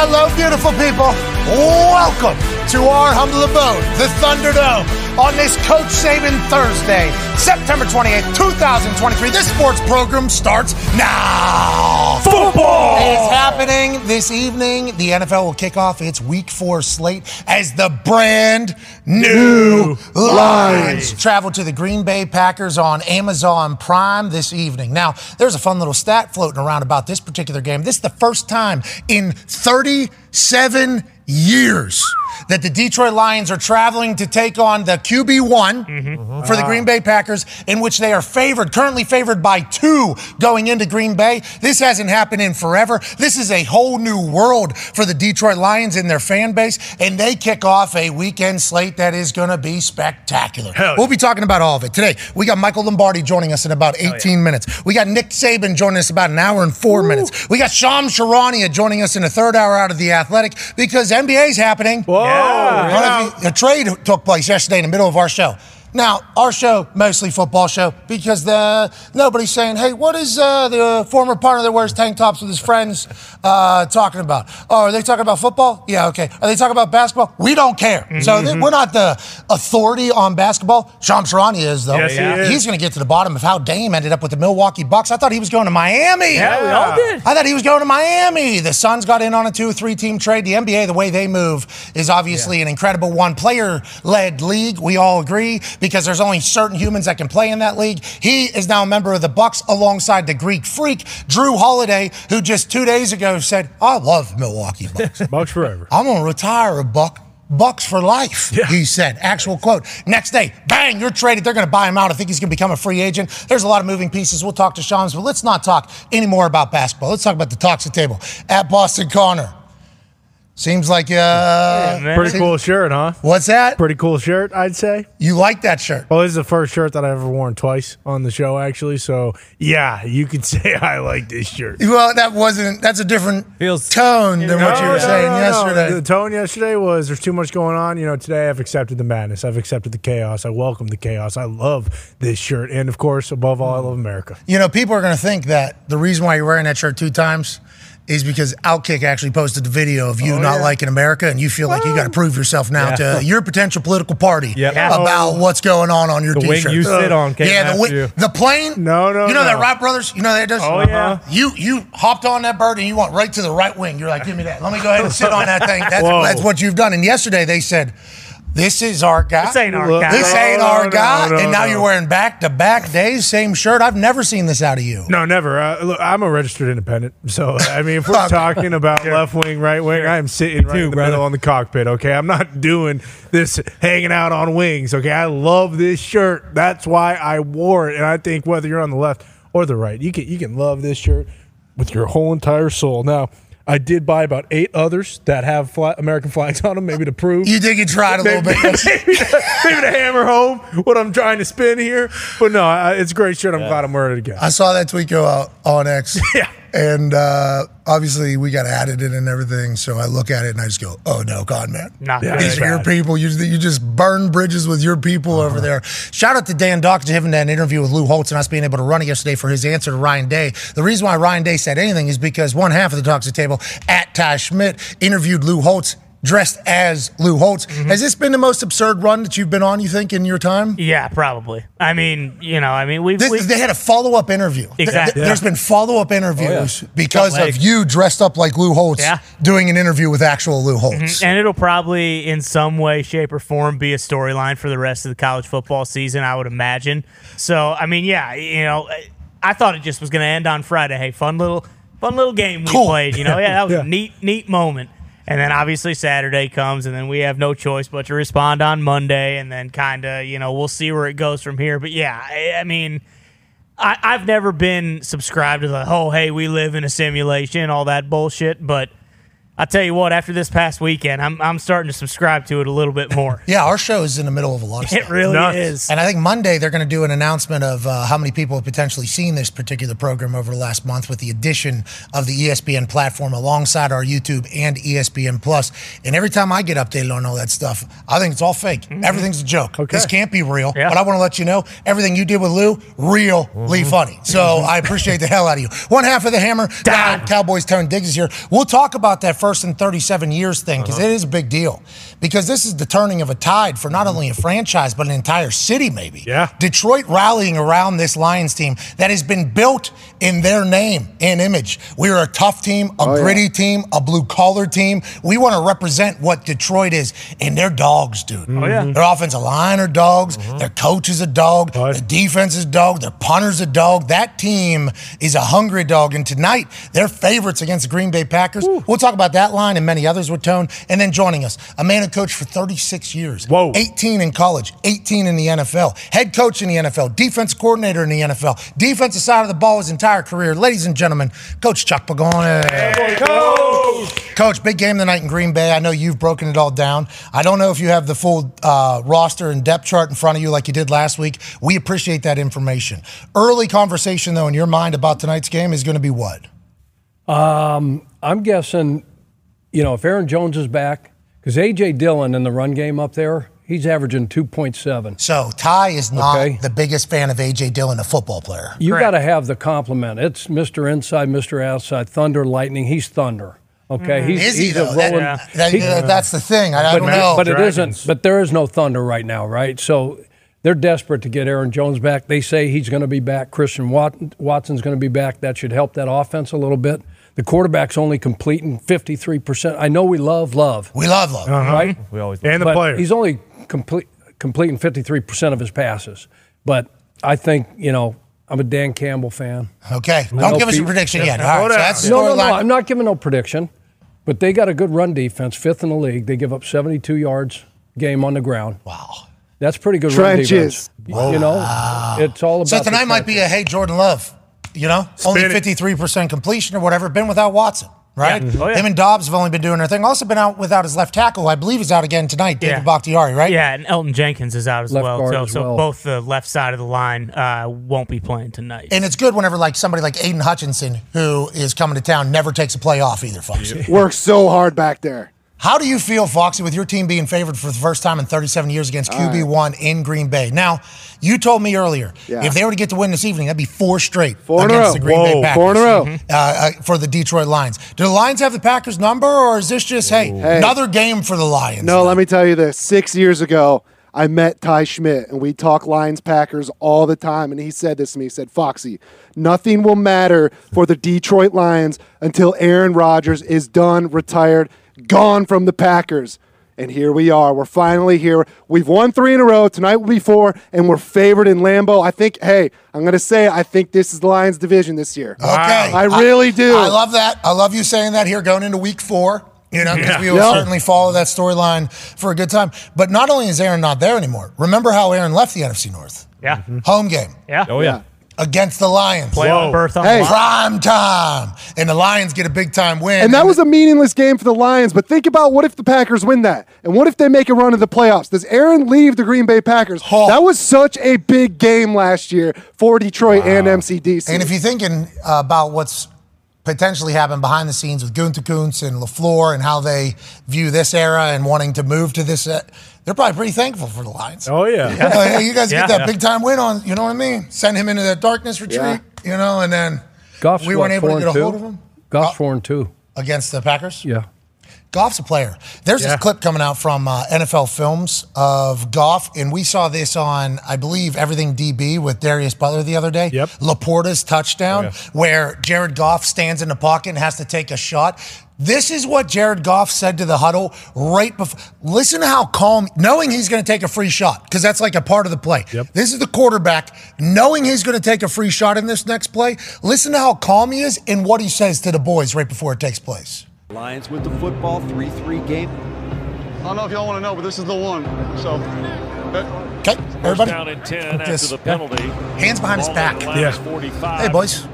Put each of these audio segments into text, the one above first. Hello, beautiful people. Welcome to our humble abode, the Thunderdome, on this Coach Saban Thursday, September 28, 2023. This sports program starts now. Football is happening this evening. The NFL will kick off its Week 4 slate as the brand new Lions travel to the Green Bay Packers on Amazon Prime this evening. Now, there's a fun little stat floating around about this particular game. This is the first time in 37 years that the Detroit Lions are traveling to take on the QB1 for the Green Bay Packers, in which they are currently favored by 2 going into Green Bay. This hasn't happened in forever. This is a whole new world for the Detroit Lions and their fan base, and they kick off a weekend slate that is going to be spectacular. Hell yeah. We'll be talking about all of it. Today, we got Michael Lombardi joining us in about 18 minutes. We got Nick Saban joining us about an hour and 4 minutes. We got Shams Charania joining us in the third hour out of The Athletic, because NBA's happening. Whoa. Yeah. A trade took place yesterday in the middle of our show. Now, our show, mostly football show, because nobody's saying, hey, what is the former partner that wears tank tops with his friends talking about? Oh, are they talking about football? Yeah, okay. Are they talking about basketball? We don't care. So we're not the authority on basketball. Shams Charania is, though. Yes, he is. He's going to get to the bottom of how Dame ended up with the Milwaukee Bucks. I thought he was going to Miami. Yeah, we all did. I thought he was going to Miami. The Suns got in on a 2-3 team trade. The NBA, the way they move, is obviously an incredible one-player-led league. We all agree, because there's only certain humans that can play in that league. He is now a member of the Bucks alongside the Greek freak, Jrue Holiday, who just 2 days ago said, I love Milwaukee Bucks. Bucks forever. I'm going to retire a Buck. Bucks for life, he said. Actual quote. Next day, bang, you're traded. They're going to buy him out. I think he's going to become a free agent. There's a lot of moving pieces. We'll talk to Shams, but let's not talk any more about basketball. Let's talk about the toxic table. At Boston Connor. Seems like pretty cool shirt, huh? What's that? Pretty cool shirt, I'd say. You like that shirt? Well, this is the first shirt that I've ever worn twice on the show, actually. So, yeah, you could say I like this shirt. Well, that's a different tone than what you were saying yesterday. The tone yesterday was there's too much going on. You know, today I've accepted the madness. I've accepted the chaos. I welcome the chaos. I love this shirt. And, of course, above all, I love America. You know, people are going to think that the reason why you're wearing that shirt 2 times is because Outkick actually posted the video of you not liking America, and you feel like you got to prove yourself now to your potential political party about what's going on your T-shirt. The wing you sit on came after you. The plane. No, you know that Wright Brothers? You know that does? Oh, yeah. You hopped on that bird, and you went right to the right wing. You're like, give me that. Let me go ahead and sit on that thing. That's what you've done. And yesterday they said, this is our guy. This ain't our guy. And now you're wearing back-to-back days, same shirt. I've never seen this out of you. No, never. Look, I'm a registered independent. So, I mean, if we're talking about left wing, right wing, I am sitting in the middle on the cockpit, okay? I'm not doing this hanging out on wings, okay? I love this shirt. That's why I wore it. And I think whether you're on the left or the right, you can love this shirt with your whole entire soul. Now, I did buy about 8 others that have American flags on them, maybe to prove. You think you tried a little bit. maybe to hammer home what I'm trying to spin here. But no, it's a great shirt. I'm glad I'm wearing it again. I saw that tweet go out on X. Yeah. And obviously, we got added in and everything. So I look at it and I just go, oh, no, God, man. These are your people. You just burn bridges with your people over there. Shout out to Dan Dockage, having that interview with Lou Holtz and us being able to run it yesterday for his answer to Ryan Day. The reason why Ryan Day said anything is because one half of the Toxic Table, at Ty Schmidt, interviewed Lou Holtz dressed as Lou Holtz. Has this been the most absurd run that you've been on, you think, in your time? Yeah, probably. I mean, they had a follow-up interview. Exactly. There's been follow-up interviews because of you dressed up like Lou Holtz doing an interview with actual Lou Holtz. And it'll probably, in some way, shape, or form, be a storyline for the rest of the college football season, I would imagine. So, I mean, I thought it just was going to end on Friday. Hey, fun little game we played, That was a neat moment. And then, obviously, Saturday comes, and then we have no choice but to respond on Monday, and then kind of, we'll see where it goes from here. But, I've never been subscribed to the, we live in a simulation, all that bullshit. But I tell you what, after this past weekend, I'm starting to subscribe to it a little bit more. Our show is in the middle of a lot of stuff. It really is. And I think Monday they're going to do an announcement of how many people have potentially seen this particular program over the last month with the addition of the ESPN platform alongside our YouTube and ESPN Plus. And every time I get updated on all that stuff, I think it's all fake. Everything's a joke. Okay. This can't be real. Yeah. But I want to let you know, everything you did with Lou, really funny. So I appreciate the hell out of you. One half of the hammer, Cowboys Tone Diggs is here. We'll talk about that first. first in 37 years thing, because it is a big deal. Because this is the turning of a tide for not only a franchise, but an entire city, maybe. Yeah. Detroit rallying around this Lions team that has been built in their name and image. We are a tough team, a gritty team, a blue-collar team. We want to represent what Detroit is. And they're dogs, dude. Oh, yeah. Their offensive line are dogs. Their coach is a dog. Their defense is a dog. Their punter's a dog. That team is a hungry dog. And tonight, they're favorites against the Green Bay Packers. Ooh. We'll talk about that line and many others with Tone. And then joining us, a man who coached for 36 years. Whoa. 18 in college, 18 in the NFL, head coach in the NFL, defense coordinator in the NFL, defensive side of the ball his entire career. Ladies and gentlemen, Coach Chuck Pagano. Hey, Coach! Coach, big game tonight in Green Bay. I know you've broken it all down. I don't know if you have the full roster and depth chart in front of you like you did last week. We appreciate that information. Early conversation, though, in your mind about tonight's game is going to be what? I'm guessing, you know, if Aaron Jones is back, because A.J. Dillon in the run game up there, he's averaging 2.7. So Ty is not the biggest fan of A.J. Dillon, a football player. You got to have the compliment. It's Mr. Inside, Mr. Outside, Thunder, Lightning. He's Thunder. Okay, he's a rolling. That's the thing. I don't know. But Dragons. It isn't. But there is no Thunder right now, right? So they're desperate to get Aaron Jones back. They say he's going to be back. Christian Watson's going to be back. That should help that offense a little bit. The quarterback's only completing 53%. I know we love Love. We love Love, right? We always love. And the player. He's only completing 53% of his passes. But I think, you know, I'm a Dan Campbell fan. Okay. Don't give us a prediction yet. All right, so that's no. I'm not giving no prediction. But they got a good run defense, fifth in the league. They give up 72 yards game on the ground. Wow. That's pretty good trenches. Run defense. Wow. You know, it's all about. So tonight might be a hey, Jordan Love. You know, only 53% completion or whatever. Been without Watson, right? Yeah. Oh, yeah. Him and Dobbs have only been doing their thing. Also been out without his left tackle. I believe he's out again tonight, David Bakhtiari, right? Yeah, and Elton Jenkins is out as well. So both the left side of the line won't be playing tonight. And it's good whenever like somebody like Aiden Hutchinson, who is coming to town, never takes a play off either, Foxy. Works so hard back there. How do you feel, Foxy, with your team being favored for the first time in 37 years against QB1 in Green Bay? Now, you told me earlier, if they were to get to win this evening, that'd be four straight against the Green Bay Packers. 4 in a row. For the Detroit Lions. Do the Lions have the Packers number, or is this just, hey, another game for the Lions? No, let me tell you this. 6 years ago, I met Ty Schmidt, and we talk Lions-Packers all the time, and he said this to me. He said, Foxy, nothing will matter for the Detroit Lions until Aaron Rodgers is done, retired, gone from the Packers. And here we are. We're finally here. We've won 3 in a row. Tonight will be 4, and we're favored in Lambeau. I think, hey, I'm going to say I think this is the Lions division this year. Okay. I really do. I love that. I love you saying that here going into week 4. You know, because we will certainly follow that storyline for a good time. But not only is Aaron not there anymore, remember how Aaron left the NFC North. Yeah. Home game. Yeah. Oh, yeah. Against the Lions. Playoff berth on prime time. And the Lions get a big-time win. And that was a meaningless game for the Lions, but think about what if the Packers win that? And what if they make a run in the playoffs? Does Aaron leave the Green Bay Packers? Oh. That was such a big game last year for Detroit and MCDC. And if you're thinking about what's potentially happened behind the scenes with Gunther Kuntz and LaFleur and how they view this era and wanting to move to this era, they're probably pretty thankful for the Lions. Oh, yeah. You guys get that big-time win on, you know what I mean? Send him into that darkness retreat, you know, and then Goff's we weren't able to get a hold of him. Goff's 4-2. Against the Packers? Yeah. Goff's a player. There's this clip coming out from NFL Films of Goff, and we saw this on, I believe, Everything DB with Darius Butler the other day. Yep. LaPorta's touchdown where Jared Goff stands in the pocket and has to take a shot. This is what Jared Goff said to the huddle right before. Listen to how calm, knowing he's going to take a free shot, because that's like a part of the play. Yep. This is the quarterback, knowing he's going to take a free shot in this next play. Listen to how calm he is and what he says to the boys right before it takes place. Lions with the football, 3-3 game. I don't know if y'all want to know, but this is the one. So, okay, everybody. Down in 10 after the penalty. Hands behind his back. Yeah. Hey, boys.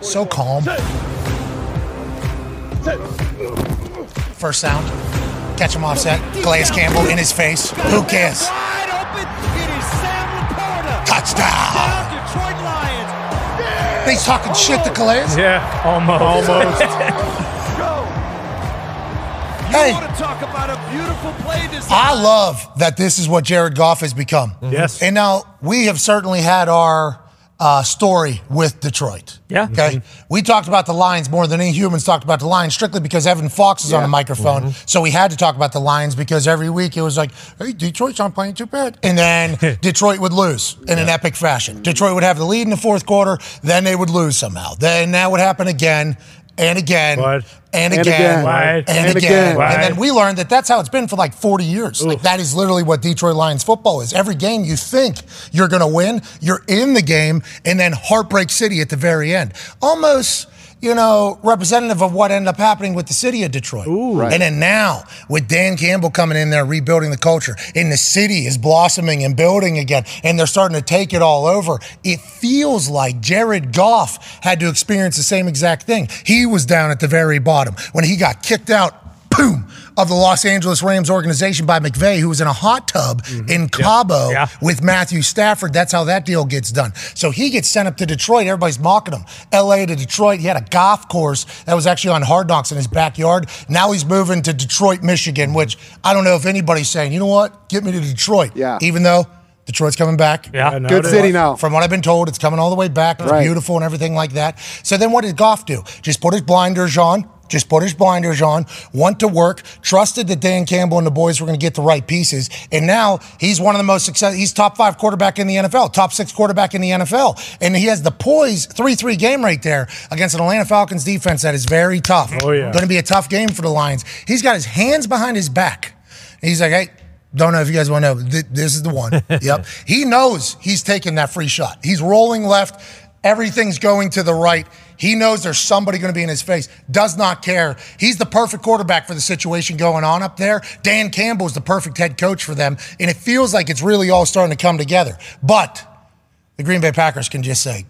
So calm. First sound. Catch him offset. Calais Campbell in his face. Who cares? Wide open. It is Sam LaPorta. Touchdown. Detroit Lions. He's talking shit to Calais. Yeah, almost. Hey, talk about a beautiful play design. I love that this is what Jared Goff has become. Yes. And now we have certainly had our story with Detroit. Yeah. Okay. Mm-hmm. We talked about the Lions more than any humans talked about the Lions, strictly because Evan Fox is on the microphone. Mm-hmm. So we had to talk about the Lions because every week it was like, hey, Detroit's not playing too bad. And then Detroit would lose in an epic fashion. Detroit would have the lead in the fourth quarter, then they would lose somehow. Then that would happen again. And again, and again. And then we learned that that's how it's been for like 40 years. Like that is literally what Detroit Lions football is. Every game you think you're going to win, you're in the game, and then Heartbreak City at the very end. Almost, you know, representative of what ended up happening with the city of Detroit. And then now, with Dan Campbell coming in there, rebuilding the culture, and the city is blossoming and building again, and they're starting to take it all over. It feels like Jared Goff had to experience the same exact thing. He was down at the very bottom. When he got kicked out, boom, of the Los Angeles Rams organization by McVay, who was in a hot tub in Cabo with Matthew Stafford. That's how that deal gets done. So he gets sent up to Detroit. Everybody's mocking him. L.A. to Detroit. He had a golf course that was actually on Hard Knocks in his backyard. Now he's moving to Detroit, Michigan, which I don't know if anybody's saying, you know what, get me to Detroit. Yeah. Even though Detroit's coming back. Yeah, good city now. From what I've been told, it's coming all the way back. It's beautiful and everything like that. So then what did Goff do? Just put his blinders on. Went to work, trusted that Dan Campbell and the boys were going to get the right pieces, and now he's one of the most successful. He's top five quarterback in the NFL, top six quarterback in the NFL, and he has the poise, 3-3 game right there against an Atlanta Falcons defense that is very tough. Going to be a tough game for the Lions. He's got his hands behind his back. And he's like, hey, don't know if you guys want to know, this is the one. He knows he's taking that free shot. He's rolling left. Everything's going to the right. He knows there's somebody going to be in his face. Does not care. He's the perfect quarterback for the situation going on up there. Dan Campbell is the perfect head coach for them. And it feels like it's really all starting to come together. But the Green Bay Packers can just say,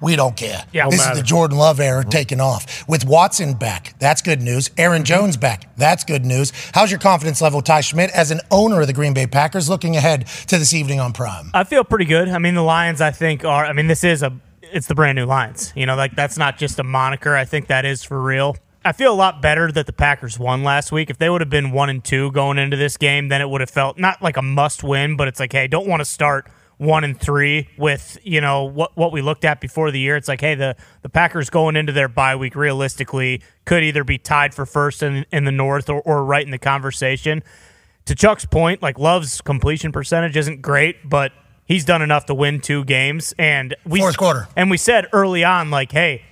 we don't care. Yeah, this is the Jordan Love era taking off. With Watson back, that's good news. Aaron Jones back, that's good news. How's your confidence level, Ty Schmidt, as an owner of the Green Bay Packers, looking ahead to this evening on Prime? I feel pretty good. I mean, the Lions, I think, are – I mean, this is a – it's the brand new Lions. You know, like that's not just a moniker. I think that is for real. I feel a lot better that the Packers won last week. If they would have been 1-2 going into this game, then it would have felt not like a must win, but it's like, hey, don't want to start 1-3 with, you know, what we looked at before the year. It's like, hey, the Packers going into their bye week realistically could either be tied for first in the North or right in the conversation. To Chuck's point, like Love's completion percentage isn't great, but he's done enough to win two games, and fourth quarter. And we said early on, like, hey,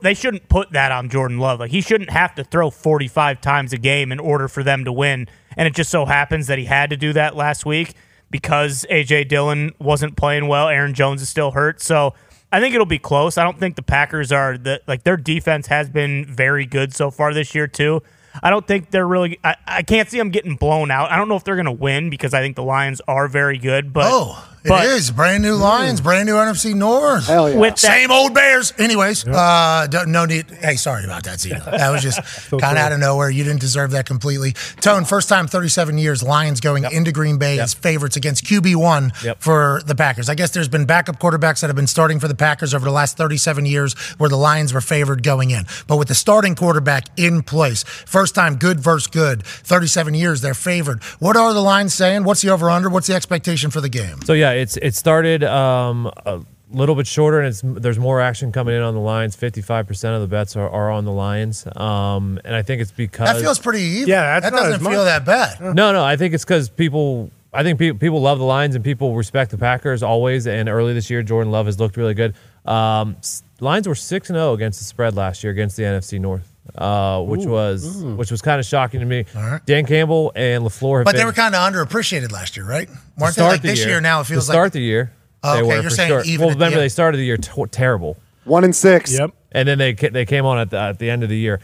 they shouldn't put that on Jordan Love. Like, he shouldn't have to throw 45 times a game in order for them to win. And it just so happens that he had to do that last week because A.J. Dillon wasn't playing well. Aaron Jones is still hurt, so I think it'll be close. I don't think the Packers are like their defense has been very good so far this year too. I don't think they're really – I can't see them getting blown out. I don't know if they're going to win because I think the Lions are very good. But it is. Brand new Lions, brand new NFC North. Hell yeah. Same old Bears. Anyways, no need – hey, sorry about that, Zeno. That was just kind of out of nowhere. You didn't deserve that completely. Tone, first time 37 years, Lions going into Green Bay as favorites against QB1 for the Packers. I guess there's been backup quarterbacks that have been starting for the Packers over the last 37 years where the Lions were favored going in. But with the starting quarterback in place, first time good versus good, 37 years, they're favored. What are the Lions saying? What's the over-under? What's the expectation for the game? So, yeah, it started a little bit shorter, and there's more action coming in on the Lions. 55% of the bets are on the Lions, and I think it's because that feels pretty even. Yeah, that doesn't feel that bad. No, I think it's because people love the Lions and people respect the Packers always. And early this year, Jordan Love has looked really good. Lions were 6-0 against the spread last year against the NFC North. Which was kind of shocking to me. Right. Dan Campbell and LaFleur they were kind of underappreciated last year, right? Weren't they like this year? Now it feels like start the year. They were you're saying even. Well, remember they started the year terrible, 1-6. Yep. And then they came on at the end of the year.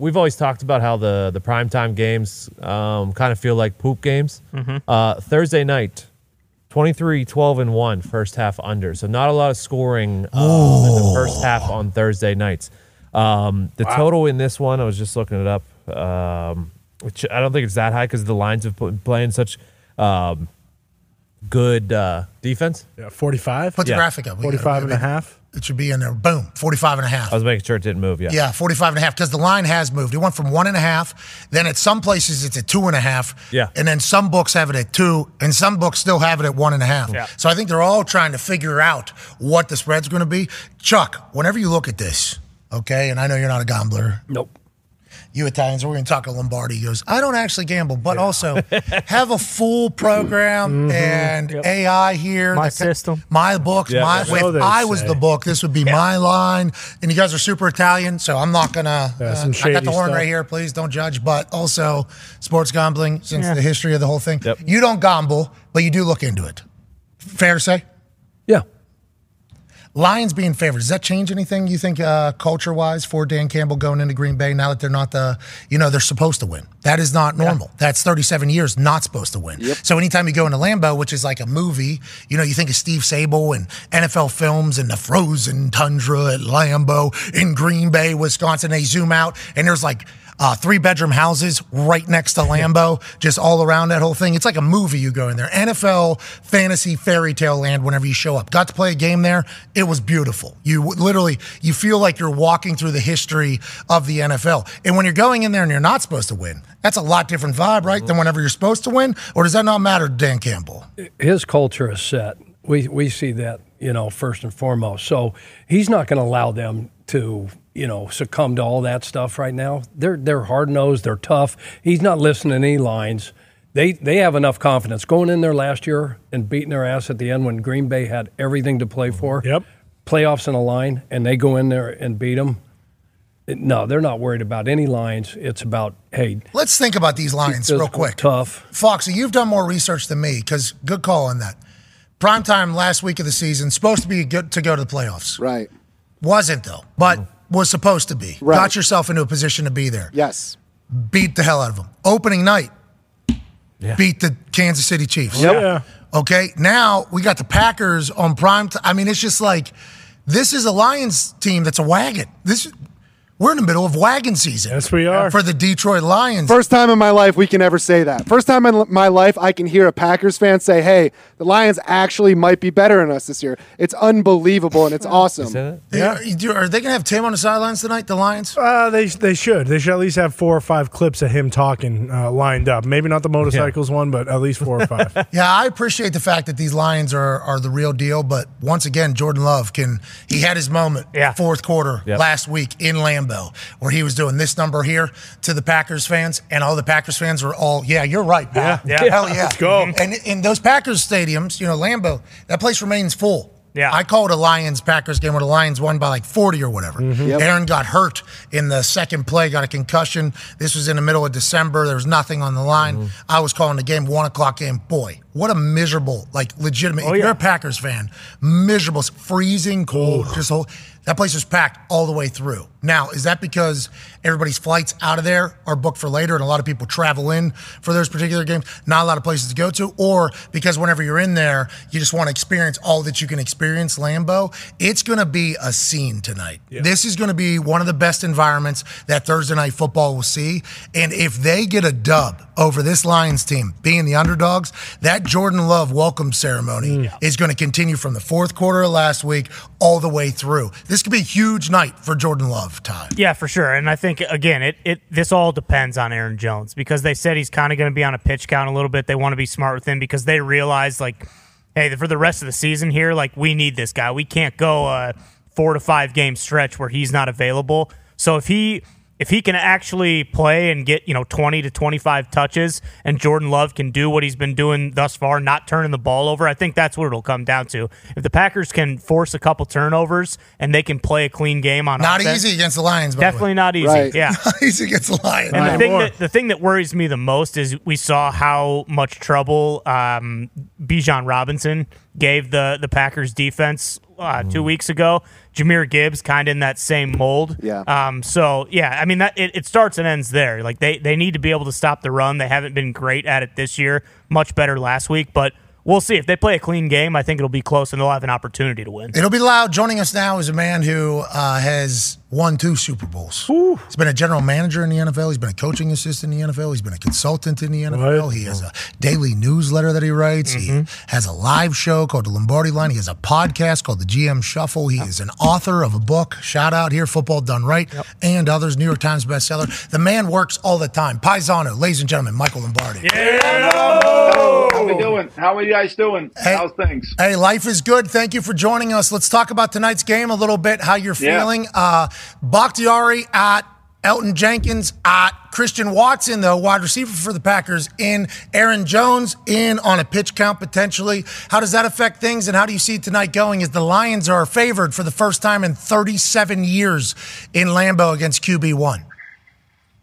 We've always talked about how the primetime games kind of feel like poop games. Thursday night, 23-12-1 first half under. So not a lot of scoring in the first half on Thursday nights. The total in this one, I was just looking it up, which I don't think it's that high because the Lions have been playing such good defense. 45. Put the graphic up. 45 and a half. It should be in there. Boom, 45.5. I was making sure it didn't move, yeah. Yeah, 45.5, because the line has moved. It went from 1.5. Then at some places it's at 2.5. Yeah. And then some books have it at 2, and some books still have it at 1.5. Yeah. So I think they're all trying to figure out what the spread's going to be. Chuck, whenever you look at this, okay, and I know you're not a gambler. Nope. You Italians, we're going to talk to Lombardi. He goes, I don't actually gamble, but also have a full program and AI here. My system. My books. Yeah, if I was the book, this would be my line. And you guys are super Italian, so I'm not going to. I got the horn right here. Please don't judge. But also sports gambling since the history of the whole thing. Yep. You don't gamble, but you do look into it. Fair to say? Yeah. Lions being favored, does that change anything, you think, culture-wise for Dan Campbell going into Green Bay now that they're not they're supposed to win? That is not normal. Yeah. That's 37 years not supposed to win. Yep. So anytime you go into Lambeau, which is like a movie, you know, you think of Steve Sable and NFL films and the frozen tundra at Lambeau in Green Bay, Wisconsin. They zoom out, and there's like three-bedroom houses right next to Lambeau, just all around that whole thing. It's like a movie you go in there. NFL, fantasy, fairy tale land whenever you show up. Got to play a game there. It was beautiful. You feel like you're walking through the history of the NFL. And when you're going in there and you're not supposed to win, that's a lot different vibe, right, than whenever you're supposed to win? Or does that not matter to Dan Campbell? His culture is set. We see that, you know, first and foremost. So he's not going to allow them to – you know, succumb to all that stuff right now. They're hard-nosed. They're tough. He's not listening to any lines. They have enough confidence. Going in there last year and beating their ass at the end when Green Bay had everything to play for, playoffs in a line, and they go in there and beat them. No, they're not worried about any lines. It's about, hey. Let's think about these lines real quick. Tough. Foxy, you've done more research than me, because good call on that. Primetime last week of the season, supposed to be good to go to the playoffs. Right. Wasn't, though. But was supposed to be. Right. Got yourself into a position to be there. Yes. Beat the hell out of them. Opening night, beat the Kansas City Chiefs. Yeah. Okay, now we got the Packers on prime time. I mean, it's just like, this is a Lions team that's a wagon. We're in the middle of wagon season. Yes, we are. For the Detroit Lions. First time in my life we can ever say that. First time in my life I can hear a Packers fan say, hey, the Lions actually might be better than us this year. It's unbelievable, and it's awesome. Is that it? Yeah. Are they going to have Tim on the sidelines tonight, the Lions? They should. They should at least have 4 or 5 clips of him talking lined up. Maybe not the motorcycles one, but at least 4 or 5. Yeah, I appreciate the fact that these Lions are the real deal, but once again, Jordan Love, he had his moment fourth quarter last week in Lambeau, where he was doing this number here to the Packers fans, and all the Packers fans were all, yeah, you're right, pal. Yeah. Hell yeah. Let's go. And in those Packers stadiums, you know, Lambeau, that place remains full. Yeah. I called a Lions-Packers game where the Lions won by like 40 or whatever. Mm-hmm. Yep. Aaron got hurt in the second play, got a concussion. This was in the middle of December. There was nothing on the line. Mm-hmm. I was calling the game, 1:00 game. Boy, what a miserable, like legitimate, if you're a Packers fan, miserable, freezing cold, that place was packed all the way through. Now, is that because everybody's flights out of there are booked for later and a lot of people travel in for those particular games, not a lot of places to go to, or because whenever you're in there, you just want to experience all that you can experience Lambeau? It's going to be a scene tonight. Yeah. This is going to be one of the best environments that Thursday Night Football will see. And if they get a dub over this Lions team being the underdogs, that Jordan Love welcome ceremony is going to continue from the fourth quarter of last week all the way through. This could be a huge night for Jordan Love, Ty. Yeah, for sure. And I think, again, this all depends on Aaron Jones, because they said he's kind of going to be on a pitch count a little bit. They want to be smart with him because they realize, like, hey, for the rest of the season here, like, we need this guy. We can't go a 4 to 5 game stretch where he's not available. So if he can actually play and get, you know, 20 to 25 touches, and Jordan Love can do what he's been doing thus far, not turning the ball over, I think that's what it'll come down to. If the Packers can force a couple turnovers and they can play a clean game on offense. Not easy against the Lions, by the way. Definitely not easy, yeah. Not easy against the Lions. And the thing that worries me the most is we saw how much trouble Bijan Robinson gave the Packers defense 2 weeks ago. Jahmyr Gibbs kind of in that same mold. Yeah. I mean, that it starts and ends there. Like, they need to be able to stop the run. They haven't been great at it this year. Much better last week, but we'll see. If they play a clean game, I think it'll be close, and they'll have an opportunity to win. It'll be loud. Joining us now is a man who has – won 2 Super Bowls. Ooh. He's been a general manager in the NFL. He's been a coaching assistant in the NFL. He's been a consultant in the NFL. Right. He has a daily newsletter that he writes. Mm-hmm. He has a live show called The Lombardi Line. He has a podcast called The GM Shuffle. He is an author of a book, shout out here, Football Done Right, and others, New York Times bestseller. The man works all the time. Paisano, ladies and gentlemen, Michael Lombardi. Yeah! How we doing? How are you guys doing? Hey, how's things? Hey, life is good. Thank you for joining us. Let's talk about tonight's game a little bit, how you're feeling. Bakhtiari at Elton Jenkins at Christian Watson, the wide receiver for the Packers, in Aaron Jones in on a pitch count potentially. How does that affect things, and how do you see tonight going as the Lions are favored for the first time in 37 years in Lambeau against QB1?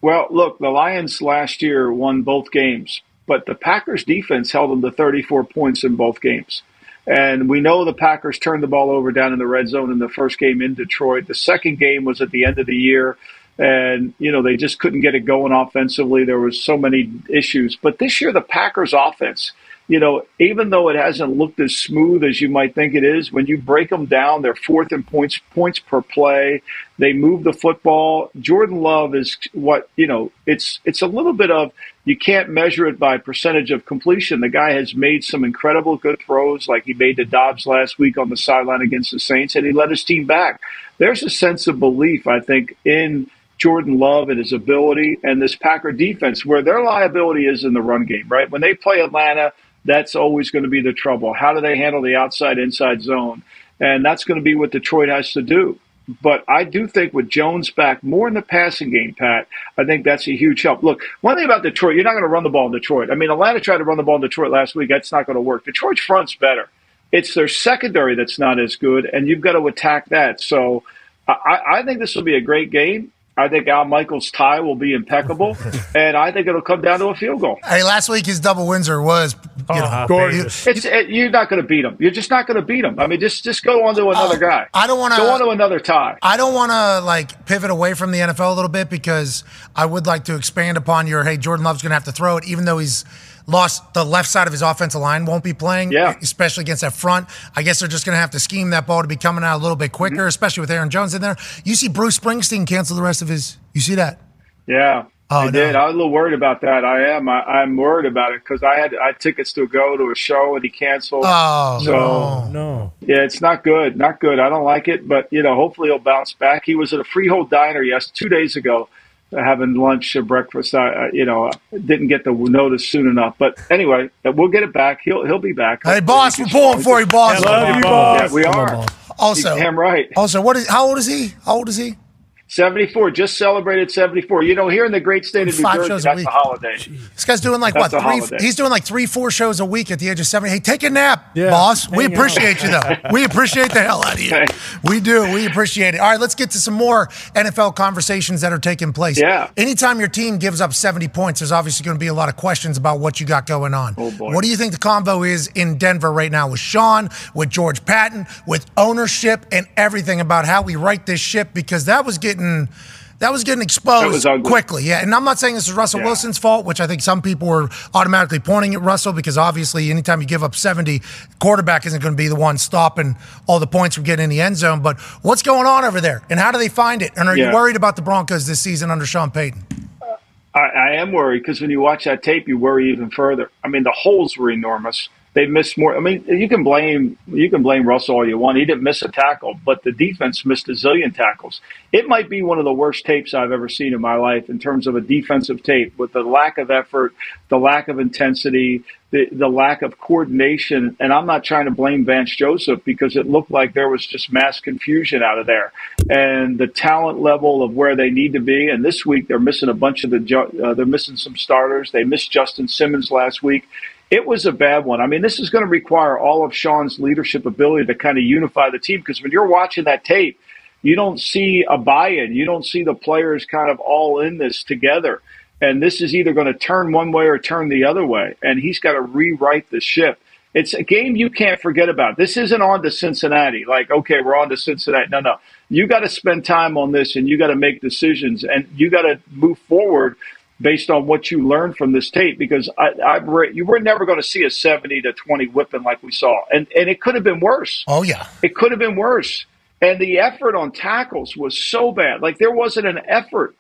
Well, look, the Lions last year won both games, but the Packers defense held them to 34 points in both games. And we know the Packers turned the ball over down in the red zone in the first game in Detroit. The second game was at the end of the year. And, you know, they just couldn't get it going offensively. There was so many issues. But this year, the Packers offense, you know, even though it hasn't looked as smooth as you might think it is, when you break them down, they're fourth in points per play. They move the football. Jordan Love is what, you know, it's a little bit of, you can't measure it by percentage of completion. The guy has made some incredible good throws, like he made to Dobbs last week on the sideline against the Saints, and he led his team back. There's a sense of belief, I think, in Jordan Love and his ability, and this Packer defense, where their liability is in the run game, right? When they play Atlanta, that's always going to be the trouble. How do they handle the outside-inside zone? And that's going to be what Detroit has to do. But I do think with Jones back, more in the passing game, Pat, I think that's a huge help. Look, one thing about Detroit, you're not going to run the ball in Detroit. I mean, Atlanta tried to run the ball in Detroit last week. That's not going to work. Detroit's front's better. It's their secondary that's not as good, and you've got to attack that. So I think this will be a great game. I think Al Michaels' tie will be impeccable, and I think it'll come down to a field goal. Hey, last week his double Windsor was, gorgeous. You're not going to beat him. You're just not going to beat him. I mean, just go on to another guy. I don't want to go on to another tie. I don't want to pivot away from the NFL a little bit, because I would like to expand upon your. Hey, Jordan Love's going to have to throw it, even though he's lost the left side of his offensive line, won't be playing, especially against that front. I guess they're just going to have to scheme that ball to be coming out a little bit quicker, especially with Aaron Jones in there. You see Bruce Springsteen cancel the rest of his – you see that? Yeah, I did. I was a little worried about that. I'm worried about it because I had tickets to go to a show and he canceled. Oh, so, no. Yeah, it's not good. Not good. I don't like it, but, you know, hopefully he'll bounce back. He was at a Freehold Diner 2 days ago, having lunch or breakfast. I didn't get the notice soon enough. But anyway, we'll get it back. He'll be back. Hey, boss, we're pulling for you, boss. I love you, boss. Yeah, we are. Also, damn right. Also, how old is he? 74. Just celebrated 74. You know, here in the great state of New Jersey, that's a holiday. This guy's doing he's doing 3-4 shows a week at the age of 70. Hey, take a nap, boss. We appreciate you, though. We appreciate the hell out of you. We do. We appreciate it. All right, let's get to some more NFL conversations that are taking place. Yeah. Anytime your team gives up 70 points, there's obviously going to be a lot of questions about what you got going on. Oh, boy. What do you think the convo is in Denver right now with Sean, with George Patton, with ownership, and everything about how we right this ship? Because that was getting exposed quickly. Yeah, and I'm not saying this is Russell Wilson's fault, which I think some people were automatically pointing at Russell, because obviously anytime you give up 70, quarterback isn't going to be the one stopping all the points from getting in the end zone. But what's going on over there, and how do they find it? And are you worried about the Broncos this season under Sean Payton? I am worried, because when you watch that tape, you worry even further. I mean, the holes were enormous. They missed more. I mean, you can blame Russell all you want. He didn't miss a tackle, but the defense missed a zillion tackles. It might be one of the worst tapes I've ever seen in my life in terms of a defensive tape, with the lack of effort, the lack of intensity, the lack of coordination. And I'm not trying to blame Vance Joseph, because it looked like there was just mass confusion out of there, and the talent level of where they need to be. And this week they're missing a bunch of they're missing some starters. They missed Justin Simmons last week. It was a bad one. I mean, this is going to require all of Sean's leadership ability to kind of unify the team, because when you're watching that tape, you don't see a buy-in. You don't see the players kind of all in this together. And this is either going to turn one way or turn the other way. And he's got to rewrite the ship. It's a game you can't forget about. This isn't on to Cincinnati. Like, okay, we're on to Cincinnati. No. You got to spend time on this, and you got to make decisions, and you got to move forward based on what you learned from this tape, because you were never going to see a 70-20 whipping like we saw. And it could have been worse. Oh, yeah. It could have been worse. And the effort on tackles was so bad. Like, there wasn't an effort.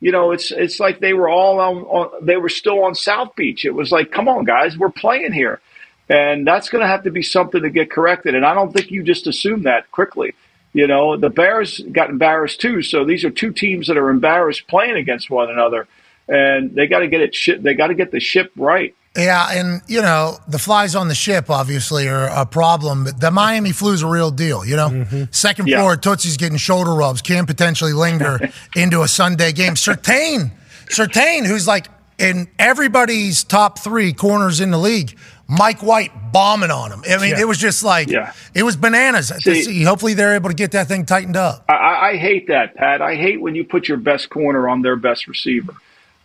You know, it's like they were all on they were still on South Beach. It was like, come on, guys, we're playing here. And that's going to have to be something to get corrected. And I don't think you just assume that quickly. You know, the Bears got embarrassed too. So these are two teams that are embarrassed playing against one another. And they got to get it. They got to get the ship right. Yeah, and, you know, the flies on the ship, obviously, are a problem. But the Miami flu's a real deal, you know? Mm-hmm. Second floor, Tootsie's getting shoulder rubs. Can potentially linger into a Sunday game. Surtain, who's like in everybody's top three corners in the league, Mike White bombing on him. I mean, it was just like it was bananas. See, hopefully they're able to get that thing tightened up. I hate that, Pat. I hate when you put your best corner on their best receiver.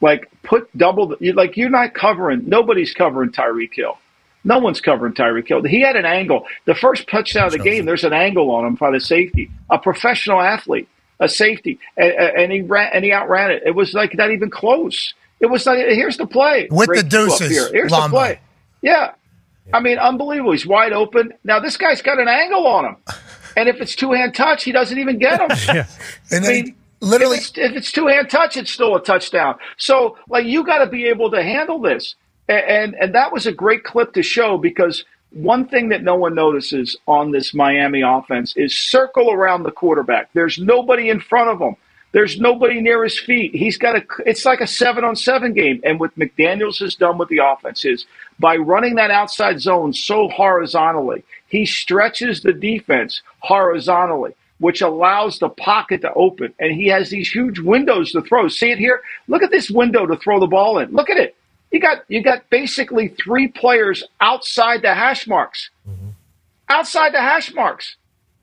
Like, put double – like, you're not covering – nobody's covering Tyreek Hill. No one's covering Tyreek Hill. He had an angle. The first touchdown of the game, there's an angle on him by the safety, a professional athlete, a safety, and he outran it. It was, like, not even close. It was not – here's the play. With the deuces, here's the play. Yeah. I mean, unbelievable. He's wide open. Now, this guy's got an angle on him. And if it's two-hand touch, he doesn't even get him. And then literally, if it's two-hand touch, it's still a touchdown. So, like, you got to be able to handle this. And that was a great clip to show, because one thing that no one notices on this Miami offense is circle around the quarterback. There's nobody in front of him. There's nobody near his feet. He's got it's like a 7-on-7 game. And what McDaniels has done with the offense is by running that outside zone so horizontally, he stretches the defense horizontally, which allows the pocket to open. And he has these huge windows to throw. See it here? Look at this window to throw the ball in. Look at it. You got basically three players outside the hash marks. Mm-hmm. Outside the hash marks.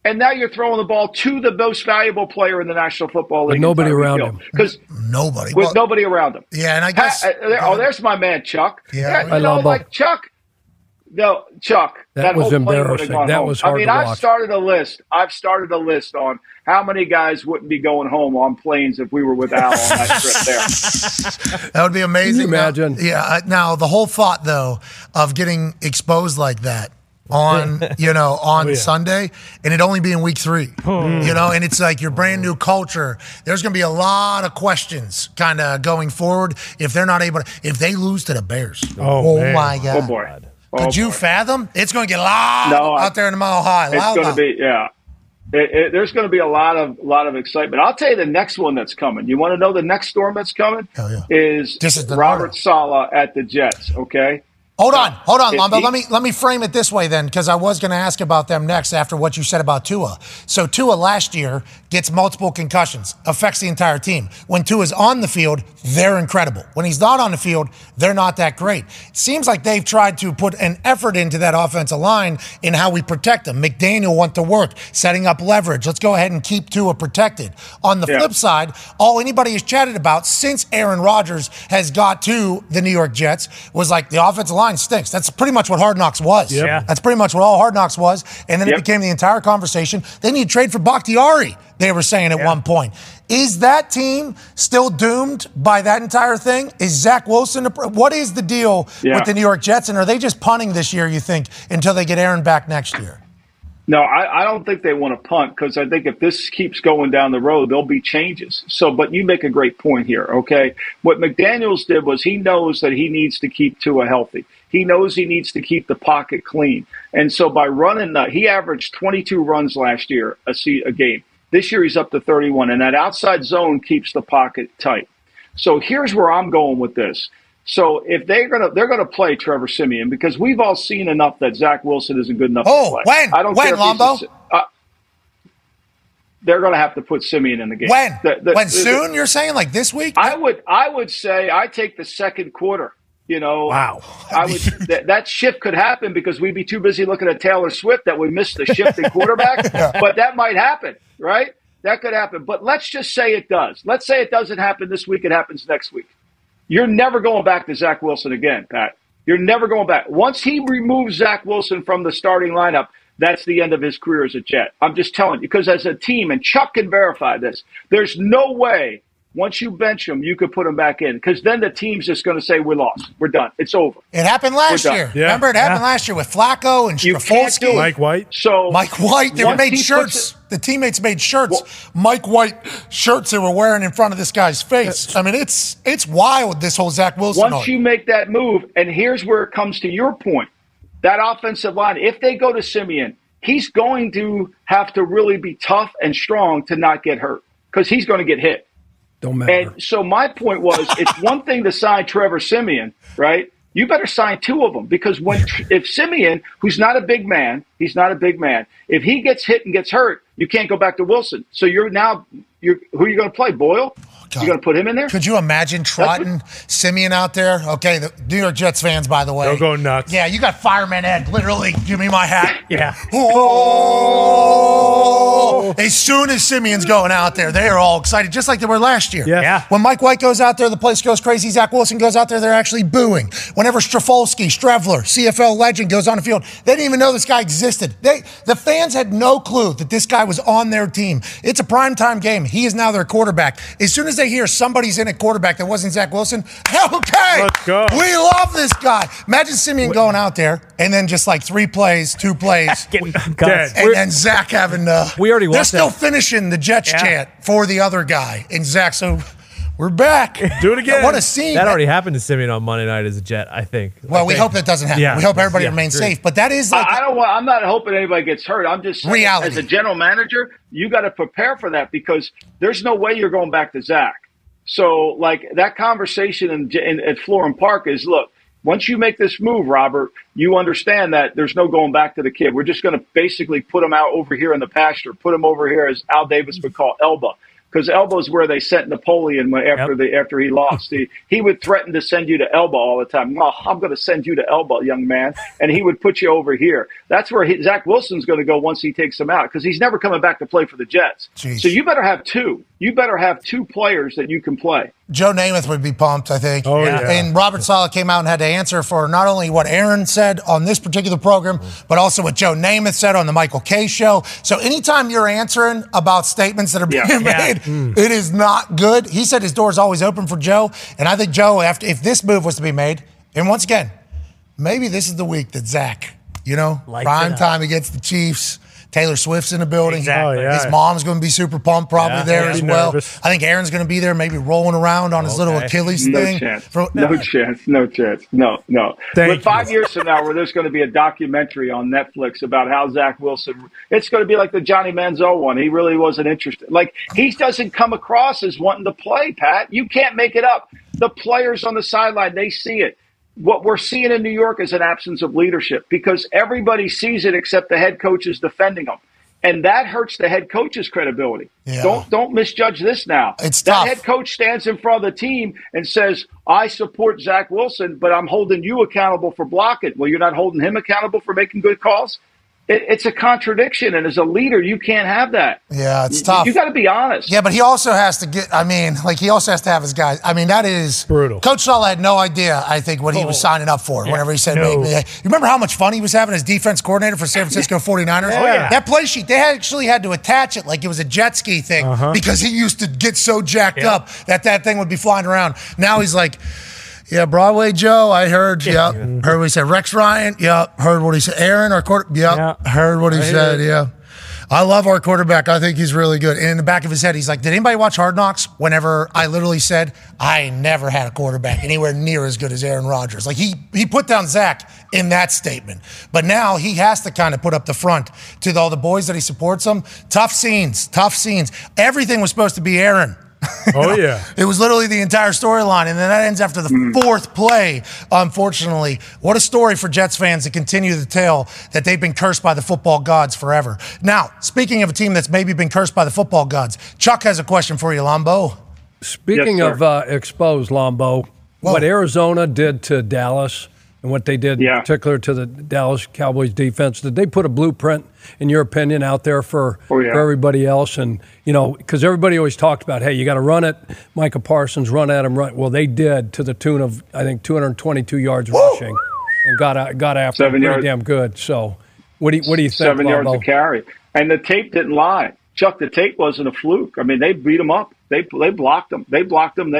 And now you're throwing the ball to the most valuable player in the National Football League. With nobody around him. With nobody around him. Yeah, and I guess there's my man, Chuck. Yeah, I love like Chuck. No, Chuck. That was embarrassing. That was hard to watch. I mean, I've started a list on how many guys wouldn't be going home on planes if we were with Al on that trip there. That would be amazing. Can you imagine? Yeah. Now, the whole thought, though, of getting exposed like that on Sunday, and it only being week 3, and it's like your brand new culture. There's going to be a lot of questions kind of going forward if they're not able to, if they lose to the Bears. My God. Oh, boy. Could you fathom? It's going to get loud out there in the Mile High. There's going to be a lot of excitement. I'll tell you the next one that's coming. You want to know the next storm that's coming? Is Robert Saleh at the Jets, okay? Hold on, Lombo. Let me frame it this way then, because I was going to ask about them next after what you said about Tua. So Tua last year gets multiple concussions, affects the entire team. When Tua's on the field, they're incredible. When he's not on the field, they're not that great. It seems like they've tried to put an effort into that offensive line in how we protect them. McDaniel went to work, setting up leverage. Let's go ahead and keep Tua protected. On the flip side, all anybody has chatted about since Aaron Rodgers has got to the New York Jets was like the offensive line stinks. That's pretty much what Hard Knocks was. Yep. Yeah. That's pretty much what all Hard Knocks was. And then it became the entire conversation. They need to trade for Bakhtiari, they were saying at one point. Is that team still doomed by that entire thing? Is Zach Wilson what is the deal with the New York Jets? And are they just punting this year, you think, until they get Aaron back next year? No, I don't think they want to punt, because I think if this keeps going down the road, there'll be changes. So, but you make a great point here, okay? What McDaniels did was he knows that he needs to keep Tua healthy. He knows he needs to keep the pocket clean. And so by running that, he averaged 22 runs last year a game. This year he's up to 31, and that outside zone keeps the pocket tight. So here's where I'm going with this. So if they're gonna play Trevor Siemian, because we've all seen enough that Zach Wilson isn't good enough to play. I don't care, Lombo? They're gonna have to put Siemian in the game. You're saying, like this week? I would say I take the second quarter. You know, that shift could happen, because we'd be too busy looking at Taylor Swift that we missed the shift in quarterback. But that might happen, right? That could happen. But let's just say it does. Let's say it doesn't happen this week. It happens next week. You're never going back to Zach Wilson again, Pat. You're never going back. Once he removes Zach Wilson from the starting lineup, that's the end of his career as a Jet. I'm just telling you, because as a team, and Chuck can verify this, there's no way once you bench him, you could put him back in, because then the team's just going to say, we lost. We're done. It's over. It happened last year. Yeah. Remember, it happened last year with Flacco and Stefanski. Mike White. They made shirts. the teammates made shirts, Mike White shirts they were wearing in front of this guy's face. I mean, it's wild, this whole Zach Wilson. Once you make that move, and here's where it comes to your point, that offensive line, if they go to Siemian, he's going to have to really be tough and strong to not get hurt because he's going to get hit. Don't matter. And so my point was, it's one thing to sign Trevor Siemian, right? You better sign two of them because if Siemian, who's not a big man, if he gets hit and gets hurt, you can't go back to Wilson. So who are you going to play, Boyle? You're going to put him in there? Could you imagine trotting Siemian out there? Okay, the New York Jets fans, by the way. They'll go nuts. Yeah, you got Fireman Ed, literally, give me my hat. Yeah. Oh! As soon as Simeon's going out there, they are all excited, just like they were last year. Yeah. When Mike White goes out there, the place goes crazy. Zach Wilson goes out there, they're actually booing. Whenever Strevler, CFL legend, goes on the field, they didn't even know this guy existed. The fans had no clue that this guy was on their team. It's a primetime game. He is now their quarterback. As soon as they hear somebody's in at quarterback that wasn't Zach Wilson, okay, let's go. We love this guy. Imagine Siemian going out there and then just like two plays, and then Zach having we already watched. They're still finishing the Jets chant for the other guy, and Zach, so we're back. Do it again. What a scene. That already happened to Siemian on Monday night as a Jet, I think. Well, we hope that doesn't happen. Yeah. We hope everybody remains safe, but that is like I'm not hoping anybody gets hurt. I'm just saying, as a general manager, you got to prepare for that because there's no way you're going back to Zach. So, like, that conversation at Florham Park is, look, once you make this move, Robert, you understand that there's no going back to the kid. We're just going to basically put him out over here in the pasture, put him over here, as Al Davis would call Elba. Because Elba's where they sent Napoleon after he lost. He would threaten to send you to Elba all the time. Well, I'm going to send you to Elba, young man. And he would put you over here. That's where Zach Wilson's going to go once he takes him out because he's never coming back to play for the Jets. Jeez. So you better have two. You better have two players that you can play. Joe Namath would be pumped, I think. Oh, yeah. And Robert Saleh came out and had to answer for not only what Aaron said on this particular program, but also what Joe Namath said on the Michael Kay show. So anytime you're answering about statements that are being made, it is not good. He said his door is always open for Joe. And I think Joe, if this move was to be made, and once again, maybe this is the week that Zach, prime time against the Chiefs. Taylor Swift's in the building. Exactly. Oh, yeah. His mom's going to be super pumped probably there as well. Nervous. I think Aaron's going to be there maybe rolling around on his little Achilles thing. Chance. No chance. No. But 5 years from now, where there's going to be a documentary on Netflix about how Zach Wilson – it's going to be like the Johnny Manziel one. He really wasn't interested. Like, he doesn't come across as wanting to play, Pat. You can't make it up. The players on the sideline, they see it. What we're seeing in New York is an absence of leadership because everybody sees it except the head coach is defending them. And that hurts the head coach's credibility. Yeah. Don't misjudge this now. That head coach stands in front of the team and says, I support Zach Wilson, but I'm holding you accountable for blocking. Well, you're not holding him accountable for making good calls. It's a contradiction, and as a leader, you can't have that. Yeah, it's tough. You got to be honest. Yeah, but he also has to he also has to have his guys. I mean, that is brutal. Coach Saleh had no idea, I think, what he was signing up for whenever he said maybe. You remember how much fun he was having as defense coordinator for San Francisco 49ers? Yeah. Oh, yeah. That play sheet, they actually had to attach it like it was a jet ski thing because he used to get so jacked up that thing would be flying around. Now he's like... Yeah, Broadway Joe, I heard. Yeah. Yep. Heard what he said. Rex Ryan, yep. Heard what he said. Aaron, our quarterback, yep. Heard what he said, yeah. I love our quarterback. I think he's really good. And in the back of his head, he's like, did anybody watch Hard Knocks? Whenever I literally said, I never had a quarterback anywhere near as good as Aaron Rodgers. Like, he put down Zach in that statement. But now he has to kind of put up the front to all the boys that he supports them. Tough scenes. Everything was supposed to be Aaron. Oh, yeah. It was literally the entire storyline, and then that ends after the fourth play, unfortunately. What a story for Jets fans to continue to tell that they've been cursed by the football gods forever. Now, speaking of a team that's maybe been cursed by the football gods, Chuck has a question for you, Lombo. Speaking of exposed, Lombo, what Arizona did to Dallas and what they did in particular to the Dallas Cowboys defense, did they put a blueprint, in your opinion, out there for everybody else? And, because everybody always talked about, hey, you got to run it. Micah Parsons, run at him. Well, they did to the tune of, I think, 222 yards rushing and got after him pretty damn good. So what do you think, 7 yards to carry. And the tape didn't lie. Chuck, the tape wasn't a fluke. I mean, they beat them up. They blocked them. They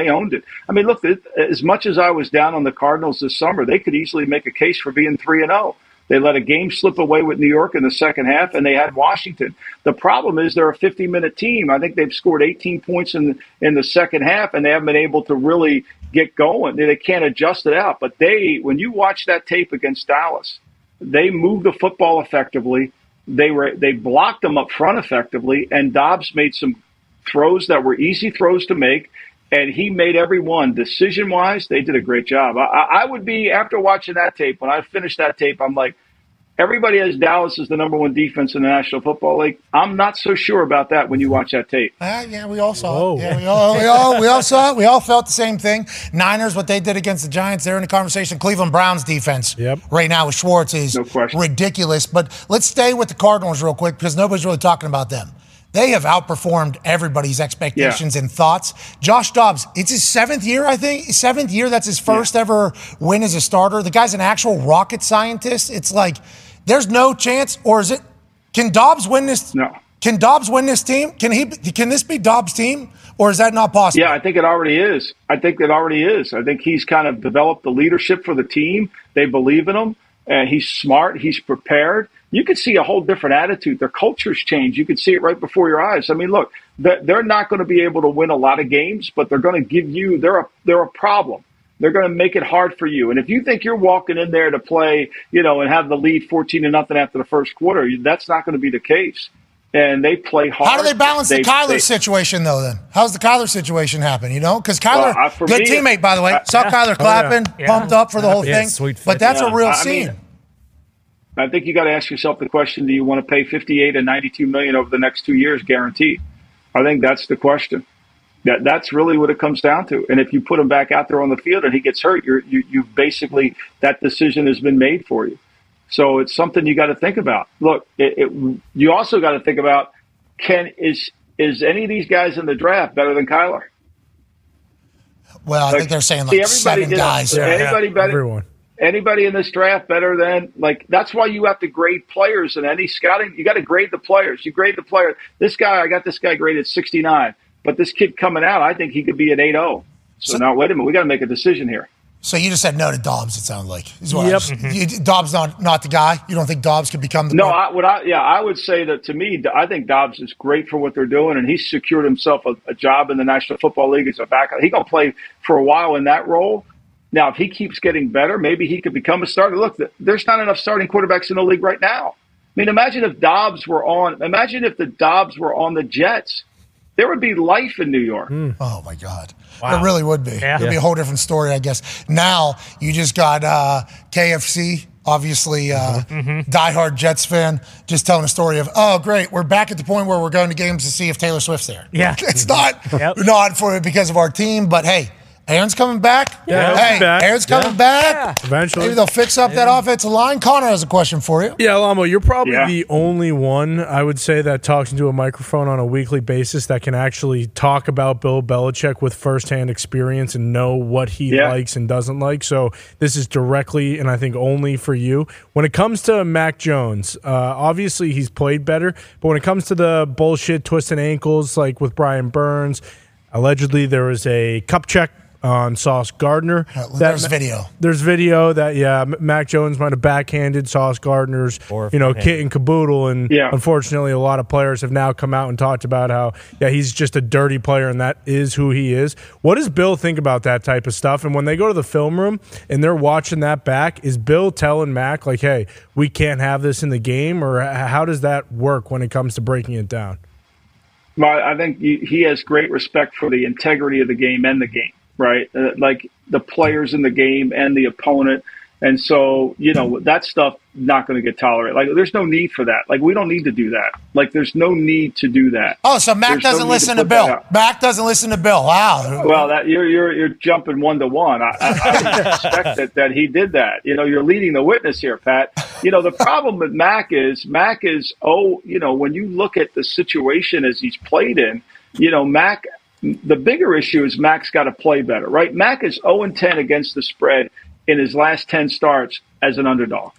owned it. I mean, look, as much as I was down on the Cardinals this summer, they could easily make a case for being 3-0. They let a game slip away with New York in the second half, and they had Washington. The problem is they're a 50-minute team. I think they've scored 18 points in the second half, and they haven't been able to really get going. They can't adjust it out. But they, when you watch that tape against Dallas, they moved the football effectively. They blocked them up front effectively, and Dobbs made some throws that were easy throws to make, and he made every one. Decision-wise, they did a great job. I would be, after watching that tape, when I finished that tape, I'm like, everybody has Dallas as the number one defense in the National Football League. I'm not so sure about that when you watch that tape. Yeah, we all saw it. Yeah, we all saw it. We all felt the same thing. Niners, what they did against the Giants, they're in the conversation. Cleveland Browns defense right now with Schwartz is ridiculous. But let's stay with the Cardinals real quick because nobody's really talking about them. They have outperformed everybody's expectations and thoughts. Josh Dobbs, it's his seventh year, I think. Seventh year, that's his first ever win as a starter. The guy's an actual rocket scientist. It's like there's no chance, or is it? Can Dobbs win this? No. Can Dobbs win this team? Can this be Dobbs' team, or is that not possible? Yeah, I think it already is. I think he's kind of developed the leadership for the team. They believe in him. He's smart. He's prepared. You could see a whole different attitude. Their culture's changed. You could see it right before your eyes. I mean, look, they're not going to be able to win a lot of games, but they're going to give you – they're a problem. They're going to make it hard for you. And if you think you're walking in there to play, you know, and have the lead 14-0 after the first quarter, that's not going to be the case. And they play hard. How do they balance the Kyler situation, though, then? How's the Kyler situation happen, you know? Because Kyler, good teammate, by the way. Saw Kyler clapping, pumped up for the whole thing. Sweet fit. But that's a real scene. I think you got to ask yourself the question, do you want to pay $58 and $92 million over the next 2 years guaranteed? I think that's the question. That's really what it comes down to. And if you put him back out there on the field and he gets hurt, you've basically – that decision has been made for you. So it's something you got to think about. Look, you also got to think about, is any of these guys in the draft better than Kyler? Well, I think they're saying like seven guys. Everyone. Anybody in this draft better than – like, that's why you have to grade players in any scouting. You got to grade the players. You grade the player. This guy, I got this guy graded 69. But this kid coming out, I think he could be an 8-0. So now, wait a minute. We got to make a decision here. So you just said no to Dobbs, it sounded like. Dobbs not the guy? You don't think Dobbs could become the guy? I would say that, to me, I think Dobbs is great for what they're doing, and he's secured himself a job in the National Football League as a backup. He's going to play for a while in that role. Now, if he keeps getting better, maybe he could become a starter. Look, there's not enough starting quarterbacks in the league right now. I mean, imagine if the Dobbs were on the Jets. There would be life in New York. Oh, my God. Wow. There really would be. Yeah. It would be a whole different story, I guess. Now you just got KFC, obviously diehard Jets fan, just telling a story of, oh, great, we're back at the point where we're going to games to see if Taylor Swift's there. Yeah. It's not for it because of our team, but, hey, Aaron's coming back. Yeah, Aaron's coming back. Eventually. Maybe they'll fix up that offensive line. Connor has a question for you. Yeah, Lamo, you're probably the only one, I would say, that talks into a microphone on a weekly basis that can actually talk about Bill Belichick with firsthand experience and know what he likes and doesn't like. So this is directly and I think only for you. When it comes to Mac Jones, obviously he's played better, but when it comes to the bullshit twisting ankles like with Brian Burns, allegedly there was a cup check on Sauce Gardner. There's video. There's video that, Mac Jones might have backhanded Sauce Gardner's, kit and caboodle. And unfortunately, a lot of players have now come out and talked about how, he's just a dirty player and that is who he is. What does Bill think about that type of stuff? And when they go to the film room and they're watching that back, is Bill telling Mac, like, hey, we can't have this in the game? Or how does that work when it comes to breaking it down? Well, I think he has great respect for the integrity of the game and the game. Right? Like the players in the game and the opponent. And so, that stuff not going to get tolerated. Like, there's no need for that. Like, we don't need to do that. Like, there's no need to do that. Oh, so Mac doesn't listen to Bill. Mac doesn't listen to Bill. Wow. Well, that you're jumping 1-to-1. I didn't expect that he did that. You're leading the witness here, Pat. The problem with Mac is, when you look at the situation as he's played in, Mac. The bigger issue is Mac's got to play better, right? Mac is 0-10 against the spread in his last 10 starts as an underdog.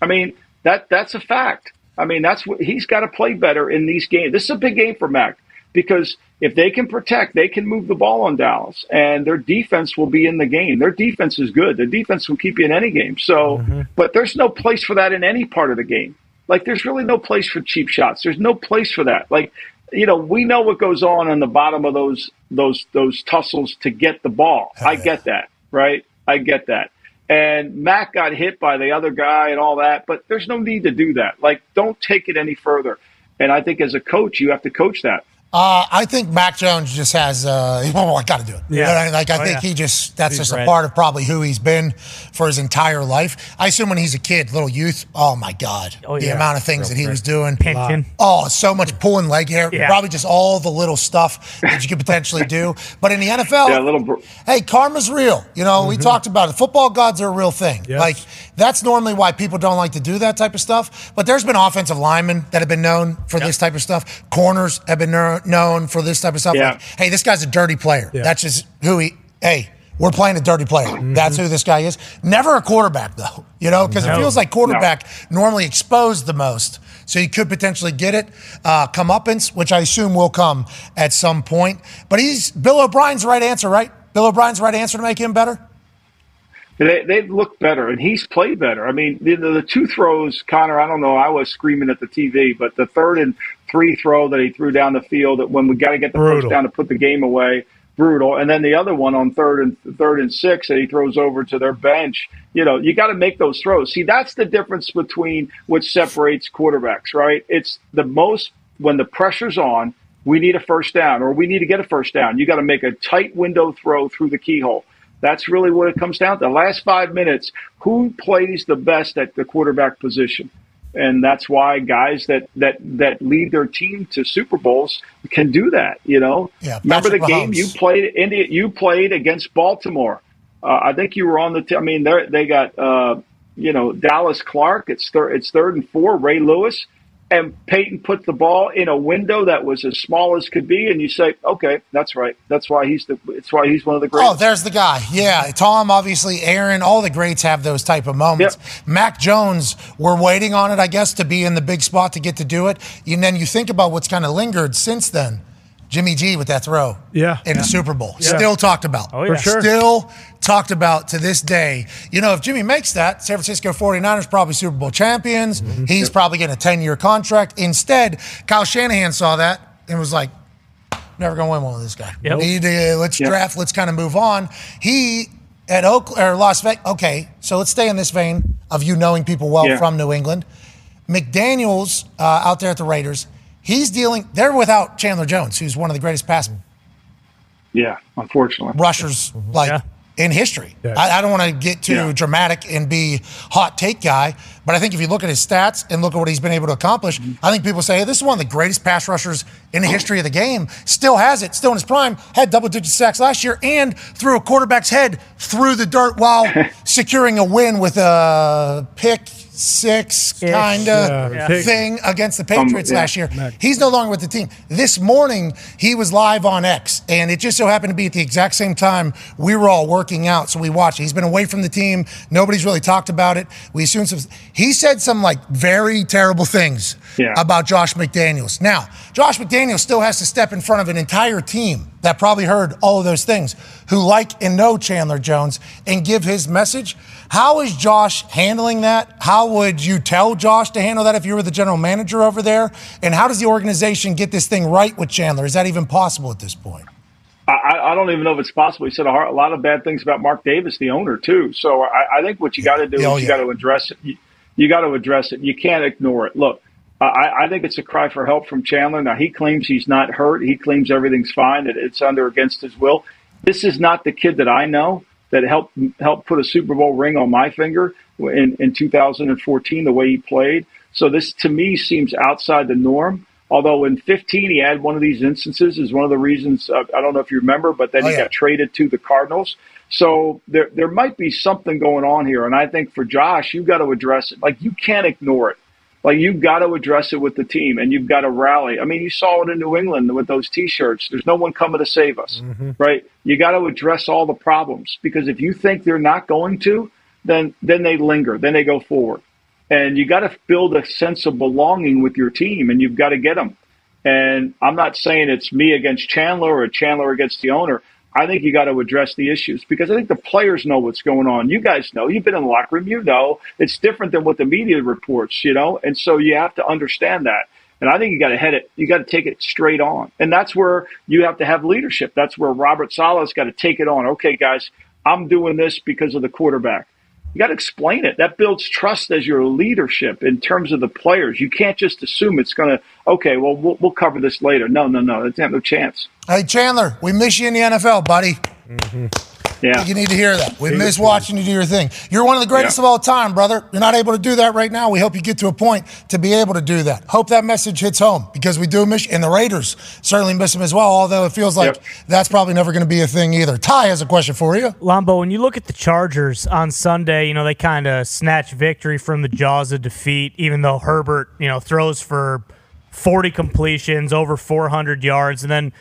I mean, that's a fact. I mean, he's got to play better in these games. This is a big game for Mac. because if they can protect, they can move the ball on Dallas, and their defense will be in the game. Their defense is good. Their defense will keep you in any game. So, but there's no place for that in any part of the game. Like, there's really no place for cheap shots. There's no place for that. Like, you know, we know what goes on the bottom of those tussles to get the ball. I get that, right? I get that. And Mac got hit by the other guy and all that, but there's no need to do that. Like, don't take it any further. And I think as a coach, you have to coach that. I think Mac Jones just has I got to do it. Yeah. You know, like, I think that's just a part of probably who he's been for his entire life. I assume when he's a kid, little youth, oh, my God. Oh, the amount of things that he was doing. Pinkin. Oh, so much pulling leg hair. Yeah. Probably just all the little stuff that you could potentially do. But in the NFL, hey, karma's real. You know, we talked about it. Football gods are a real thing. Yes. Like, that's normally why people don't like to do that type of stuff. But there's been offensive linemen that have been known for this type of stuff. Corners have been known for this type of stuff. Yeah. Like, hey, this guy's a dirty player. Yeah. That's just who he – hey, we're playing a dirty player. That's who this guy is. Never a quarterback, though, you know, because it feels like quarterback normally exposed the most. So you could potentially get it, comeuppance, which I assume will come at some point. But Bill O'Brien's the right answer, right? Bill O'Brien's the right answer to make him better? They look better, and he's played better. I mean, the two throws, Connor, I don't know, I was screaming at the TV, but the third and three throw that he threw down the field that when we got to get the first down to put the game away, brutal. And then the other one on third and six that he throws over to their bench. You know, you got to make those throws. See, that's the difference between what separates quarterbacks, right? It's the most when the pressure's on, we need a first down or we need to get a first down. You got to make a tight window throw through the keyhole. That's really what it comes down to. The last 5 minutes, who plays the best at the quarterback position? And that's why guys that lead their team to Super Bowls can do that, you know? Yeah, remember the game you played India? You played against Baltimore. I think you were on the – I mean, they got, Dallas Clark. It's third and four, Ray Lewis. And Peyton put the ball in a window that was as small as could be, and you say, "Okay, that's right. That's why he's one of the greatest." Oh, there's the guy. Yeah, Tom, obviously, Aaron, all the greats have those type of moments. Yep. Mac Jones, we're waiting on it, I guess, to be in the big spot to get to do it. And then you think about what's kind of lingered since then. Jimmy G with that throw in the Super Bowl. Yeah. Still talked about. Oh, yeah. For sure. Still talked about to this day. You know, if Jimmy makes that, San Francisco 49ers probably Super Bowl champions. Mm-hmm. He's probably getting a 10-year contract. Instead, Kyle Shanahan saw that and was like, never going to win one with this guy. Yep. Let's draft. Let's kind of move on. He at Las Vegas. Okay, so let's stay in this vein of you knowing people well from New England. McDaniels out there at the Raiders. He's dealing – they're without Chandler Jones, who's one of the greatest pass unfortunately. Rushers, in history. Yeah. I don't want to get too dramatic and be hot take guy, but I think if you look at his stats and look at what he's been able to accomplish, I think people say, hey, this is one of the greatest pass rushers in the history of the game. Still has it, still in his prime, had double-digit sacks last year, and threw a quarterback's head through the dirt while securing a win with a pick – six kind of thing against the Patriots last year. He's no longer with the team. This morning, he was live on X, and it just so happened to be at the exact same time we were all working out, so we watched it. He's been away from the team. Nobody's really talked about it. We assume he said some, very terrible things about Josh McDaniels. Now, Josh McDaniels still has to step in front of an entire team that probably heard all of those things, who like and know Chandler Jones, and give his message. How is Josh handling that? How would you tell Josh to handle that if you were the general manager over there? And how does the organization get this thing right with Chandler? Is that even possible at this point? I don't even know if it's possible. He said a lot of bad things about Mark Davis, the owner, too. So I think what you got to do is you got to address it. You got to address it. You can't ignore it. Look, I think it's a cry for help from Chandler. Now, he claims he's not hurt. He claims everything's fine, that it's against his will. This is not the kid that I know that helped put a Super Bowl ring on my finger in 2014, the way he played. So this, to me, seems outside the norm. Although in 2015, he had one of these instances is one of the reasons, I don't know if you remember, but then he got traded to the Cardinals. So there might be something going on here. And I think for Josh, you've got to address it. You can't ignore it. You've got to address it with the team, and you've got to rally. I mean, you saw it in New England with those T-shirts. There's no one coming to save us, right? You got to address all the problems, because if you think they're not going to, then they linger. Then they go forward. And you got to build a sense of belonging with your team, and you've got to get them. And I'm not saying it's me against Chandler or Chandler against the owner. I think you got to address the issues because I think the players know what's going on. You guys know. You've been in the locker room. You know. It's different than what the media reports, you know. And so you have to understand that. And I think you got to head it. You got to take it straight on. And that's where you have to have leadership. That's where Robert Sala's got to take it on. Okay, guys, I'm doing this because of the quarterback. You got to explain it. That builds trust as your leadership in terms of the players. You can't just assume it's going to, okay, well, we'll cover this later. No. They have no chance. Hey, Chandler, we miss you in the NFL, buddy. Mm-hmm. Yeah. You need to hear that. We miss watching you do your thing. You're one of the greatest of all time, brother. You're not able to do that right now. We hope you get to a point to be able to do that. Hope that message hits home because we do miss you. And the Raiders certainly miss him as well, although it feels like that's probably never going to be a thing either. Ty has a question for you. Lombo, when you look at the Chargers on Sunday, you know, they kind of snatch victory from the jaws of defeat, even though Herbert, you know, throws for 40 completions, over 400 yards, and then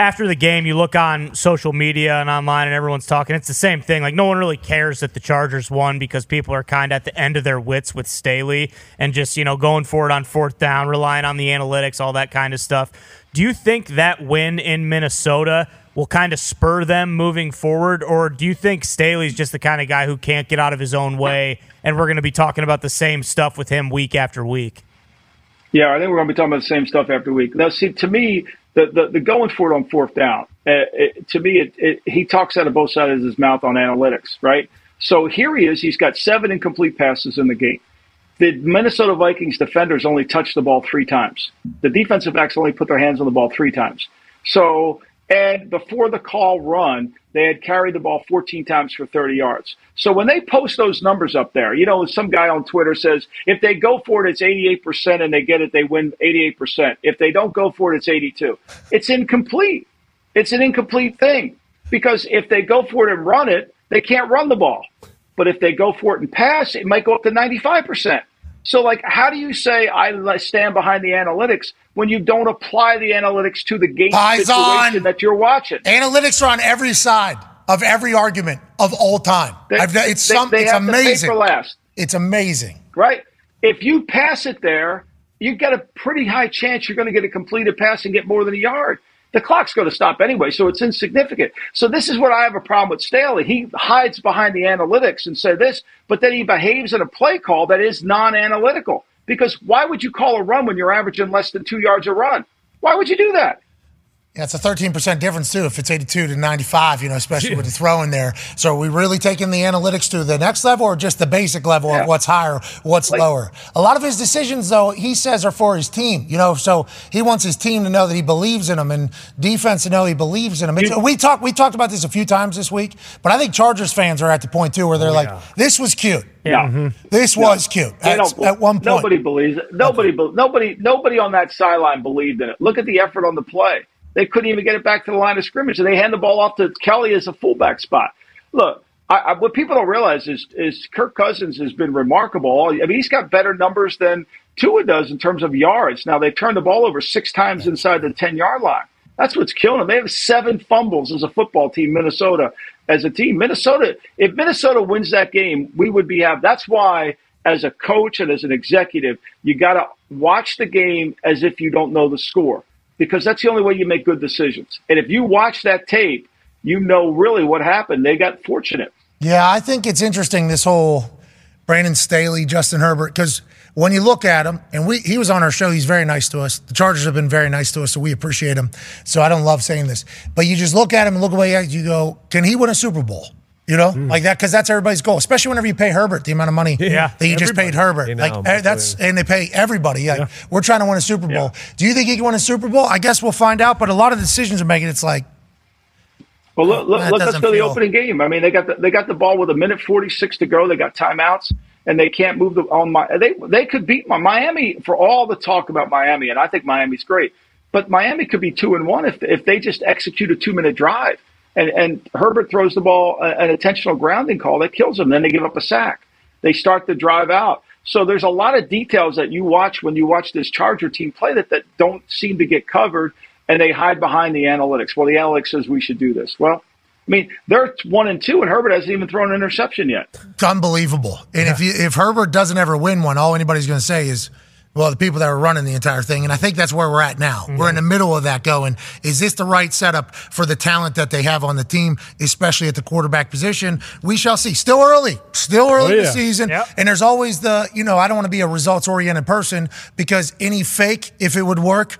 after the game, you look on social media and online and everyone's talking. It's the same thing. Like, no one really cares that the Chargers won because people are kind of at the end of their wits with Staley and just, you know, going for it on fourth down, relying on the analytics, all that kind of stuff. Do you think that win in Minnesota will kind of spur them moving forward, or do you think Staley's just the kind of guy who can't get out of his own way and we're going to be talking about the same stuff with him week after week? Yeah, I think we're going to be talking about the same stuff after week. Now, see, to me, the going for it on fourth down, he talks out of both sides of his mouth on analytics, right? So here he is. He's got 7 incomplete passes in the game. The Minnesota Vikings defenders only touched the ball 3 times. The defensive backs only put their hands on the ball 3 times. So, and before the call run, they had carried the ball 14 times for 30 yards. So when they post those numbers up there, you know, some guy on Twitter says, if they go for it, it's 88% and they get it, they win 88%. If they don't go for it, it's 82. It's incomplete. It's an incomplete thing because if they go for it and run it, they can't run the ball. But if they go for it and pass, it might go up to 95%. So, like, how do you say I stand behind the analytics when you don't apply the analytics to the game situation that you're watching? Analytics are on every side of every argument of all time. It's amazing. It's amazing. Right? If you pass it there, you've got a pretty high chance you're going to get a completed pass and get more than a yard. The clock's going to stop anyway, so it's insignificant. So this is what I have a problem with Staley. He hides behind the analytics and say this, but then he behaves in a play call that is non-analytical. Because why would you call a run when you're averaging less than 2 yards a run? Why would you do that? Yeah, it's a 13% difference, too, if it's 82 to 95, you know, especially with the throw in there. So are we really taking the analytics to the next level or just the basic level of what's higher, what's lower? A lot of his decisions, though, he says are for his team, you know, so he wants his team to know that he believes in them and defense to know he believes in them. We talked about this a few times this week, but I think Chargers fans are at the point, too, where they're like, this was cute. Yeah. Mm-hmm. This was cute at one point. Nobody believes it. Nobody on that sideline believed in it. Look at the effort on the play. They couldn't even get it back to the line of scrimmage, and they hand the ball off to Kelly as a fullback spot. Look, what people don't realize is Kirk Cousins has been remarkable. I mean, he's got better numbers than Tua does in terms of yards. Now, they've turned the ball over 6 times inside the 10-yard line. That's what's killing them. They have 7 fumbles as a football team, Minnesota, as a team. Minnesota, if Minnesota wins that game, we would be happy. That's why, as a coach and as an executive, you got to watch the game as if you don't know the score. Because that's the only way you make good decisions. And if you watch that tape, you know really what happened. They got fortunate. Yeah, I think it's interesting, this whole Brandon Staley, Justin Herbert, because when you look at him, and he was on our show, he's very nice to us. The Chargers have been very nice to us, so we appreciate him. So I don't love saying this. But you just look at him and look away, you go, can he win a Super Bowl? You know, like that, because that's everybody's goal, especially whenever you pay Herbert the amount of money that you just paid Herbert. You know, like that's, and they pay everybody. Like, we're trying to win a Super Bowl. Yeah. Do you think he can win a Super Bowl? I guess we'll find out. But a lot of the decisions are making it's like, well, look up to the opening game. I mean, they got the ball with 1:46 to go. They got timeouts, and they can't move They could beat Miami for all the talk about Miami, and I think Miami's great. But Miami could be 2-1 if they just execute a 2-minute drive. And Herbert throws the ball, an intentional grounding call that kills him. Then they give up a sack. They start the drive out. So there's a lot of details that you watch when you watch this Charger team play that don't seem to get covered, and they hide behind the analytics. Well, the analytics says we should do this. Well, I mean, they're 1-2, and Herbert hasn't even thrown an interception yet. It's unbelievable. And if Herbert doesn't ever win one, all anybody's going to say is, well, the people that were running the entire thing. And I think that's where we're at now. Mm-hmm. We're in the middle of that going, is this the right setup for the talent that they have on the team, especially at the quarterback position? We shall see. Still early in the season. Yep. And there's always the, I don't want to be a results-oriented person because any fake, if it would work,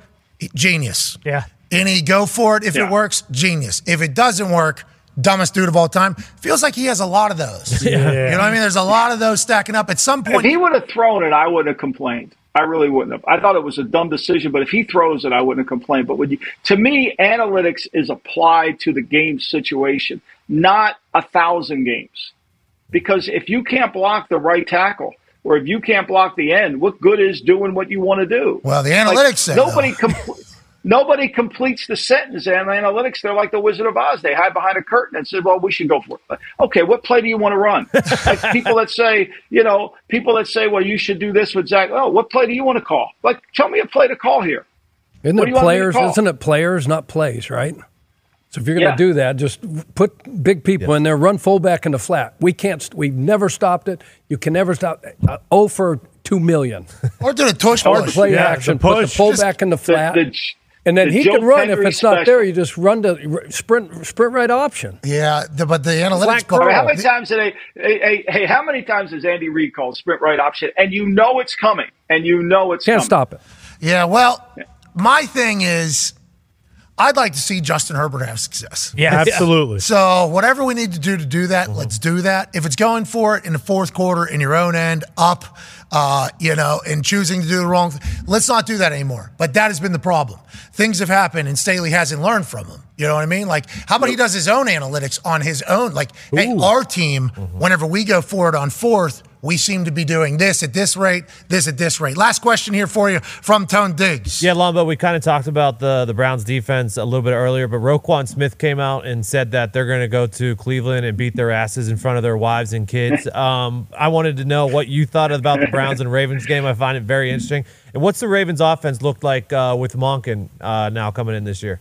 genius. Yeah. Any go for it, if it works, genius. If it doesn't work, dumbest dude of all time. Feels like he has a lot of those. Yeah. You know what I mean? There's a lot of those stacking up. At some point, if he would have thrown it, I wouldn't have complained. I really wouldn't have. I thought it was a dumb decision, but if he throws it, I wouldn't have complained. But to me, analytics is applied to the game situation, not 1,000 games. Because if you can't block the right tackle, or if you can't block the end, what good is doing what you want to do? Well, the analytics say nobody nobody completes the sentence in analytics. They're like the Wizard of Oz. They hide behind a curtain and say, well, we should go for it. Okay, what play do you want to run? Like people that say, well, you should do this with Zach. Oh, what play do you want to call? Like, tell me a play to call here. Isn't it players, not plays, right? So if you're going to do that, just put big people in there, run fullback in the flat. We've never stopped it. You can never stop. 0 for 2 million. Or do the tush push. Or play action, put the fullback in the flat. And then he could run if it's not there. You just run to sprint right option. Yeah, but the analytics. I mean, how many times did how many times has Andy Reid called sprint right option? And you know it's coming, and you know it's can't stop it. Yeah. Well, my thing is, I'd like to see Justin Herbert have success. Yeah, absolutely. So whatever we need to do that, let's do that. If it's going for it in the fourth quarter in your own end, up, and choosing to do the wrong thing, let's not do that anymore. But that has been the problem. Things have happened, and Staley hasn't learned from them. You know what I mean? Like, how about he does his own analytics on his own? Like, hey, our team, whenever we go for it on fourth, we seem to be doing this at this rate, this at this rate. Last question here for you from Tone Diggs. Yeah, Lombo, we kind of talked about the Browns defense a little bit earlier, but Roquan Smith came out and said that they're going to go to Cleveland and beat their asses in front of their wives and kids. I wanted to know what you thought about the Browns and Ravens game. I find it very interesting. And what's the Ravens offense looked like with Monken now coming in this year?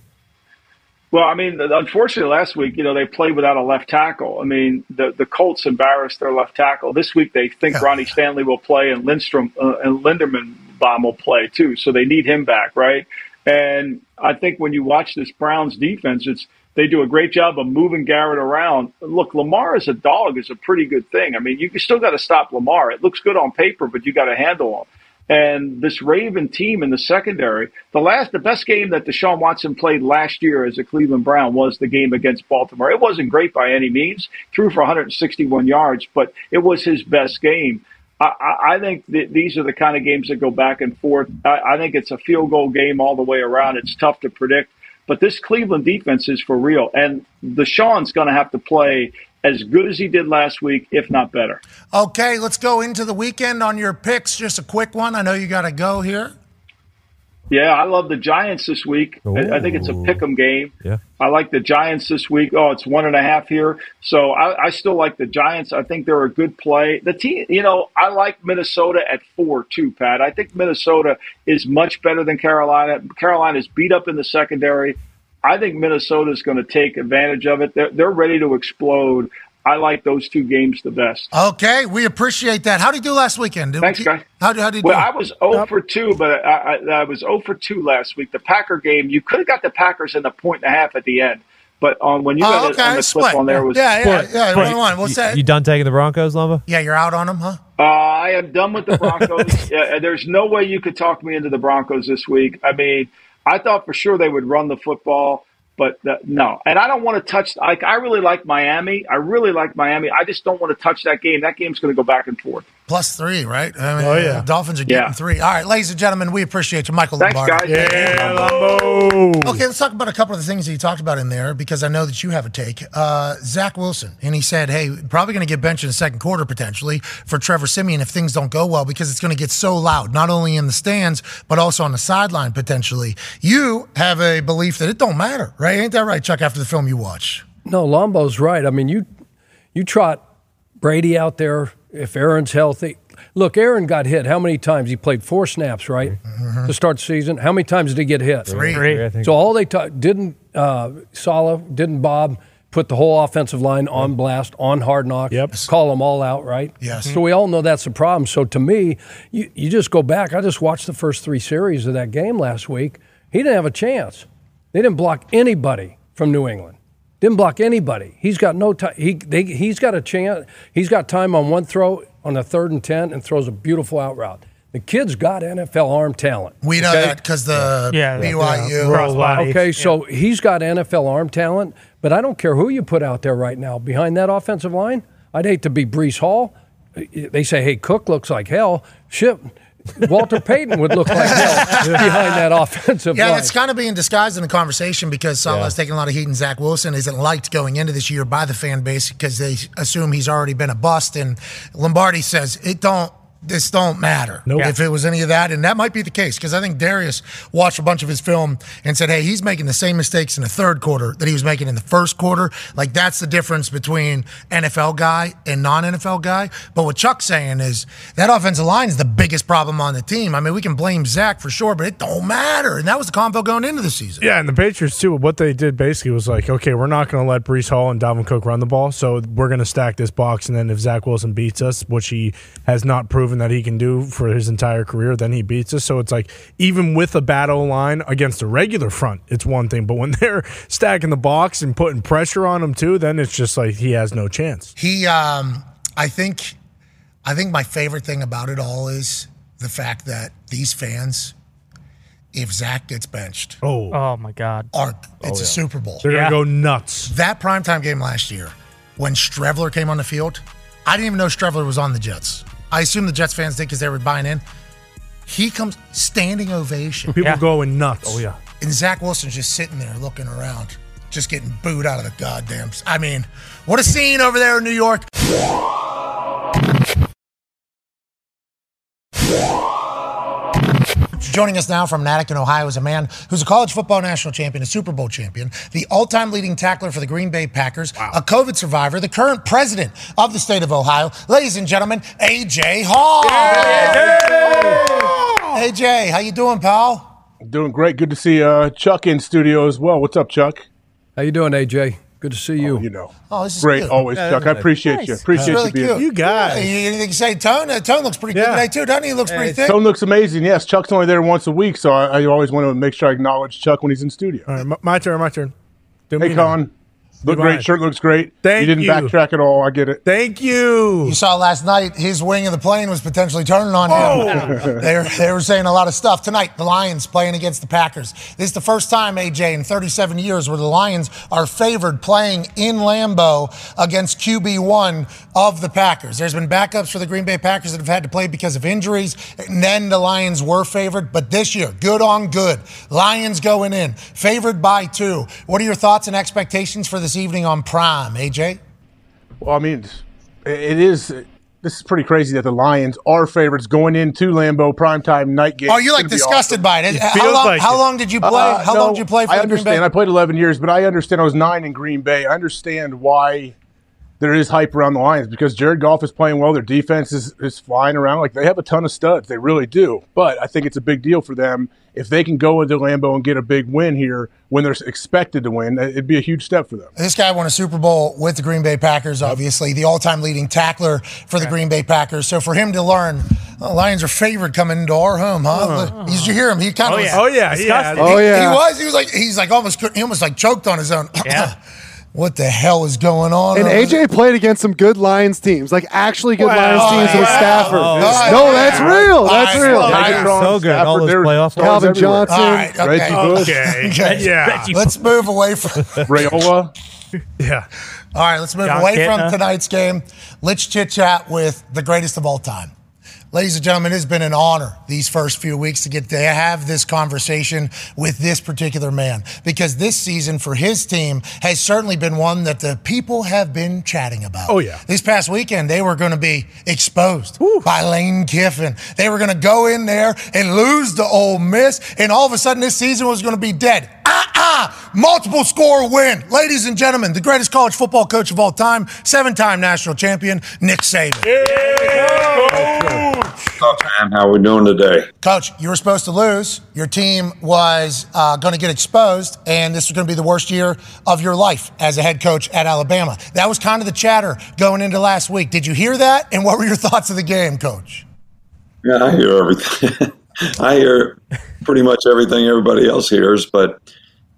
Well, I mean, unfortunately, last week, they played without a left tackle. I mean, the Colts embarrassed their left tackle. This week, they think Ronnie Stanley will play and Lindstrom and Linderbaum will play too. So they need him back, right? And I think when you watch this Browns defense, they do a great job of moving Garrett around. Look, Lamar as a dog is a pretty good thing. I mean, you still got to stop Lamar. It looks good on paper, but you got to handle him. And this Raven team in the secondary, the best game that Deshaun Watson played last year as a Cleveland Brown was the game against Baltimore. It wasn't great by any means, threw for 161 yards, but it was his best game. I think that these are the kind of games that go back and forth. I think it's a field goal game all the way around. It's tough to predict, but this Cleveland defense is for real, and Deshaun's going to have to play as good as he did last week, if not better. Okay, let's go into the weekend on your picks. Just a quick one. I know you got to go here. Yeah, I love the Giants this week. Ooh. I think it's a pick'em game. Yeah. I like the Giants this week. Oh, it's 1.5 here. So I still like the Giants. I think they're a good play. The team, I like Minnesota at 4 too, Pat. I think Minnesota is much better than Carolina. Carolina's beat up in the secondary. I think Minnesota is going to take advantage of it. They're ready to explode. I like those two games the best. Okay, we appreciate that. How did you do last weekend? Thanks, guys. How did you do? Well, I was 0 for 2, but I was 0 for 2 last week. The Packer game, you could have got the Packers in the 1.5 at the end, but when you got it on the split on there was split. We'll say you done taking the Broncos, Lomba? Yeah, you're out on them, huh? I am done with the Broncos. There's no way you could talk me into the Broncos this week. I mean, I thought for sure they would run the football, but no. And I don't want to touch – I really like Miami. I just don't want to touch that game. That game's going to go back and forth. +3, right? I mean, the Dolphins are getting 3. All right, ladies and gentlemen, we appreciate you. Michael Lombardi. Thanks, guys. Yeah, Lombo. Okay, let's talk about a couple of the things that you talked about in there because I know that you have a take. Zach Wilson, and he said, hey, probably going to get benched in the second quarter potentially for Trevor Siemian if things don't go well because it's going to get so loud, not only in the stands but also on the sideline potentially. You have a belief that it don't matter, right? Ain't that right, Chuck, after the film you watch? No, Lombo's right. I mean, you trot Brady out there. If Aaron's healthy. Look, Aaron got hit how many times? He played 4 snaps, right, to start the season. How many times did he get hit? 3. So all they didn't Saleh, didn't Bob, put the whole offensive line on blast, on Hard Knocks, call them all out, right? Yes. So we all know that's a problem. So to me, you just go back. I just watched the first three series of that game last week. He didn't have a chance. They didn't block anybody from New England. Didn't block anybody. He's got no time. He's got a chance. He's got time on one throw on a 3rd and 10 and throws a beautiful out route. The kid's got NFL arm talent. We know that because the BYU. Okay, so he's got NFL arm talent, but I don't care who you put out there right now. Behind that offensive line, I'd hate to be Breece Hall. They say, hey, Cook looks like hell. Shit. Walter Payton would look like hell behind that offensive line. Yeah, it's kind of being disguised in the conversation because Salah's taking a lot of heat, and Zach Wilson isn't liked going into this year by the fan base because they assume he's already been a bust. And Lombardi says this don't matter if it was any of that. And that might be the case because I think Darius watched a bunch of his film and said, hey, he's making the same mistakes in the 3rd quarter that he was making in the 1st quarter. Like, that's the difference between NFL guy and non-NFL guy. But what Chuck's saying is that offensive line is the biggest problem on the team. I mean, we can blame Zach for sure, but it don't matter. And that was the convo going into the season. Yeah, and the Patriots, too, what they did basically was like, okay, we're not going to let Breece Hall and Dalvin Cook run the ball, so we're going to stack this box. And then if Zach Wilson beats us, which he has not proven that he can do for his entire career, then he beats us. So it's like, even with a battle line against a regular front, it's one thing, but when they're stacking the box and putting pressure on him too, then it's just like he has no chance. I think my favorite thing about it all is the fact that these fans, if Zach gets benched, a Super Bowl. They're going to go nuts. That primetime game last year when Strevler came on the field, I didn't even know Strevler was on the Jets. I assume the Jets fans did because they were buying in. He comes standing ovation. People going nuts. Oh, yeah. And Zach Wilson's just sitting there looking around, just getting booed out of the goddamn. I mean, what a scene over there in New York. Joining us now from Nattican, Ohio is a man who's a college football national champion, a Super Bowl champion, the all-time leading tackler for the Green Bay Packers, a COVID survivor, the current president of the state of Ohio. Ladies and gentlemen, A.J. Hawk. Hey, A.J., how you doing, pal? Doing great. Good to see Chuck in studio as well. What's up, Chuck? How you doing, A.J.? Good to see you. This is great. Good. Always, Chuck. I appreciate you. Appreciate really you being here. You guys. You say Tone? Tone looks pretty good today, too, doesn't he? Looks pretty thick. Tone looks amazing, yes. Chuck's only there once a week, so I always want to make sure I acknowledge Chuck when he's in studio. All right, my turn. Hey, Con. Look great. Shirt looks great. Thank you. You didn't backtrack at all. I get it. Thank you. You saw last night his wing of the plane was potentially turning on him. They were saying a lot of stuff. Tonight, the Lions playing against the Packers. This is the first time, AJ, in 37 years where the Lions are favored playing in Lambeau against QB1 of the Packers. There's been backups for the Green Bay Packers that have had to play because of injuries, and then the Lions were favored. But this year, good on good. Lions going in, favored by 2. What are your thoughts and expectations for this evening on Prime, AJ? Well, I mean, this is pretty crazy that the Lions are favorites going into Lambeau primetime night game. Oh, you're like disgusted by it. How long did you play? How long did you play for the Green Bay? I played 11 years, but I understand. I was 9 in Green Bay. I understand why there is hype around the Lions because Jared Goff is playing well. Their defense is flying around. Like, they have a ton of studs. They really do. But I think it's a big deal for them. If they can go into Lambeau and get a big win here when they're expected to win, it'd be a huge step for them. This guy won a Super Bowl with the Green Bay Packers, obviously, the all-time leading tackler for the Green Bay Packers. So for him to learn, Lions are favored coming into our home, huh? Did you hear him? He kind of He almost choked on his own. Yeah. What the hell is going on? And AJ played against some good Lions teams, like actually good Lions teams with Stafford. That's real. That's real. So good. All those playoffs. Calvin Johnson. All right, okay. Let's move away from Rayola. All right, let's move away from tonight's game. Let's chit-chat with the greatest of all time. Ladies and gentlemen, it's been an honor these first few weeks to get to have this conversation with this particular man, because this season for his team has certainly been one that the people have been chatting about. Oh, yeah. This past weekend, they were going to be exposed by Lane Kiffin. They were going to go in there and lose to Ole Miss, and all of a sudden this season was going to be dead. Ja, multiple score win. Ladies and gentlemen, the greatest college football coach of all time, seven-time national champion, Nick Saban. Yeah, coach, how are we doing today? Coach, you were supposed to lose. Your team was going to get exposed, and this was going to be the worst year of your life as a head coach at Alabama. That was kind of the chatter going into last week. Did you hear that, and what were your thoughts of the game, Coach? Yeah, I hear everything. I hear pretty much everything everybody else hears, but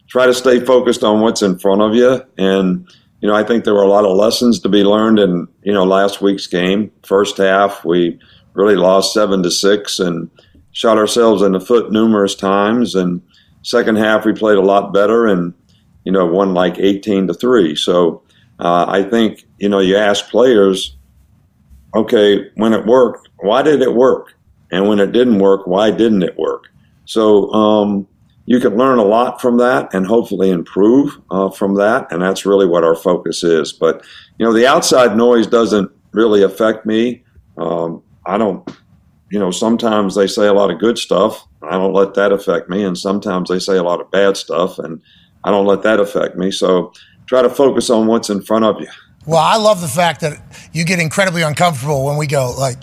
try to stay focused on what's in front of you. And, you know, I think there were a lot of lessons to be learned in, you know, last week's game. First half, we really lost 7-6 and shot ourselves in the foot numerous times. And second half, we played a lot better and, you know, won like 18-3. So I think, you know, you ask players, okay, when it worked, why did it work? And when it didn't work, why didn't it work? So you can learn a lot from that and hopefully improve from that. And that's really what our focus is. But, you know, the outside noise doesn't really affect me. I don't, you know, sometimes they say a lot of good stuff. I don't let that affect me. And sometimes they say a lot of bad stuff, and I don't let that affect me. So try to focus on what's in front of you. Well, I love the fact that you get incredibly uncomfortable when we go, like,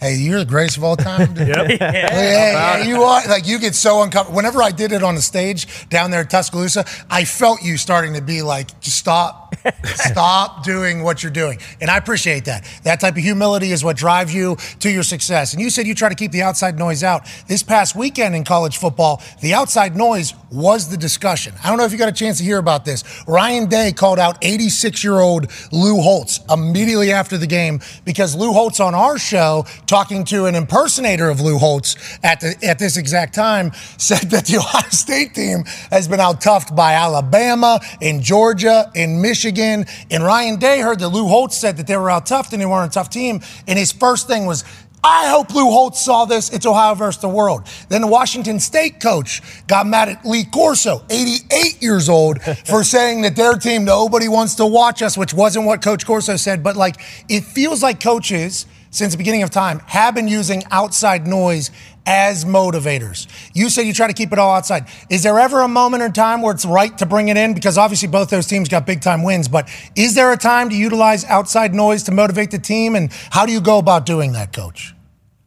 hey, you're the greatest of all time. Dude. Yep. Yeah. Hey, you are. Like, you get so uncomfortable. Whenever I did it on the stage down there at Tuscaloosa, I felt you starting to be like, just stop. Stop doing what you're doing. And I appreciate that. That type of humility is what drives you to your success. And you said you try to keep the outside noise out. This past weekend in college football, the outside noise was the discussion. I don't know if you got a chance to hear about this. Ryan Day called out 86-year-old Lou Holtz immediately after the game because Lou Holtz on our show, talking to an impersonator of Lou Holtz at this exact time, said that the Ohio State team has been out-toughed by Alabama and Georgia and Michigan. And Ryan Day heard that Lou Holtz said that they were out-toughed and they weren't a tough team. And his first thing was, I hope Lou Holtz saw this. It's Ohio versus the world. Then the Washington State coach got mad at Lee Corso, 88 years old, for saying that their team, nobody wants to watch us, which wasn't what Coach Corso said. But, like, it feels like coaches, since the beginning of time, have been using outside noise as motivators. You said you try to keep it all outside. Is there ever a moment in time where it's right to bring it in? Because obviously both those teams got big-time wins, but is there a time to utilize outside noise to motivate the team, and how do you go about doing that, Coach?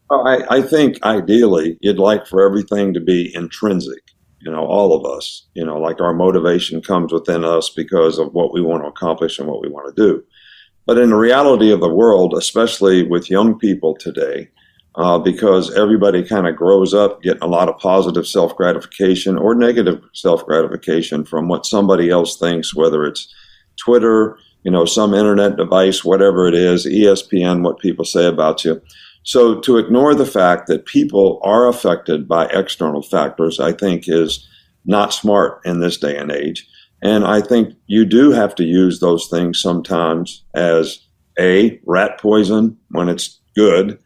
Well, I think, ideally, you'd like for everything to be intrinsic, you know, all of us. You know, like our motivation comes within us because of what we want to accomplish and what we want to do. But in the reality of the world, especially with young people today, because everybody kind of grows up getting a lot of positive self-gratification or negative self-gratification from what somebody else thinks, whether it's Twitter, you know, some internet device, whatever it is, ESPN, what people say about you. So to ignore the fact that people are affected by external factors, I think, is not smart in this day and age. And I think you do have to use those things sometimes as A, rat poison when it's good,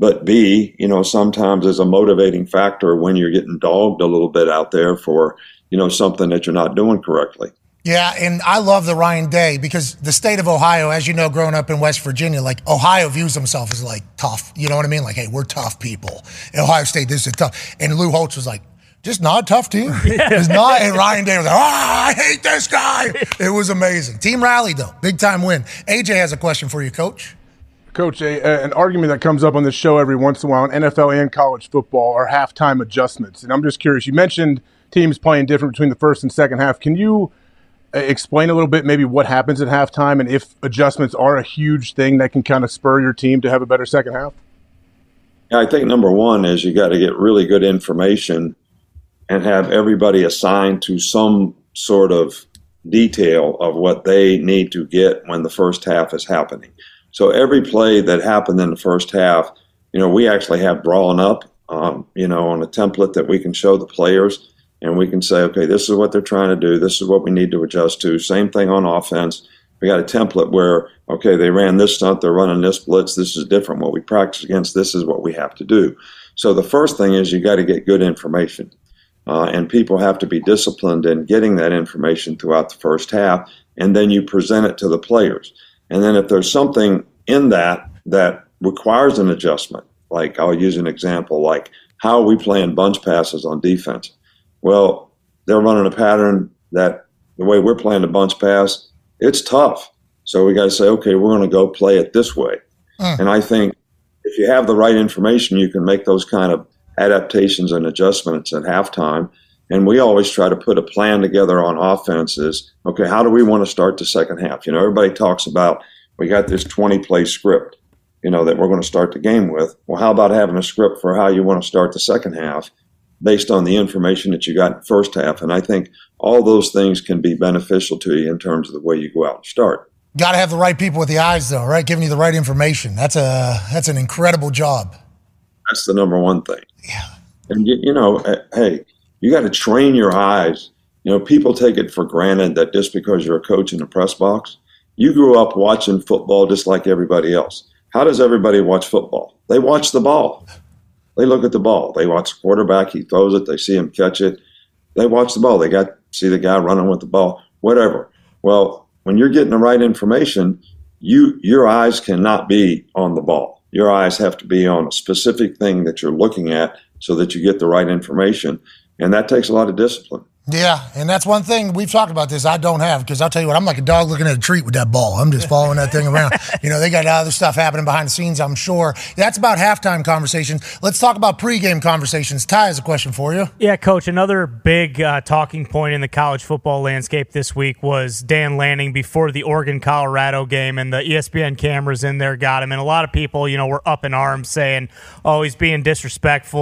but B, you know, sometimes as a motivating factor when you're getting dogged a little bit out there for, you know, something that you're not doing correctly. Yeah, and I love the Ryan Day because the state of Ohio, as you know, growing up in West Virginia, like Ohio views himself as like tough. You know what I mean? Like, hey, we're tough people. And Ohio State, this is tough. And Lou Holtz was like, just not a tough team. It's not. And Ryan Day was like, oh, I hate this guy. It was amazing. Team rally, though. Big-time win. A.J. has a question for you, Coach. Coach, an argument that comes up on this show every once in a while in NFL and college football are halftime adjustments. And I'm just curious. You mentioned teams playing different between the first and second half. Can you explain a little bit maybe what happens at halftime and if adjustments are a huge thing that can kind of spur your team to have a better second half? Yeah, I think number one is you got to get really good information and have everybody assigned to some sort of detail of what they need to get when the first half is happening. So every play that happened in the first half, you know, we actually have drawn up, you know, on a template that we can show the players, and we can say, okay, this is what they're trying to do. This is what we need to adjust to. Same thing on offense. We got a template where, okay, they ran this stunt, they're running this blitz. This is different. What we practice against, this is what we have to do. So the first thing is you got to get good information. And people have to be disciplined in getting that information throughout the first half, and then you present it to the players. And then if there's something in that that requires an adjustment, like I'll use an example, like how are we playing bunch passes on defense? Well, they're running a pattern that the way we're playing the bunch pass, it's tough. So we got to say, okay, we're going to go play it this way. And I think if you have the right information, you can make those kind of adaptations and adjustments at halftime. And we always try to put a plan together on offenses. Okay, how do we want to start the second half? You know, everybody talks about we got this 20-play script, you know, that we're going to start the game with. Well, how about having a script for how you want to start the second half based on the information that you got in the first half? And I think all those things can be beneficial to you in terms of the way you go out and start. Got to have the right people with the eyes, though, right? Giving you the right information. That's an incredible job. That's the number one thing. Yeah. And, you know, hey, you got to train your eyes. You know, people take it for granted that just because you're a coach in the press box, you grew up watching football just like everybody else. How does everybody watch football? They watch the ball. They look at the ball. They watch the quarterback. He throws it. They see him catch it. They watch the ball. They got see the guy running with the ball, whatever. Well, when you're getting the right information, your eyes cannot be on the ball. Your eyes have to be on a specific thing that you're looking at so that you get the right information, and that takes a lot of discipline. Yeah, and that's one thing we've talked about this I don't have, because I'll tell you what, I'm like a dog looking at a treat with that ball. I'm just following that thing around. You know, they got other stuff happening behind the scenes, I'm sure. That's about halftime conversations. Let's talk about pregame conversations. Ty has a question for you. Yeah, Coach, another big talking point in the college football landscape this week was Dan Lanning before the Oregon-Colorado game, and the ESPN cameras in there got him. And a lot of people, you know, were up in arms saying, oh, he's being disrespectful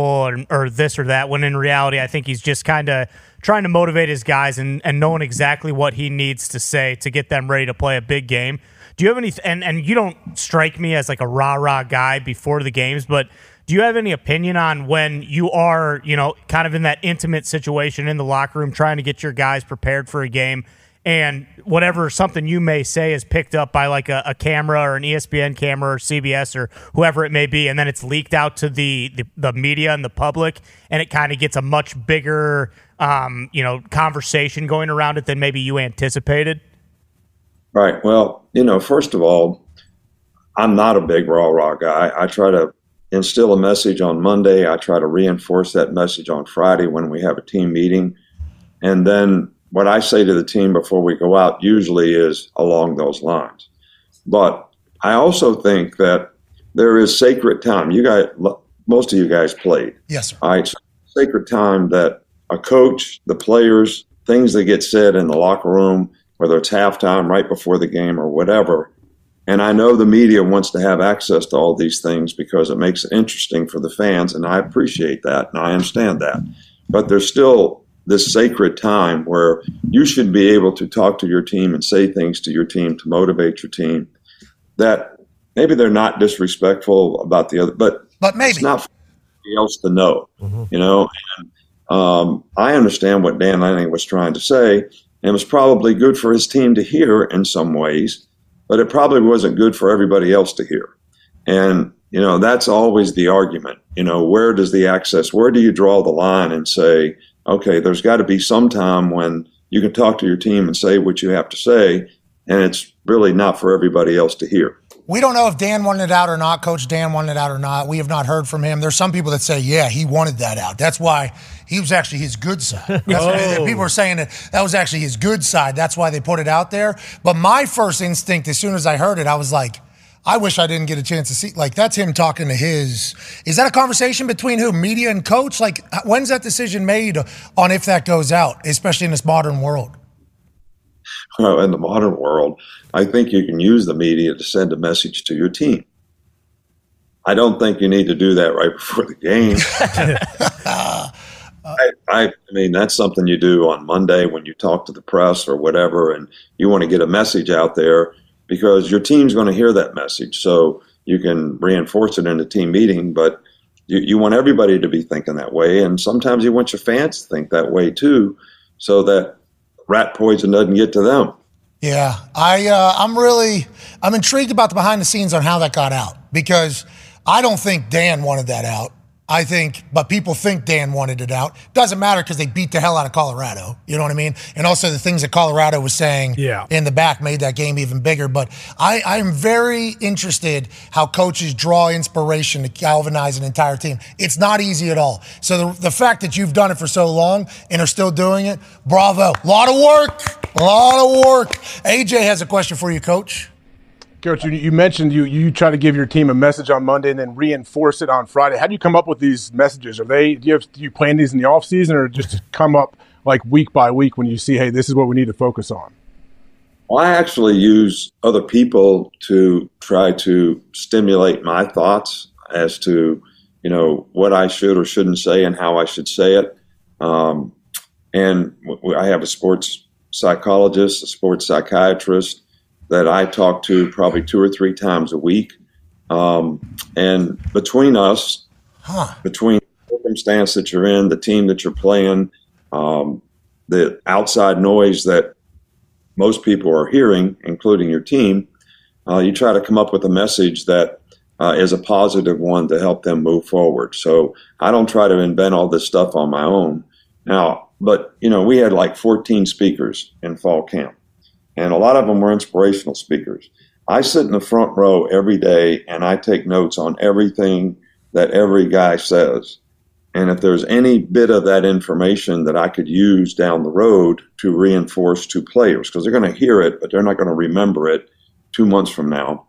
or this or that, when in reality I think he's just kind of trying to motivate his guys and knowing exactly what he needs to say to get them ready to play a big game. Do you have any and you don't strike me as like a rah-rah guy before the games, but do you have any opinion on when you are, you know, kind of in that intimate situation in the locker room trying to get your guys prepared for a game, and whatever something you may say is picked up by like a camera or an ESPN camera or CBS or whoever it may be, and then it's leaked out to the media and the public, and it kind of gets a much bigger you know, conversation going around it than maybe you anticipated? Right. Well, you know, first of all, I'm not a big rah-rah guy. I try to instill a message on Monday. I try to reinforce that message on Friday when we have a team meeting. And then what I say to the team before we go out usually is along those lines. But I also think that there is sacred time. You guys, most of you guys played. Yes, sir. All right. So sacred time that a coach, the players, things that get said in the locker room, whether it's halftime, right before the game or whatever. And I know the media wants to have access to all these things because it makes it interesting for the fans. And I appreciate that. And I understand that. But there's still this sacred time where you should be able to talk to your team and say things to your team to motivate your team that maybe they're not disrespectful about the other, but maybe it's not for anybody else to know, you know, and I understand what Dan Lanning was trying to say, and it was probably good for his team to hear in some ways, but it probably wasn't good for everybody else to hear. And, you know, that's always the argument, you know, where does the access, where do you draw the line and say, okay, there's got to be some time when you can talk to your team and say what you have to say, and it's really not for everybody else to hear. We don't know if Dan wanted it out or not. Coach Dan wanted it out or not. We have not heard from him. There's some people that say, yeah, he wanted that out. That's why he was actually his good side. Oh. People are saying that was actually his good side. That's why they put it out there. But my first instinct, as soon as I heard it, I was like, I wish I didn't get a chance to see. Like, that's him talking to his. Is that a conversation between who? Media and coach? Like, when's that decision made on if that goes out, especially in this modern world? Well, in the modern world, I think you can use the media to send a message to your team. I don't think you need to do that right before the game. I mean, that's something you do on Monday when you talk to the press or whatever, and you want to get a message out there because your team's going to hear that message. So you can reinforce it in a team meeting, but you want everybody to be thinking that way. And sometimes you want your fans to think that way too, so that rat poison doesn't get to them. Yeah, I'm intrigued about the behind the scenes on how that got out, because I don't think Dan wanted that out. I think, but people think Dan wanted it out. Doesn't matter because they beat the hell out of Colorado. You know what I mean? And also the things that Colorado was saying in the back made that game even bigger. But I'm very interested how coaches draw inspiration to galvanize an entire team. It's not easy at all. So the fact that you've done it for so long and are still doing it, bravo. A lot of work. AJ has a question for you, Coach. Coach, you mentioned you try to give your team a message on Monday and then reinforce it on Friday. How do you come up with these messages? Do you plan these in the offseason or just come up like week by week when you see, hey, this is what we need to focus on? Well, I actually use other people to try to stimulate my thoughts as to, you know, what I should or shouldn't say and how I should say it. And I have a sports psychologist, a sports psychiatrist, that I talk to probably 2 or 3 times a week. And between us, between the circumstance that you're in, the team that you're playing, the outside noise that most people are hearing, including your team, you try to come up with a message that is a positive one to help them move forward. So I don't try to invent all this stuff on my own. Now, but, you know, we had like 14 speakers in fall camp. And a lot of them were inspirational speakers. I sit in the front row every day and I take notes on everything that every guy says. And if there's any bit of that information that I could use down the road to reinforce to players, because they're going to hear it, but they're not going to remember it 2 months from now.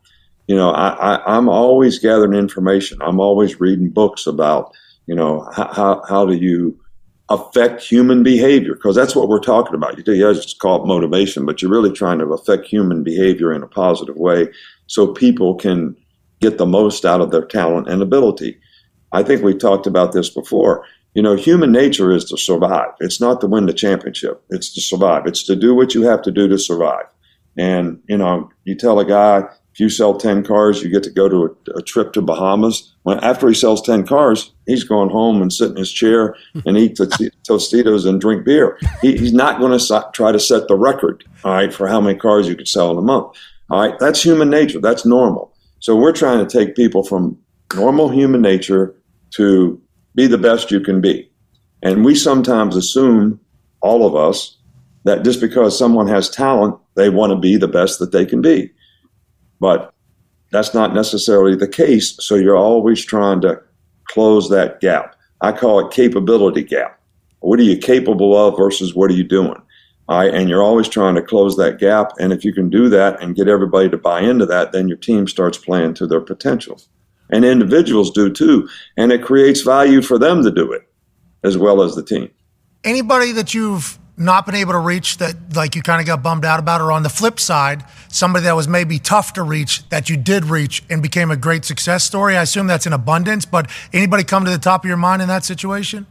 You know, I'm always gathering information. I'm always reading books about, you know, how do you affect human behavior, because that's what we're talking about. You just call it motivation, but you're really trying to affect human behavior in a positive way so people can get the most out of their talent and ability. I think we talked about this before. You know, human nature is to survive. It's not to win the championship. It's to survive. It's to do what you have to do to survive. And, you know, you tell a guy, if you sell 10 cars, you get to go to a trip to Bahamas. When, after he sells 10 cars, he's going home and sit in his chair and eat Tostitos and drink beer. He's not going to try to set the record, all right, for how many cars you could sell in a month. All right, that's human nature. That's normal. So we're trying to take people from normal human nature to be the best you can be. And we sometimes assume, all of us, that just because someone has talent, they want to be the best that they can be. But that's not necessarily the case, so you're always trying to close that gap. I call it capability gap. What are you capable of versus what are you doing? All right, and you're always trying to close that gap, and if you can do that and get everybody to buy into that, then your team starts playing to their potential. And individuals do too, and it creates value for them to do it as well as the team. Anybody that you've not been able to reach that, like, you kind of got bummed out about, or on the flip side, somebody that was maybe tough to reach that you did reach and became a great success story? I assume that's in abundance, but anybody come to the top of your mind in that situation?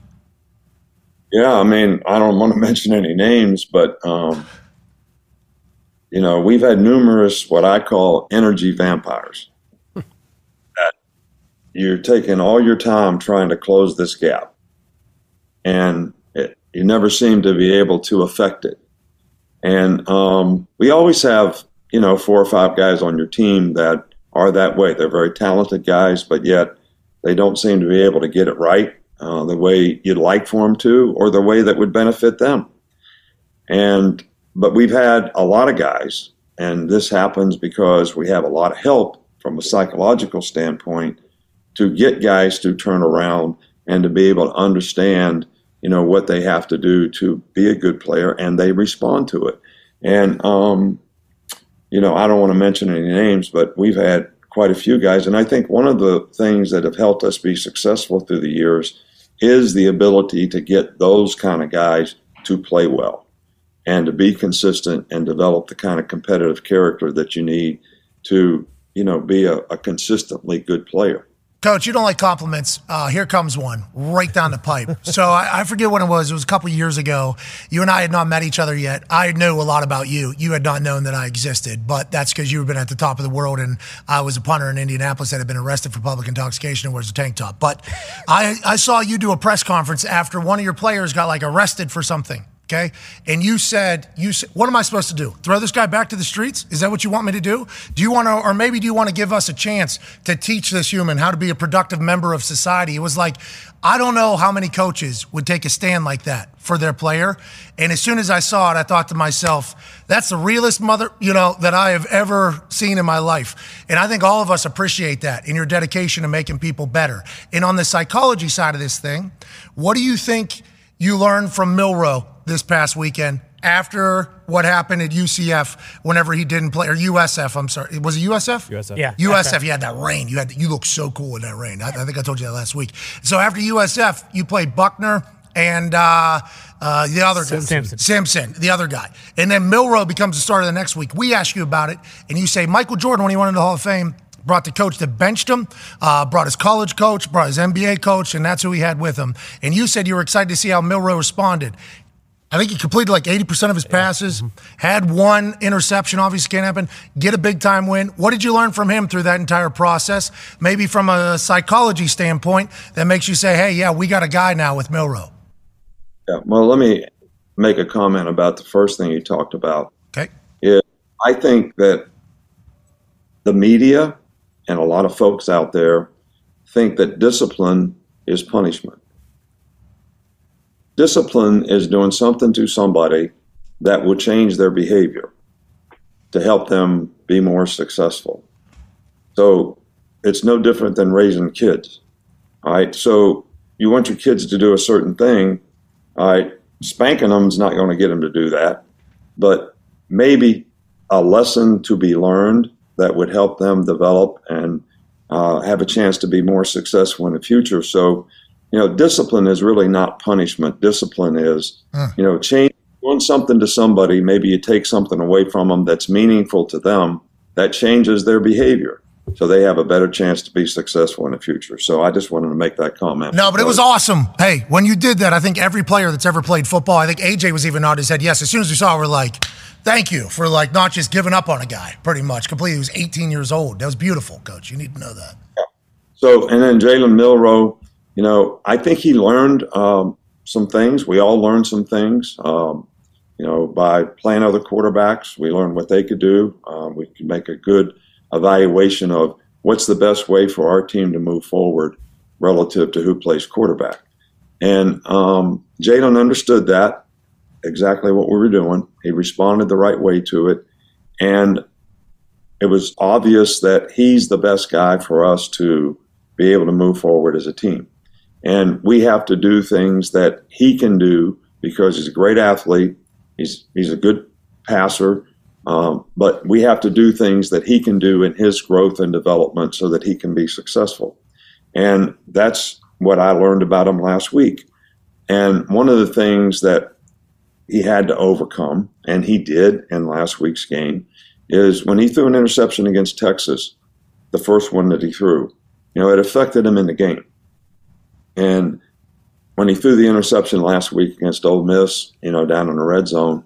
Yeah, I mean, I don't want to mention any names, but, you know, we've had numerous what I call energy vampires. That you're taking all your time trying to close this gap. And you never seem to be able to affect it. And we always have, you know, 4 or 5 guys on your team that are that way. They're very talented guys, but yet they don't seem to be able to get it right the way you'd like for them to, or the way that would benefit them. But we've had a lot of guys, and this happens because we have a lot of help from a psychological standpoint to get guys to turn around and to be able to understand, you know, what they have to do to be a good player, and they respond to it. And, you know, I don't want to mention any names, but we've had quite a few guys. And I think one of the things that have helped us be successful through the years is the ability to get those kind of guys to play well and to be consistent and develop the kind of competitive character that you need to, you know, be a consistently good player. Coach, you don't like compliments. Here comes one right down the pipe. So I forget when it was. It was a couple of years ago. You and I had not met each other yet. I knew a lot about you. You had not known that I existed, but that's because you had been at the top of the world, and I was a punter in Indianapolis that had been arrested for public intoxication and wears a tank top. But I saw you do a press conference after one of your players got, like, arrested for something. okay? And you said, what am I supposed to do? Throw this guy back to the streets? Is that what you want me to do? Do you want to, or maybe do you want to give us a chance to teach this human how to be a productive member of society? It was like, I don't know how many coaches would take a stand like that for their player. And as soon as I saw it, I thought to myself, that's the realest mother, that I have ever seen in my life. And I think all of us appreciate that in your dedication to making people better. And on the psychology side of this thing, what do you think you learned from Milroe this past weekend after what happened at UCF whenever he didn't play, or USF, I'm sorry. Was it USF? USF. Yeah. USF, you had that rain. You looked so cool in that rain. I think I told you that last week. So after USF, you played Buckner and the other guy. Simpson, the other guy. And then Milroe becomes the starter the next week. We ask you about it, and you say Michael Jordan, when he went into the Hall of Fame, brought the coach that benched him, brought his college coach, brought his NBA coach, and that's who he had with him. And you said you were excited to see how Milroe responded. I think he completed like 80% of his passes, had one interception, obviously can't happen, get a big-time win. What did you learn from him through that entire process, maybe from a psychology standpoint, that makes you say, hey, yeah, we got a guy now with Milroe? Yeah, well, let me make a comment about the first thing you talked about. Okay. Yeah, I think that the media and a lot of folks out there think that discipline is punishment. Discipline is doing something to somebody that will change their behavior to help them be more successful. So it's no different than raising kids. All right. So you want your kids to do a certain thing. All right. Spanking them is not going to get them to do that, but maybe a lesson to be learned that would help them develop and have a chance to be more successful in the future. So, discipline is really not punishment. Discipline is, change, doing something to somebody. Maybe you take something away from them that's meaningful to them that changes their behavior, so they have a better chance to be successful in the future. So I just wanted to make that comment. No, but it was awesome. Hey, when you did that, I think every player that's ever played football, I think AJ was even nodding his head. Yes, as soon as we saw it, we're like, thank you for not just giving up on a guy pretty much completely. He was 18 years old. That was beautiful, Coach. You need to know that. Yeah. So, and then Jalen Milroe, I think he learned some things. We all learned some things, by playing other quarterbacks. We learned what they could do. We can make a good evaluation of what's the best way for our team to move forward relative to who plays quarterback. And Jalen understood that, exactly what we were doing. He responded the right way to it. And it was obvious that he's the best guy for us to be able to move forward as a team. And we have to do things that he can do because he's a great athlete. He's a good passer. But we have to do things that he can do in his growth and development so that he can be successful. And that's what I learned about him last week. And one of the things that he had to overcome, and he did in last week's game, is when he threw an interception against Texas, the first one that he threw, it affected him in the game. And when he threw the interception last week against Ole Miss, down in the red zone,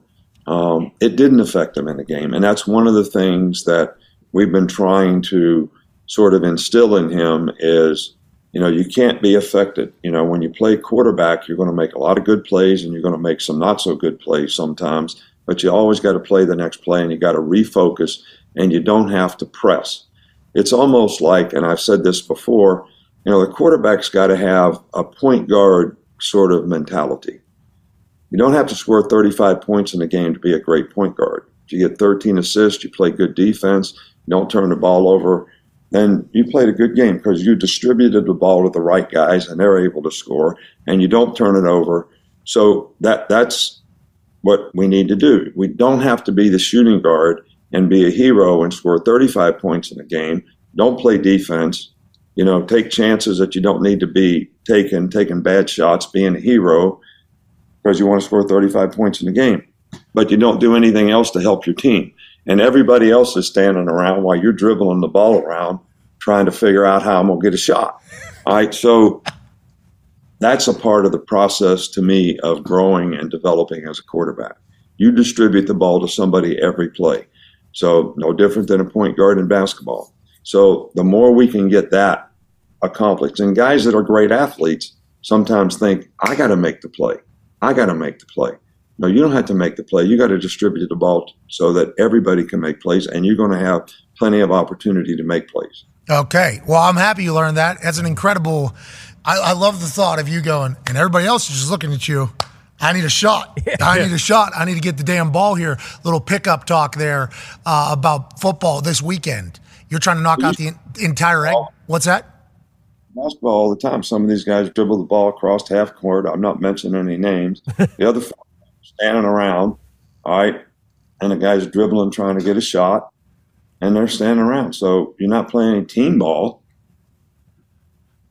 it didn't affect him in the game. And that's one of the things that we've been trying to sort of instill in him is, you can't be affected. When you play quarterback, you're going to make a lot of good plays and you're going to make some not so good plays sometimes, but you always got to play the next play and you got to refocus and you don't have to press. It's almost like, and I've said this before, the quarterback's got to have a point guard sort of mentality. You don't have to score 35 points in a game to be a great point guard. If you get 13 assists, you play good defense, you don't turn the ball over, then you played a good game because you distributed the ball to the right guys and they're able to score and you don't turn it over. So that's what we need to do. We don't have to be the shooting guard and be a hero and score 35 points in a game. Don't play defense. Take chances that you don't need to be taking bad shots, being a hero because you want to score 35 points in the game. But you don't do anything else to help your team. And everybody else is standing around while you're dribbling the ball around trying to figure out how I'm going to get a shot. All right, so that's a part of the process to me of growing and developing as a quarterback. You distribute the ball to somebody every play. So no different than a point guard in basketball. So the more we can get that accomplished, and guys that are great athletes sometimes think, I got to make the play. No, you don't have to make the play. You got to distribute the ball so that everybody can make plays, and you're going to have plenty of opportunity to make plays. Okay. Well, I'm happy you learned that. That's an incredible – I love the thought of you going, and everybody else is just looking at you. I need a shot. I need a shot. I need to get the damn ball here. Little pickup talk there about football this weekend. You're trying to knock out the entire egg. What's that? Basketball all the time. Some of these guys dribble the ball across half court. I'm not mentioning any names. The other four standing around, all right, and the guy's dribbling trying to get a shot, and they're standing around. So you're not playing any team ball.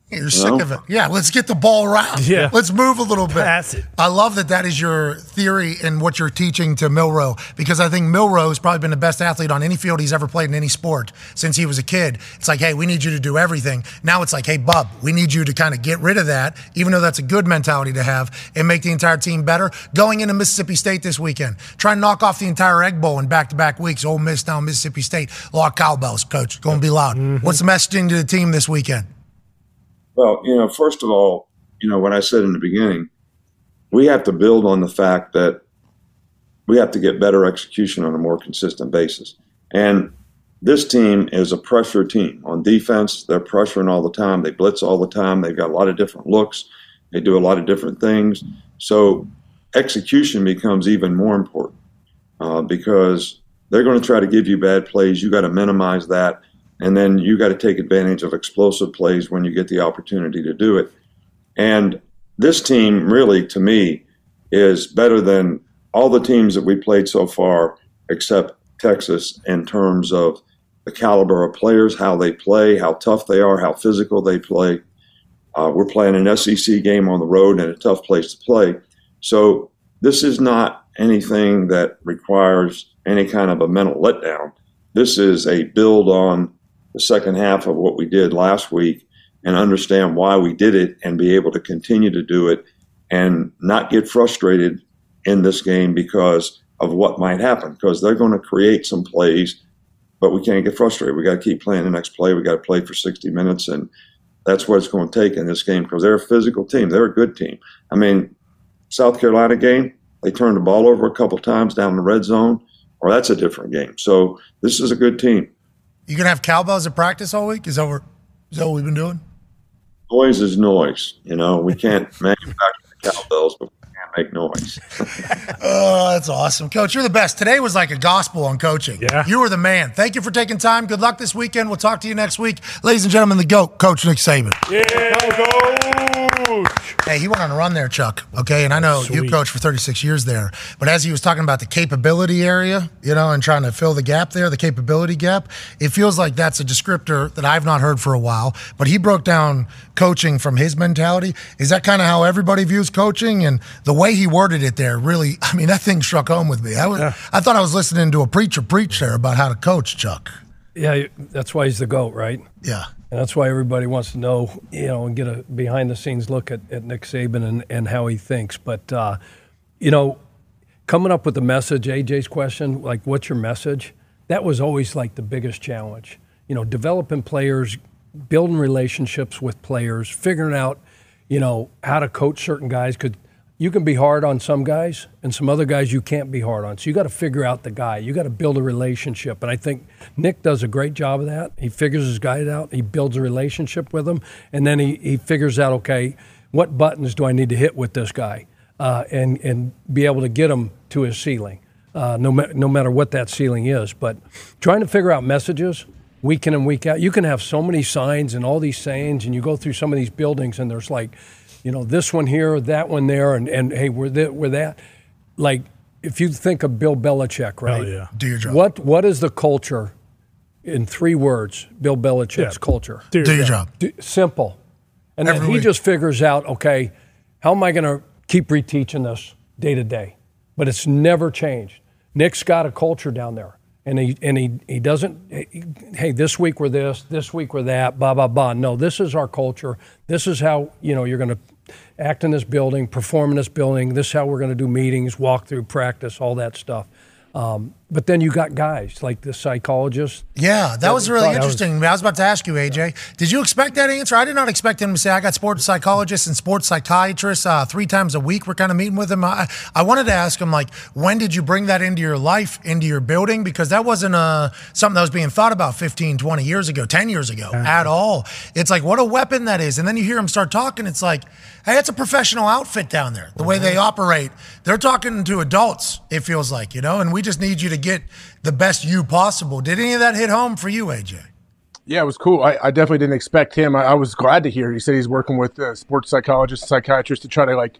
You're sick of it. Yeah, let's get the ball around. Yeah. Let's move a little bit. Pass it. I love that that is your theory and what you're teaching to Milroe, because I think Milroe has probably been the best athlete on any field he's ever played in any sport since he was a kid. It's like, hey, we need you to do everything. Now it's like, hey, bub, we need you to kind of get rid of that, even though that's a good mentality to have, and make the entire team better. Going into Mississippi State this weekend, try and knock off the entire Egg Bowl in back-to-back weeks. Ole Miss down Mississippi State. A lot of cowbells, coach. Going to be loud. Mm-hmm. What's the messaging to the team this weekend? Well, first of all, what I said in the beginning, we have to build on the fact that we have to get better execution on a more consistent basis. And this team is a pressure team. On defense, they're pressuring all the time. They blitz all the time. They've got a lot of different looks. They do a lot of different things. So execution becomes even more important because they're going to try to give you bad plays. You got to minimize that. And then you got to take advantage of explosive plays when you get the opportunity to do it. And this team really, to me, is better than all the teams that we played so far except Texas in terms of the caliber of players, how they play, how tough they are, how physical they play. We're playing an SEC game on the road and a tough place to play. So this is not anything that requires any kind of a mental letdown. This is a build on the second half of what we did last week and understand why we did it and be able to continue to do it and not get frustrated in this game because of what might happen, because they're going to create some plays, but we can't get frustrated. We got to keep playing the next play. We got to play for 60 minutes, and that's what it's going to take in this game because they're a physical team. They're a good team. I mean, South Carolina game, they turned the ball over a couple times down in the red zone, or that's a different game. So this is a good team. You gonna have cowbells at practice all week? Is that what we've been doing? Noise is noise. We can't manufacture cowbells, but we can't make noise. Oh, that's awesome, Coach. You're the best. Today was like a gospel on coaching. Yeah, you were the man. Thank you for taking time. Good luck this weekend. We'll talk to you next week, ladies and gentlemen. The GOAT, Coach Nick Saban. Yeah, go. Hey, he went on a run there, Chuck, okay? And I know you coached for 36 years there. But as he was talking about the capability area, and trying to fill the gap there, the capability gap, it feels like that's a descriptor that I've not heard for a while. But he broke down coaching from his mentality. Is that kind of how everybody views coaching? And the way he worded it there really, I mean, that thing struck home with me. I thought I was listening to a preacher preach there about how to coach, Chuck. Yeah, that's why he's the GOAT, right? Yeah. And that's why everybody wants to know, and get a behind-the-scenes look at Nick Saban and how he thinks. But, coming up with the message, AJ's question, like, what's your message? That was always, like, the biggest challenge. Developing players, building relationships with players, figuring out, how to coach certain guys. Because you can be hard on some guys and some other guys you can't be hard on. So you got to figure out the guy. You got to build a relationship. And I think Nick does a great job of that. He figures his guy out. He builds a relationship with him. And then he figures out, okay, what buttons do I need to hit with this guy and be able to get him to his ceiling, no matter what that ceiling is. But trying to figure out messages week in and week out. You can have so many signs and all these sayings, and you go through some of these buildings and there's like – this one here, that one there, and hey, we're that. Like, if you think of Bill Belichick, right? Oh, yeah. Do your job. What is the culture in 3 words, Bill Belichick's culture? Do your job. Simple. And then he just figures out, okay, how am I going to keep reteaching this day to day? But it's never changed. Nick's got a culture down there. And he doesn't, hey, this week we're this week we're that, blah, blah, blah. No, this is our culture. This is how, you're going to act in this building, perform in this building. This is how we're going to do meetings, walk through, practice, all that stuff. But then you got guys like the psychologist. Yeah, that was really interesting. I was about to ask you, AJ. Yeah. Did you expect that answer? I did not expect him to say, I got sports psychologists and sports psychiatrists 3 times a week. We're kind of meeting with him. I wanted to ask him, like, when did you bring that into your life, into your building? Because that wasn't something that was being thought about 15, 20 years ago, 10 years ago at all. It's like, what a weapon that is. And then you hear him start talking. It's like, hey, that's a professional outfit down there. The way they operate, they're talking to adults, it feels like, you know, and we just need you to get the best you possible. Did any of that hit home for you, AJ? Yeah, it was cool. I definitely didn't expect him. I was glad to hear. He said he's working with sports psychologists, psychiatrists to try to, like,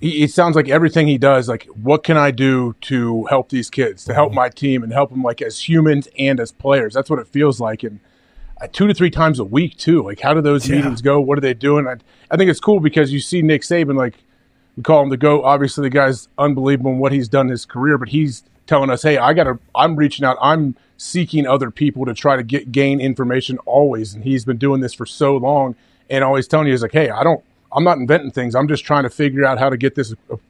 it sounds like everything he does, like, what can I do to help these kids, to help my team and help them, like, as humans and as players? That's what it feels like. And 2 to 3 times a week, too. Like, how do those meetings go? What are they doing? I think it's cool because you see Nick Saban, like, we call him the GOAT. Obviously, the guy's unbelievable in what he's done in his career, but he's telling us, hey, I'm reaching out. I'm seeking other people to try to gain information always. And he's been doing this for so long and always telling you, he's like, hey, I'm not inventing things. I'm just trying to figure out how to get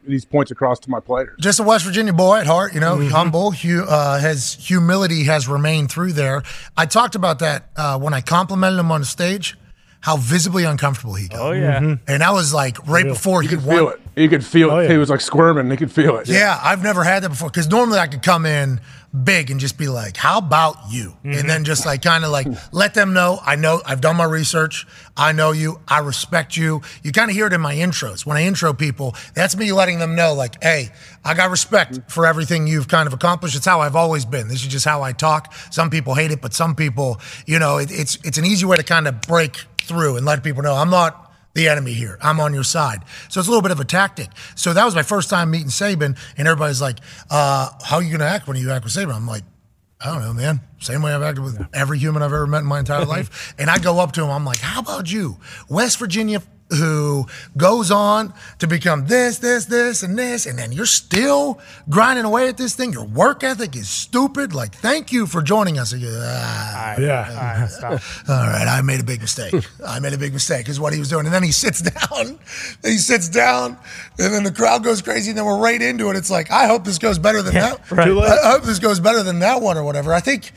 these points across to my players. Just a West Virginia boy at heart, you know, humble. His humility has remained through there. I talked about that when I complimented him on the stage, how visibly uncomfortable he got. Oh, yeah. And that was like right before he won. You could feel it. You could feel it. He was like squirming. He could feel it. Yeah, I've never had that before because normally I could come in big and just be like, how about you? And then just like kind of like let them know I've done my research. I know you. I respect you. You kind of hear it in my intros. When I intro people, that's me letting them know like, hey, I got respect for everything you've kind of accomplished. It's how I've always been. This is just how I talk. Some people hate it, but some people, you know, it's an easy way to kind of break through and let people know I'm not the enemy here. I'm on your side. So it's a little bit of a tactic. So that was my first time meeting Saban, and everybody's like, how are you going to act when you act with Saban? I'm like, I don't know, man. Same way I've acted with every human I've ever met in my entire life. And I go up to him. I'm like, how about you? West Virginia who goes on to become this, and then you're still grinding away at this thing. Your work ethic is stupid. Like, thank you for joining us. All right, I made a big mistake. Is what he was doing. And then he sits down. And then the crowd goes crazy, and then we're right into it. It's like, I hope this goes better than that. Right. I hope this goes better than that one or whatever. I think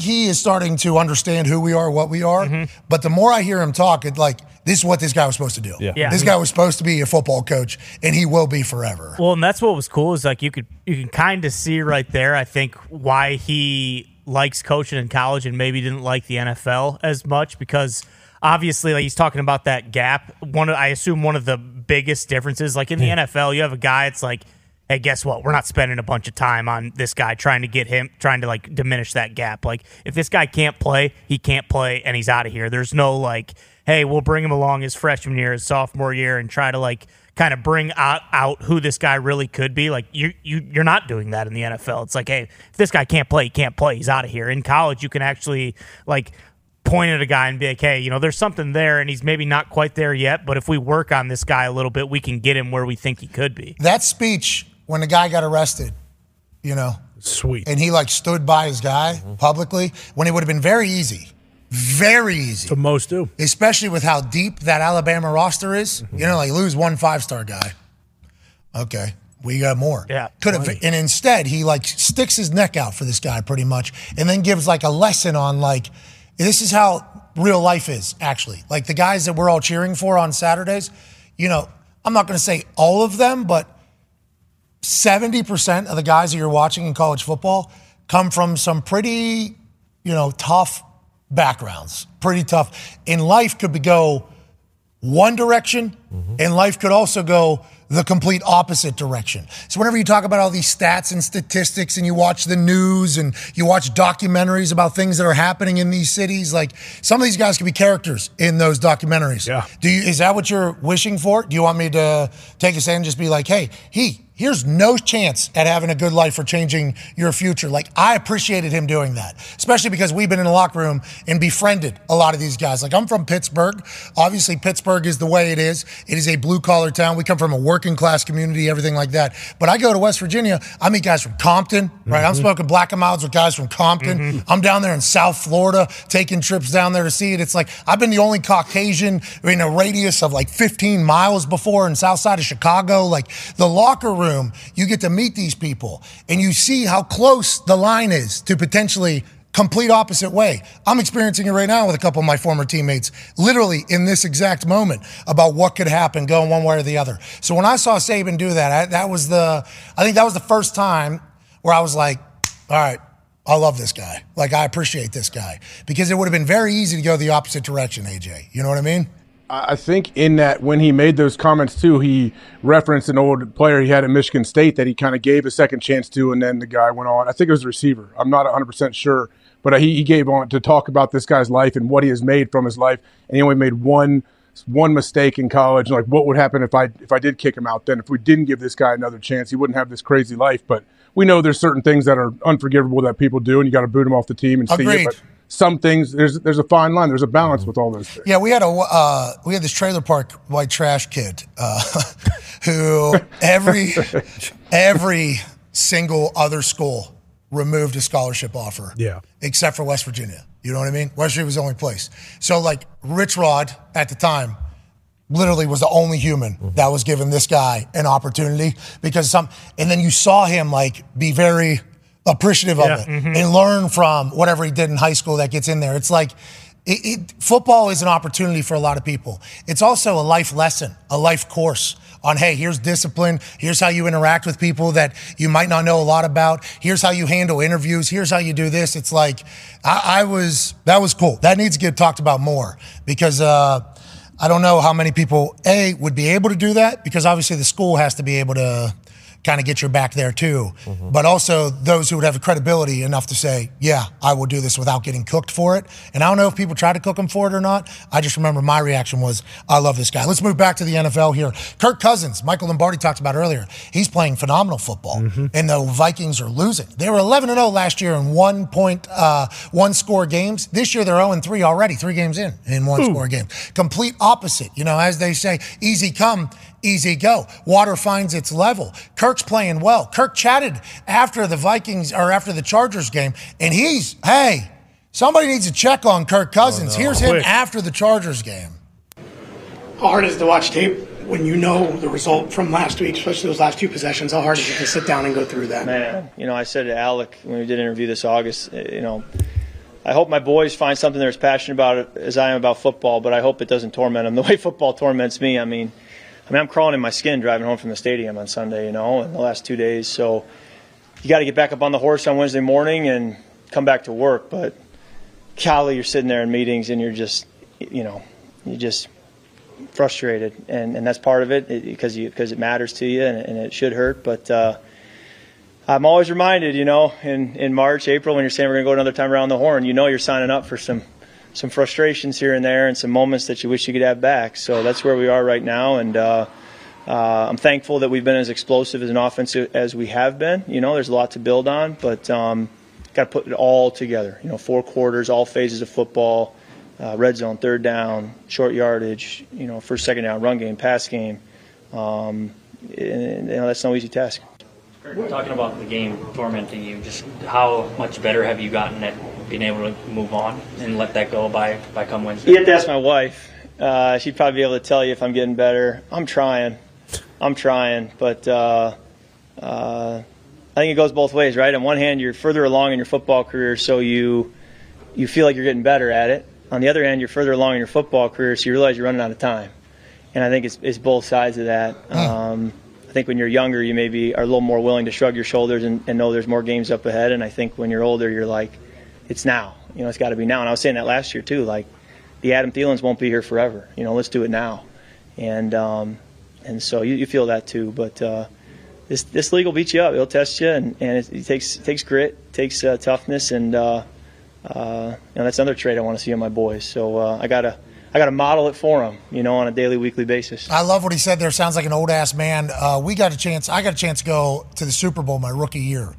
he is starting to understand who we are, what we are. But the more I hear him talk, it's like, this is what this guy was supposed to do. Yeah. This guy was supposed to be a football coach, and he will be forever. Well, and that's what was cool is, like, you can kind of see right there, I think, why he likes coaching in college and maybe didn't like the NFL as much because, obviously, like, he's talking about that gap. I assume one of the biggest differences, like, in the NFL, you have a guy, it's like, hey, guess what? We're not spending a bunch of time on this guy trying to, like, diminish that gap. Like, if this guy can't play, he can't play, and he's out of here. There's no, like, hey, we'll bring him along his freshman year, his sophomore year, and try to, like, kind of bring out who this guy really could be. Like, you're not doing that in the NFL. It's like, hey, if this guy can't play, he can't play. He's out of here. In college, you can actually, like, point at a guy and be like, hey, you know, there's something there, and he's maybe not quite there yet, but if we work on this guy a little bit, we can get him where we think he could be. That speech, when the guy got arrested, you know. Sweet. And he, like, stood by his guy publicly, when it would have been very easy. Very easy. For most do. Especially with how deep that Alabama roster is. You know, like, lose 1 5-star guy. Okay, we got more. Yeah. Could have, and instead, he, like, sticks his neck out for this guy pretty much and then gives, like, a lesson on, like, this is how real life is, actually. Like, the guys that we're all cheering for on Saturdays, you know, I'm not going to say all of them, but 70% of the guys that you're watching in college football come from some pretty, you know, tough backgrounds, pretty tough. And life could go one direction, and life could also go the complete opposite direction. So whenever you talk about all these stats and statistics and you watch the news and you watch documentaries about things that are happening in these cities, like, some of these guys could be characters in those documentaries. Yeah. Is that what you're wishing for? Do you want me to take a stand and just be like, hey, here's no chance at having a good life or changing your future? Like, I appreciated him doing that, especially because we've been in the locker room and befriended a lot of these guys. Like, I'm from Pittsburgh. Obviously, Pittsburgh is the way it is. It is a blue-collar town. We come from a working-class community, everything like that. But I go to West Virginia. I meet guys from Compton, right? I'm smoking Black and Milds with guys from Compton. I'm down there in South Florida taking trips down there to see it. It's like, I've been the only Caucasian in a radius of, like, 15 miles before in South Side of Chicago. Like, the locker room room, you get to meet these people and you see how close the line is to potentially complete opposite way. I'm experiencing it right now with a couple of my former teammates, literally in this exact moment, about what could happen going one way or the other. So when I saw Saban do that, I think that was the first time where I was like, all right, I love this guy. Like, I appreciate this guy. Because it would have been very easy to go the opposite direction, AJ. You know what I mean? I think in that when he made those comments, too, he referenced an old player he had at Michigan State that he kind of gave a second chance to, and then the guy went on. I think it was a receiver. I'm not 100% sure. But he gave on to talk about this guy's life and what he has made from his life. And he only made one mistake in college. Like, what would happen if I did kick him out then? If we didn't give this guy another chance, he wouldn't have this crazy life. But we know there's certain things that are unforgivable that people do, and you got to boot them off the team and see it. But some things, there's a fine line. There's a balance with all those things. Yeah, we had this trailer park white trash kid who every single other school removed a scholarship offer. Yeah. Except for West Virginia. You know what I mean? West Virginia was the only place. So, like, Rich Rod at the time literally was the only human that was giving this guy an opportunity because and then you saw him, like, be very appreciative of it and learn from whatever he did in high school that gets in there. It's like football is an opportunity for a lot of people. It's also a life lesson, a life course on, hey, here's discipline, here's how you interact with people that you might not know a lot about, here's how you handle interviews, here's how you do this. It's like, that was cool. That needs to get talked about more because I don't know how many people, A, would be able to do that because obviously the school has to be able to kind of get your back there too. Mm-hmm. But also those who would have credibility enough to say, yeah, I will do this without getting cooked for it. And I don't know if people try to cook him for it or not. I just remember my reaction was, I love this guy. Let's move back to the NFL here. Kirk Cousins, Michael Lombardi talked about earlier. He's playing phenomenal football. Mm-hmm. And the Vikings are losing. They were 11-0 last year in one score games. This year they're 0-3 already, 3 games in one score game. Complete opposite. You know, as they say, easy come, easy go. Water finds its level. Kirk's playing well. Kirk chatted after the Vikings or after the Chargers game, and hey, somebody needs to check on Kirk Cousins. Oh, no. Here's him after the Chargers game. How hard is it to watch tape when you know the result from last week, especially those last 2 possessions? How hard is it to sit down and go through that? Man, you know, I said to Alec when we did an interview this August, you know, I hope my boys find something they're as passionate about as I am about football, but I hope it doesn't torment them the way football torments me. I mean, I'm crawling in my skin driving home from the stadium on Sunday, you know, in the last 2 days. So you got to get back up on the horse on Wednesday morning and come back to work. But, golly, you're sitting there in meetings and you're just, you know, you're just frustrated. And that's part of it because it matters to you and it should hurt. But I'm always reminded, you know, in March, April, when you're saying we're going to go another time around the horn, you know you're signing up for some frustrations here and there and some moments that you wish you could have back. So that's where we are right now. And I'm thankful that we've been as explosive as an offense as we have been. You know, there's a lot to build on, but got to put it all together. You know, 4 quarters, all phases of football, red zone, third down, short yardage, you know, first, second down, run game, pass game. And, you know, that's no easy task. Talking about the game tormenting you, just how much better have you gotten at being able to move on and let that go by come Wednesday? You have to ask my wife. She'd probably be able to tell you if I'm getting better. I'm trying. But I think it goes both ways, right? On one hand, you're further along in your football career, so you feel like you're getting better at it. On the other hand, you're further along in your football career, so you realize you're running out of time. And I think it's both sides of that. I think when you're younger, you maybe are a little more willing to shrug your shoulders and know there's more games up ahead. And I think when you're older, you're like, it's now. You know, it's got to be now. And I was saying that last year, too. Like, the Adam Thielens won't be here forever. You know, let's do it now. And so you feel that, too. But this league will beat you up. It'll test you. And it takes grit, takes toughness. And, you know, that's another trait I want to see in my boys. So I got to model it for him, you know, on a daily, weekly basis. I love what he said there. Sounds like an old-ass man. I got a chance to go to the Super Bowl my rookie year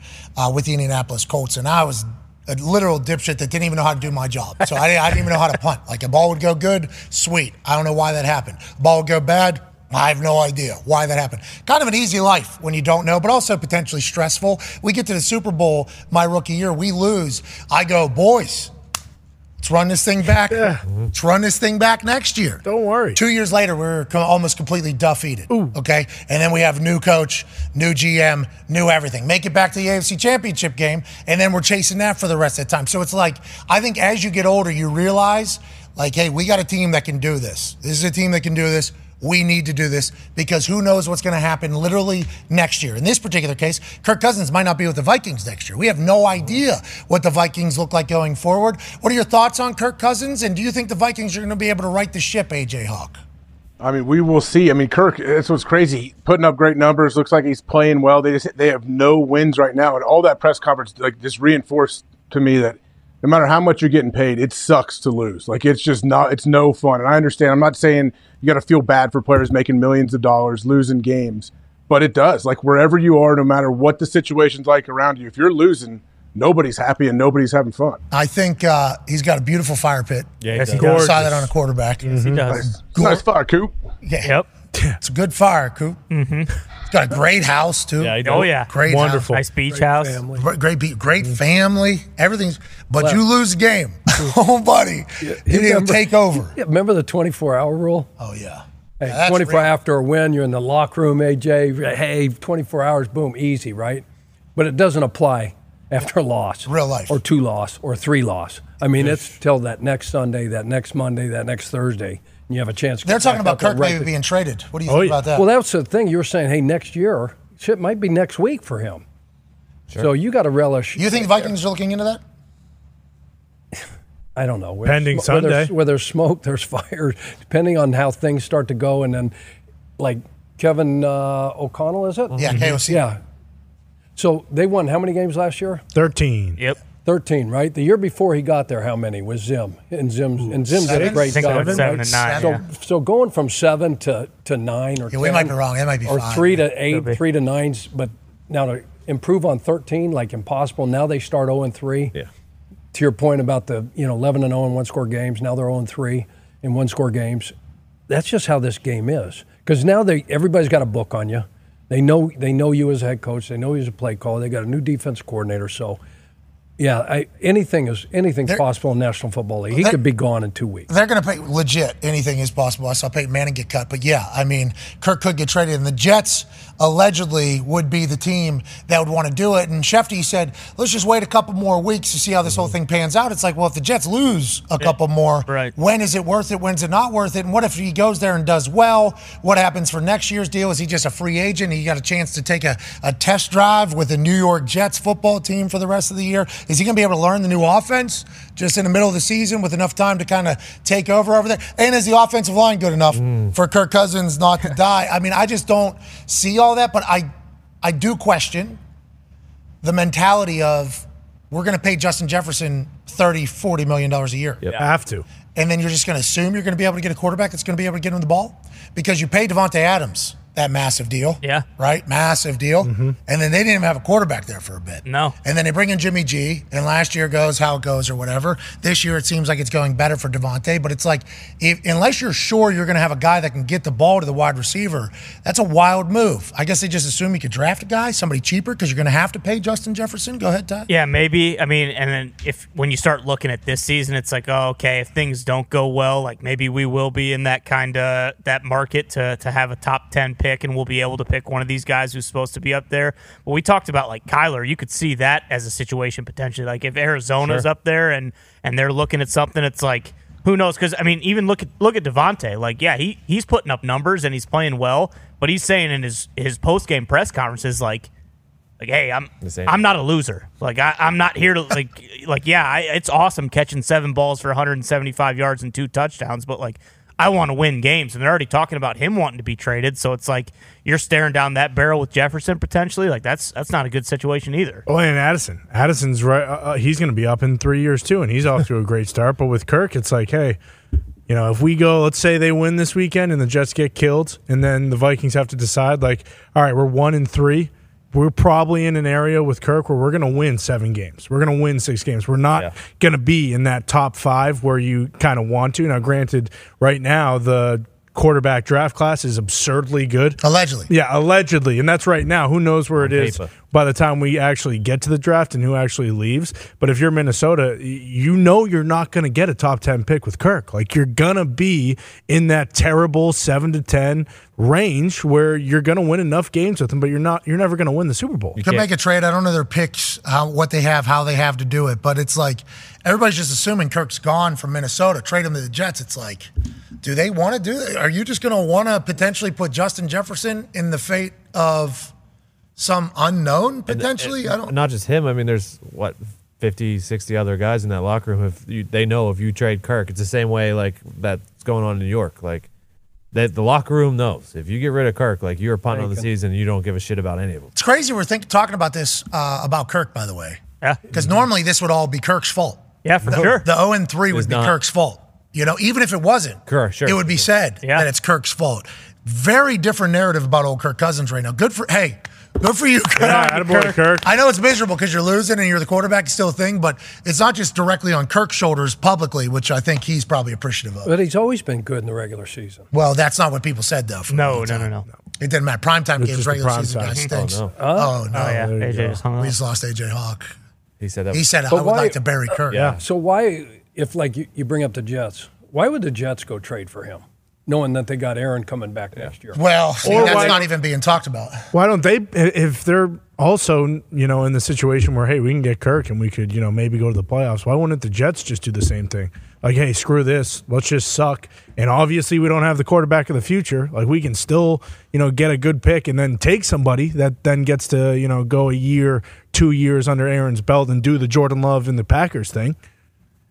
with the Indianapolis Colts, and I was a literal dipshit that didn't even know how to do my job. So I didn't even know how to punt. Like, a ball would go good, sweet. I don't know why that happened. Ball would go bad, I have no idea why that happened. Kind of an easy life when you don't know, but also potentially stressful. We get to the Super Bowl my rookie year. We lose. I go, boys, Let's run this thing back. Yeah. Let's run this thing back next year. Don't worry. 2 years later, we're almost completely duff-eated. Okay? And then we have new coach, new GM, new everything. Make it back to the AFC Championship game, and then we're chasing that for the rest of the time. So it's like, I think as you get older, you realize, like, hey, we got a team that can do this. This is a team that can do this. We need to do this because who knows what's going to happen literally next year. In this particular case, Kirk Cousins might not be with the Vikings next year. We have no idea what the Vikings look like going forward. What are your thoughts on Kirk Cousins? And do you think the Vikings are going to be able to right the ship, A.J. Hawk? I mean, we will see. I mean, Kirk, that's what's crazy. Putting up great numbers. Looks like he's playing well. They have no wins right now. And all that press conference like just reinforced to me that no matter how much you're getting paid, it sucks to lose. Like, it's just not – it's no fun. And I understand. I'm not saying you got to feel bad for players making millions of dollars, losing games. But it does. Like, wherever you are, no matter what the situation's like around you, if you're losing, nobody's happy and nobody's having fun. I think he's got a beautiful fire pit. Yeah, he does. I saw that on a quarterback. Yes, he does. It's nice fire, Coop. Yeah. Yep. It's a good fire, Coop. Mm-hmm. He's got a great house, too. Yeah, oh, yeah. Great wonderful. House. Nice beach great house. Family. Great mm-hmm. family. Everything's – but you lose a game. Oh, buddy. Yeah. You need to take over. Yeah, remember the 24-hour rule? Oh, yeah. Hey, yeah, 24 real. After a win, you're in the locker room, AJ. Hey, 24 hours, boom, easy, right? But it doesn't apply after a loss. Real life. Or two loss or three loss. I mean, it's till that next Sunday, that next Monday, that next Thursday. You have a chance. They're talking about Kirk maybe being traded. What do you think about that? Well, that's the thing. You were saying, hey, next year, shit might be next week for him. Sure. So you got to relish. You think Vikings are looking into that? I don't know. Pending Sunday. Where there's smoke, there's fire, depending on how things start to go. And then, like, Kevin O'Connell, is it? Yeah, KOC. Yeah. So they won how many games last year? 13. Yep. 13, right? The year before he got there, how many was Zim? And Zim did a great job. 7 and 9. So going from 7 to 9 or 10. We might be wrong. It might be 5. Or 3 to 8, 3 to 9. But now to improve on 13, like impossible. Now they start 0-3. Yeah. To your point about the 11 and 0 in one-score games. Now they're 0-3 in one-score games. That's just how this game is. Because now everybody's got a book on you. They know you as a head coach. They know you as a play caller. They got a new defense coordinator. So... yeah, anything's possible in National Football League. He could be gone in 2 weeks. They're going to pay legit anything is possible. I saw Peyton Manning get cut. But, yeah, I mean, Kirk could get traded. And the Jets allegedly would be the team that would want to do it. And Shefty said, let's just wait a couple more weeks to see how this whole thing pans out. It's like, well, if the Jets lose a couple more, when is it worth it? When's it not worth it? And what if he goes there and does well? What happens for next year's deal? Is he just a free agent? He got a chance to take a test drive with the New York Jets football team for the rest of the year? Is he going to be able to learn the new offense just in the middle of the season with enough time to kind of take over there? And is the offensive line good enough for Kirk Cousins not to die? I mean, I just don't see all that, but I do question the mentality of we're going to pay Justin Jefferson $30-40 million a year. Yep. I have to. And then you're just going to assume you're going to be able to get a quarterback that's going to be able to get him the ball because you paid Devontae Adams. That massive deal. Yeah. Right? Massive deal. Mm-hmm. And then they didn't even have a quarterback there for a bit. No. And then they bring in Jimmy G, and last year goes how it goes or whatever. This year it seems like it's going better for Devontae, but it's like unless you're sure you're going to have a guy that can get the ball to the wide receiver, that's a wild move. I guess they just assume you could draft a guy, somebody cheaper, because you're going to have to pay Justin Jefferson. Go ahead, Todd. Yeah, maybe. I mean, and then when you start looking at this season, it's like, oh, okay, if things don't go well, like maybe we will be in that kind of that market to have a top 10 pick, and we'll be able to pick one of these guys who's supposed to be up there. But we talked about like Kyler. You could see that as a situation potentially. Like if Arizona's up there and they're looking at something, it's like who knows? Because I mean, even look at Devontae. Like yeah, he's putting up numbers and he's playing well, but he's saying in his post game press conferences like hey, I'm not a loser. Like I'm not here to like yeah, it's awesome catching 7 balls for 175 yards and 2 touchdowns, but like. I want to win games, and they're already talking about him wanting to be traded. So it's like you're staring down that barrel with Jefferson potentially. Like that's not a good situation either. Well, and Addison's right. He's going to be up in 3 years too, and he's off to a great start. But with Kirk, it's like, hey, if we go, let's say they win this weekend and the Jets get killed, and then the Vikings have to decide, like, all right, we're 1-3. We're probably in an area with Kirk where we're going to win 7 games. We're going to win 6 games. We're not going to be in that top 5 where you kind of want to. Now, granted, right now the quarterback draft class is absurdly good. Allegedly. Yeah, allegedly. And that's right now. Who knows where it is by the time we actually get to the draft and who actually leaves. But if you're Minnesota, you know you're not going to get a top 10 pick with Kirk. Like, you're going to be in that terrible 7 to 10 range where you're going to win enough games with him, but you're never going to win the Super Bowl. You can make a trade. I don't know their picks, what they have, how they have to do it, but it's like everybody's just assuming Kirk's gone from Minnesota. Trade him to the Jets. It's like, do they want to do that? Are you just going to want to potentially put Justin Jefferson in the fate of some unknown, potentially? And I don't. Not just him. I mean, there's, 50, 60 other guys in that locker room. They know if you trade Kirk, it's the same way, like, that's going on in New York. Like, that the locker room knows. If you get rid of Kirk, like, you're a punt on the season, and you don't give a shit about any of them. It's crazy we're talking about this about Kirk, by the way. Yeah. Because normally this would all be Kirk's fault. Yeah, for sure. The 0-3 would be Kirk's fault. You know, even if it wasn't, it would be said that it's Kirk's fault. Very different narrative about old Kirk Cousins right now. Good for you, Kirk. Yeah, attaboy, Kirk. I know it's miserable because you're losing and you're the quarterback, it's still a thing, but it's not just directly on Kirk's shoulders publicly, which I think he's probably appreciative of. But he's always been good in the regular season. Well, that's not what people said, though. No. It didn't matter. Primetime games, regular season, guy stinks. Oh, no. AJ just hung up. We just lost A.J. Hawk. He said, I would like to bury Kirk. Yeah. So why, if you bring up the Jets, why would the Jets go trade for him? Knowing that they got Aaron coming back next year. Well, that's not even being talked about. Why don't they, if they're also, in the situation where, hey, we can get Kirk and we could, maybe go to the playoffs, why wouldn't the Jets just do the same thing? Like, hey, screw this. Let's just suck. And obviously we don't have the quarterback of the future. Like, we can still, get a good pick and then take somebody that then gets to, go a year, 2 years under Aaron's belt and do the Jordan Love and the Packers thing.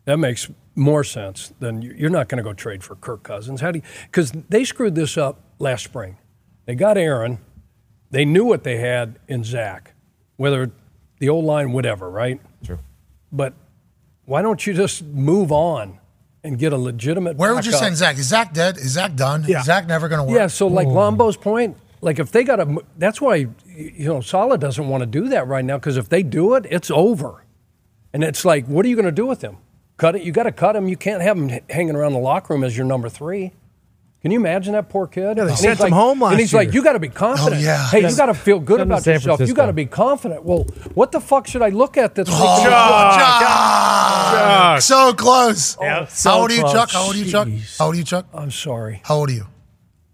That makes more sense than you're not going to go trade for Kirk Cousins. Because they screwed this up last spring. They got Aaron. They knew what they had in Zach, whether the old line, whatever, right? True. But why don't you just move on and get a legitimate? Where would you send Zach? Is Zach dead? Is Zach done? Yeah. Is Zach never going to work? Yeah. So like Lombo's point, like if they got that's why Saleh doesn't want to do that right now because if they do it, it's over, and it's like, what are you going to do with him? Cut it. You got to cut him. You can't have him hanging around the locker room as your number three. Can you imagine that poor kid? Yeah, they sent him home last year. And he's like, you got to be confident. Oh, yeah. Hey, you got to feel good about yourself. You got to be confident. Well, what the fuck should I look at that's making Chuck. So close. Yeah, so how old are you, Chuck? How old are you, Chuck? I'm sorry. How old are you?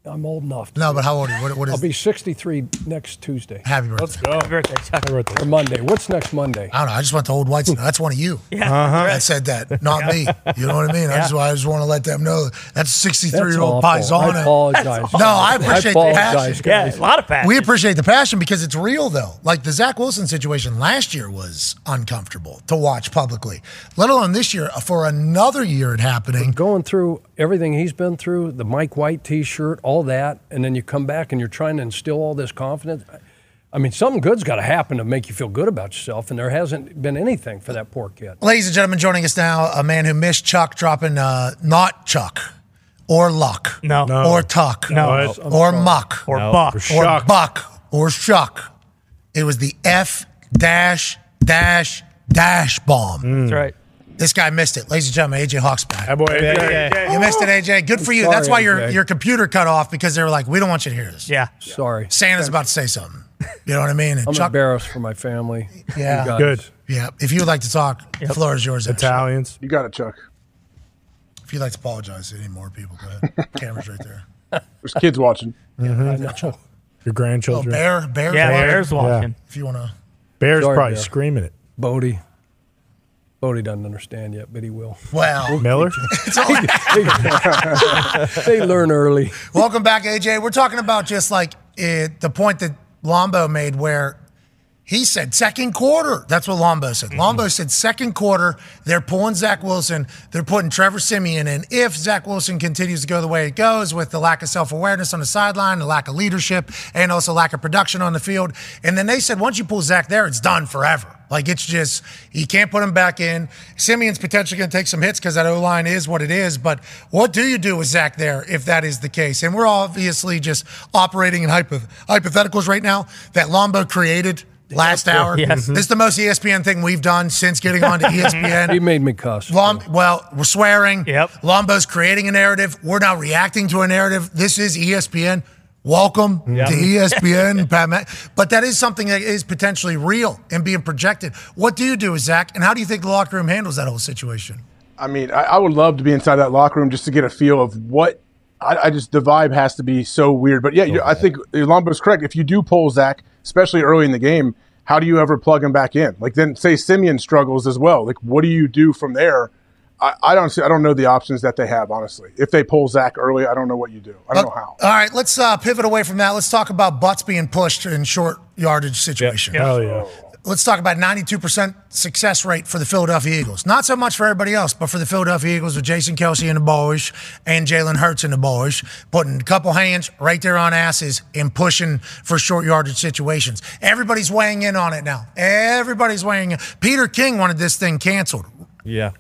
I'm old enough. No, but how old are you? What is I'll be 63 next Tuesday. Happy birthday. Let's go. Happy birthday. Happy birthday. Or Monday. What's next Monday? I don't know. I just went to Old White. That's one of you. Yeah. Uh-huh. Right. I said that. Not me. You know what I mean? Yeah. I just want to let them know that's 63-year-old pies on it. I apologize. No, I appreciate the passion. Yeah, a lot of passion. We appreciate the passion because it's real, though. Like, the Zach Wilson situation last year was uncomfortable to watch publicly, let alone this year. For another year it happening. But going through everything he's been through, the Mike White T-shirt, all that, and then you come back and you're trying to instill all this confidence. I mean, something good's got to happen to make you feel good about yourself, and there hasn't been anything for that poor kid. Ladies and gentlemen, joining us now, a man who missed Chuck dropping not Chuck or Luck or Tuck or Muck or Buck or Shuck. It was the F-dash-dash-dash bomb. That's right. This guy missed it. Ladies and gentlemen, AJ Hawk's back. AJ. You missed it, AJ. Good for you. Sorry, that's why your computer cut off because they were like, we don't want you to hear this. Yeah. Sorry. Santa's about to say something. You know what I mean? And I'm embarrassed for my family. Yeah. Good. Yeah. If you would like to talk, the floor is yours. Italians. Actually. You got it, Chuck. If you'd like to apologize to any more people, go ahead. Camera's right there. There's kids watching. Mm-hmm. Your grandchildren. Oh, bear. Yeah, bear's watching. Yeah. If you want to. Bear's probably screaming it. Bodie. Bodie doesn't understand yet, but he will. Wow. Miller? They learn early. Welcome back, AJ. We're talking about just like the point that Lombo made where he said second quarter. That's what Lombo said. Mm-hmm. Lombo said second quarter, they're pulling Zach Wilson. They're putting Trevor Siemian in. If Zach Wilson continues to go the way it goes with the lack of self-awareness on the sideline, the lack of leadership, and also lack of production on the field. And then they said once you pull Zach there, it's done forever. Like, it's just, you can't put him back in. Simeon's potentially going to take some hits because that O-line is what it is. But what do you do with Zach there if that is the case? And we're obviously just operating in hypotheticals right now that Lombo created last hour. Yes. This is the most ESPN thing we've done since getting on to ESPN. He made me cuss. We're swearing. Yep. Lombo's creating a narrative. We're now reacting to a narrative. This is ESPN. Welcome to ESPN, Pat Mac. But that is something that is potentially real and being projected. What do you do, Zach, and how do you think the locker room handles that whole situation? I mean, I would love to be inside that locker room just to get a feel of what – the vibe has to be so weird. But, I think Lombo's correct. If you do pull Zach, especially early in the game, how do you ever plug him back in? Like, then say Simeon struggles as well. Like, what do you do from there? I don't know the options that they have, honestly. If they pull Zach early, I don't know what you do. I don't know how. All right, let's pivot away from that. Let's talk about butts being pushed in short yardage situations. Yeah. Oh, yeah. Let's talk about 92% success rate for the Philadelphia Eagles. Not so much for everybody else, but for the Philadelphia Eagles with Jason Kelce and the boys and Jalen Hurts and the boys, putting a couple hands right there on asses and pushing for short yardage situations. Everybody's weighing in on it now. Everybody's weighing in. Peter King wanted this thing canceled. Yeah.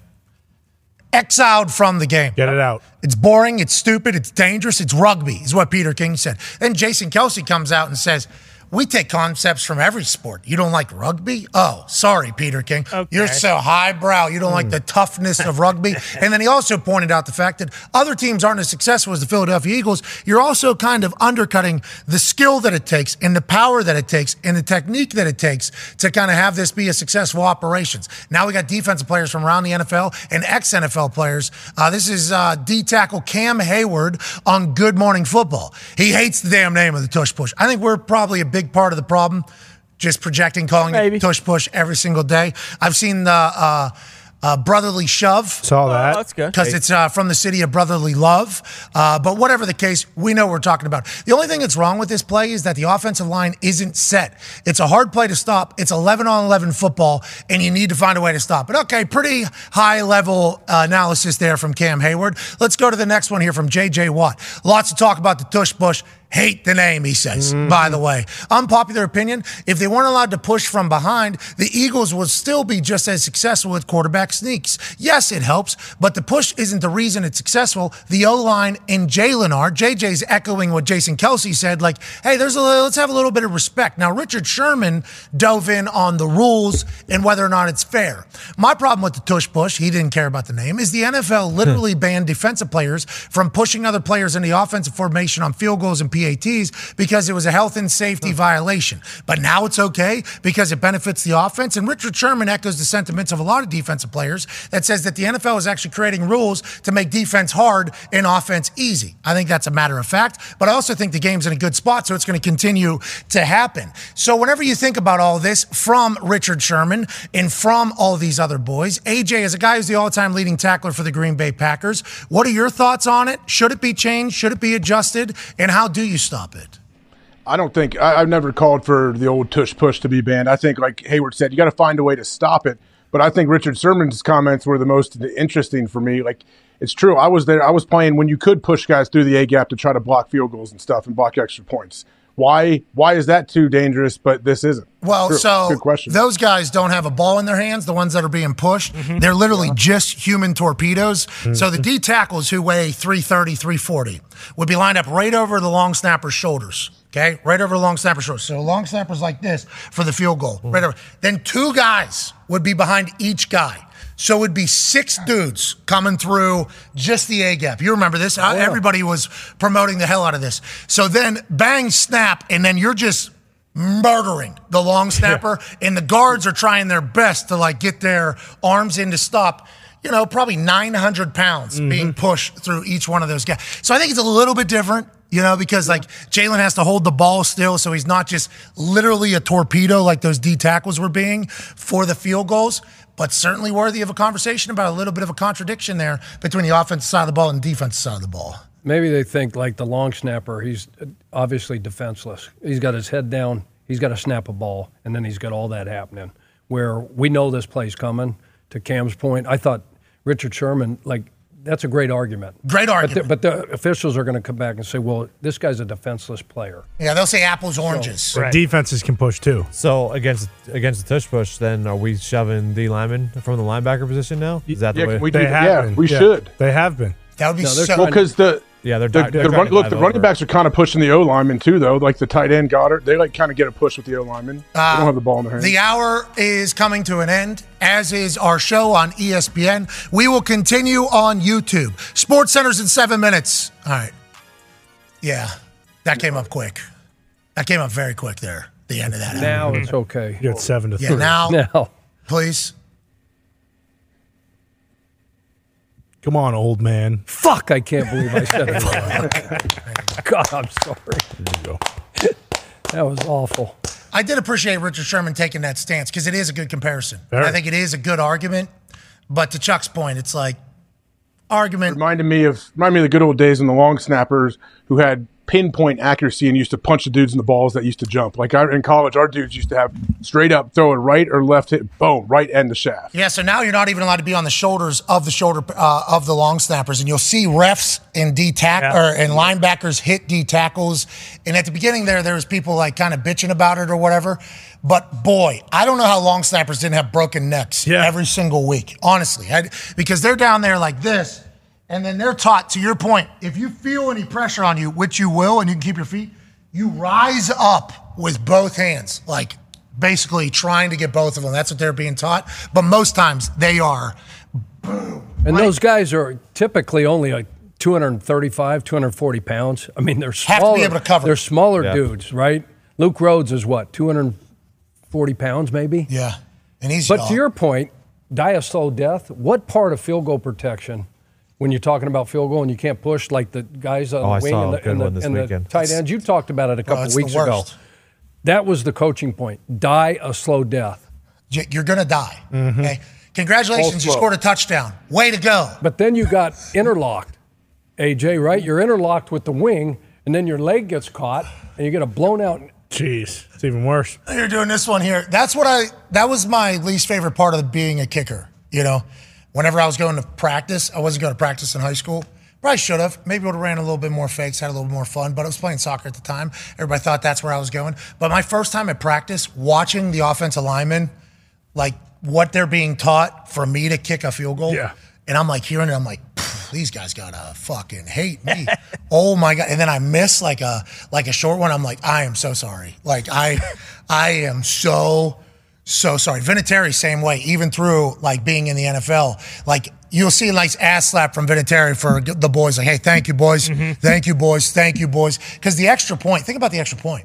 Exiled from the game. Get it out. It's boring. It's stupid. It's dangerous. It's rugby is what Peter King said. Then Jason Kelce comes out and says, we take concepts from every sport. You don't like rugby? Oh, sorry, Peter King. Okay. You're so highbrow. You don't like the toughness of rugby. And then he also pointed out the fact that other teams aren't as successful as the Philadelphia Eagles. You're also kind of undercutting the skill that it takes and the power that it takes and the technique that it takes to kind of have this be a successful operation. Now we got defensive players from around the NFL and ex-NFL players. This is D-tackle Cam Hayward on Good Morning Football. He hates the damn name of the tush push. I think we're probably a big part of the problem, just projecting, calling it tush-push every single day. I've seen the brotherly shove. Saw that. That's good. Because it's from the city of brotherly love. But whatever the case, we know what we're talking about. The only thing that's wrong with this play is that the offensive line isn't set. It's a hard play to stop. It's 11-on-11 football, and you need to find a way to stop it. Okay, pretty high-level analysis there from Cam Hayward. Let's go to the next one here from J.J. Watt. Lots of talk about the tush-push. Hate the name, he says, by the way. Unpopular opinion, if they weren't allowed to push from behind, the Eagles would still be just as successful with quarterback sneaks. Yes, it helps, but the push isn't the reason it's successful. The O-line and Jalen are. JJ's echoing what Jason Kelce said, like, hey, let's have a little bit of respect. Now, Richard Sherman dove in on the rules and whether or not it's fair. My problem with the tush push, he didn't care about the name, is the NFL literally banned defensive players from pushing other players in the offensive formation on field goals and PATs because it was a health and safety violation. But now it's okay because it benefits the offense. And Richard Sherman echoes the sentiments of a lot of defensive players that says that the NFL is actually creating rules to make defense hard and offense easy. I think that's a matter of fact. But I also think the game's in a good spot, so it's going to continue to happen. So whenever you think about all this from Richard Sherman and from all these other boys, AJ is a guy who's the all-time leading tackler for the Green Bay Packers. What are your thoughts on it? Should it be changed? Should it be adjusted? And how do you stop it? I don't think – I've never called for the old tush-push to be banned. I think, like Hayward said, you got to find a way to stop it. But I think Richard Sherman's comments were the most interesting for me. Like, it's true. I was there. I was playing when you could push guys through the A-gap to try to block field goals and stuff and block extra points. Why is that too dangerous, but this isn't? Well, so those guys don't have a ball in their hands, the ones that are being pushed. They're literally just human torpedoes. So the D-tackles who weigh 330, 340 would be lined up right over the long snapper's shoulders. Okay, right over the long snapper's shoulders. So long snapper's like this for the field goal. Right over. Then two guys would be behind each guy. So it would be six dudes coming through just the A-gap. You remember this? Oh, yeah. Everybody was promoting the hell out of this. So then bang, snap, and then you're just murdering the long snapper, and the guards are trying their best to, like, get their arms in to stop, you know, probably 900 pounds being pushed through each one of those guys. So I think it's a little bit different. You know, because, like, Jalen has to hold the ball still, so he's not just literally a torpedo like those D tackles were being for the field goals, but certainly worthy of a conversation about a little bit of a contradiction there between the offensive side of the ball and the defensive side of the ball. Maybe they think, like, the long snapper, he's obviously defenseless. He's got his head down, he's got to snap a ball, and then he's got all that happening. Where we know this play's coming, to Cam's point, I thought Richard Sherman, like, that's a great argument. Great argument. But the officials are going to come back and say, well, this guy's a defenseless player. Yeah, they'll say apples, oranges. So, right. Defenses can push, too. So against the tush-push, then are we shoving the lineman from the linebacker position now? Is that the way? We should. They have been. That would be so. Because the running backs are kind of pushing the O-linemen, too, though. Like the tight end, Goddard, they, like, kind of get a push with the O-linemen. They don't have the ball in their hands. The hour is coming to an end, as is our show on ESPN. We will continue on YouTube. SportsCenter's in 7 minutes. All right. Yeah. That came up quick. That came up very quick there, the end of that. Now it's okay. You're at 7-3. Yeah, now. Please. Come on, old man. Fuck, I can't believe I said it. God, I'm sorry. There you go. That was awful. I did appreciate Richard Sherman taking that stance because it is a good comparison. Fair. I think it is a good argument. But to Chuck's point, it's like argument. Reminded me of the good old days when the long snappers who had pinpoint accuracy and used to punch the dudes in the balls that used to jump. Like in college, our dudes used to have straight up throw it right or left hit, boom, right end the shaft. Yeah, so now you're not even allowed to be on the shoulders of the of the long snappers, and you'll see refs and linebackers hit D tackles. And at the beginning there was people like kind of bitching about it or whatever. But boy, I don't know how long snappers didn't have broken necks every single week, honestly, because they're down there like this. And then they're taught, to your point, if you feel any pressure on you, which you will, and you can keep your feet, you rise up with both hands, like basically trying to get both of them. That's what they're being taught. But most times they are, boom. And those guys are typically only like 235, 240 pounds. I mean, they're smaller. Have to be able to cover. They're smaller dudes, right? Luke Rhodes is what, 240 pounds maybe? Yeah, and he's But to your point, die a slow death, what part of field goal protection – when you're talking about field goal and you can't push, like the guys on the wing and the tight ends, you talked about it a couple weeks ago. That was the coaching point. Die a slow death. You're going to die. Mm-hmm. Okay? Congratulations, you scored a touchdown. Way to go. But then you got interlocked, AJ, right? You're interlocked with the wing, and then your leg gets caught, and you get a blown out. Jeez, it's even worse. You're doing this one here. That was my least favorite part of being a kicker, you know? Whenever I was going to practice, I wasn't going to practice in high school. Probably should have. Maybe would have ran a little bit more fakes, had a little more fun, but I was playing soccer at the time. Everybody thought that's where I was going. But my first time at practice, watching the offensive linemen, like what they're being taught for me to kick a field goal, and I'm like hearing it, I'm like, these guys got to fucking hate me. Oh, my God. And then I miss like a short one. I'm like, I am so sorry. Like I am so sorry. Vinatieri, same way, even through like being in the NFL. Like you'll see like ass slap from Vinatieri for the boys. Like, hey, thank you, boys. Mm-hmm. Thank you, boys. Thank you, boys. Because the extra point, think about the extra point.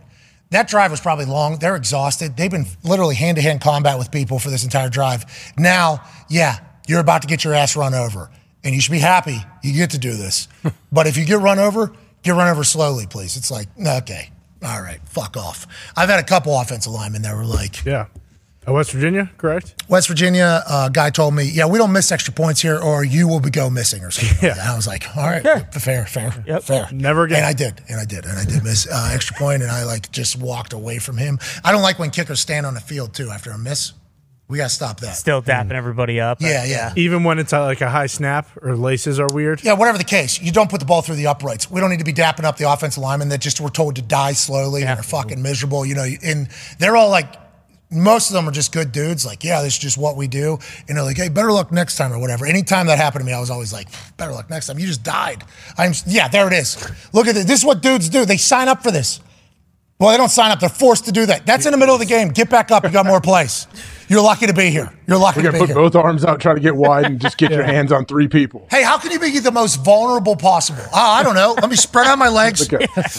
That drive was probably long. They're exhausted. They've been literally hand-to-hand combat with people for this entire drive. Now, you're about to get your ass run over. And you should be happy you get to do this. But if you get run over slowly, please. It's like, okay, all right, fuck off. I've had a couple offensive linemen that were like, West Virginia, correct? West Virginia, guy told me, we don't miss extra points here or you will go missing or something. Yeah. Like that. I was like, all right, fair. Never again. And I did miss extra point, and I like just walked away from him. I don't like when kickers stand on the field, too, after a miss. We got to stop that. Still dapping everybody up. Yeah. Even when it's like a high snap or laces are weird? Yeah, whatever the case. You don't put the ball through the uprights. We don't need to be dapping up the offensive linemen that just were told to die slowly and are fucking miserable. You know, and they're all like, most of them are just good dudes. Like, this is just what we do. And they're like, hey, better luck next time or whatever. Anytime that happened to me, I was always like, better luck next time. You just died. There it is. Look at this. This is what dudes do. They sign up for this. Well, they don't sign up. They're forced to do that. That's in the middle of the game. Get back up. You got more plays. You're lucky to be here. You're to be here. Put both arms out, try to get wide, and just get your hands on three people. Hey, how can you be the most vulnerable possible? I don't know. Let me spread out my legs.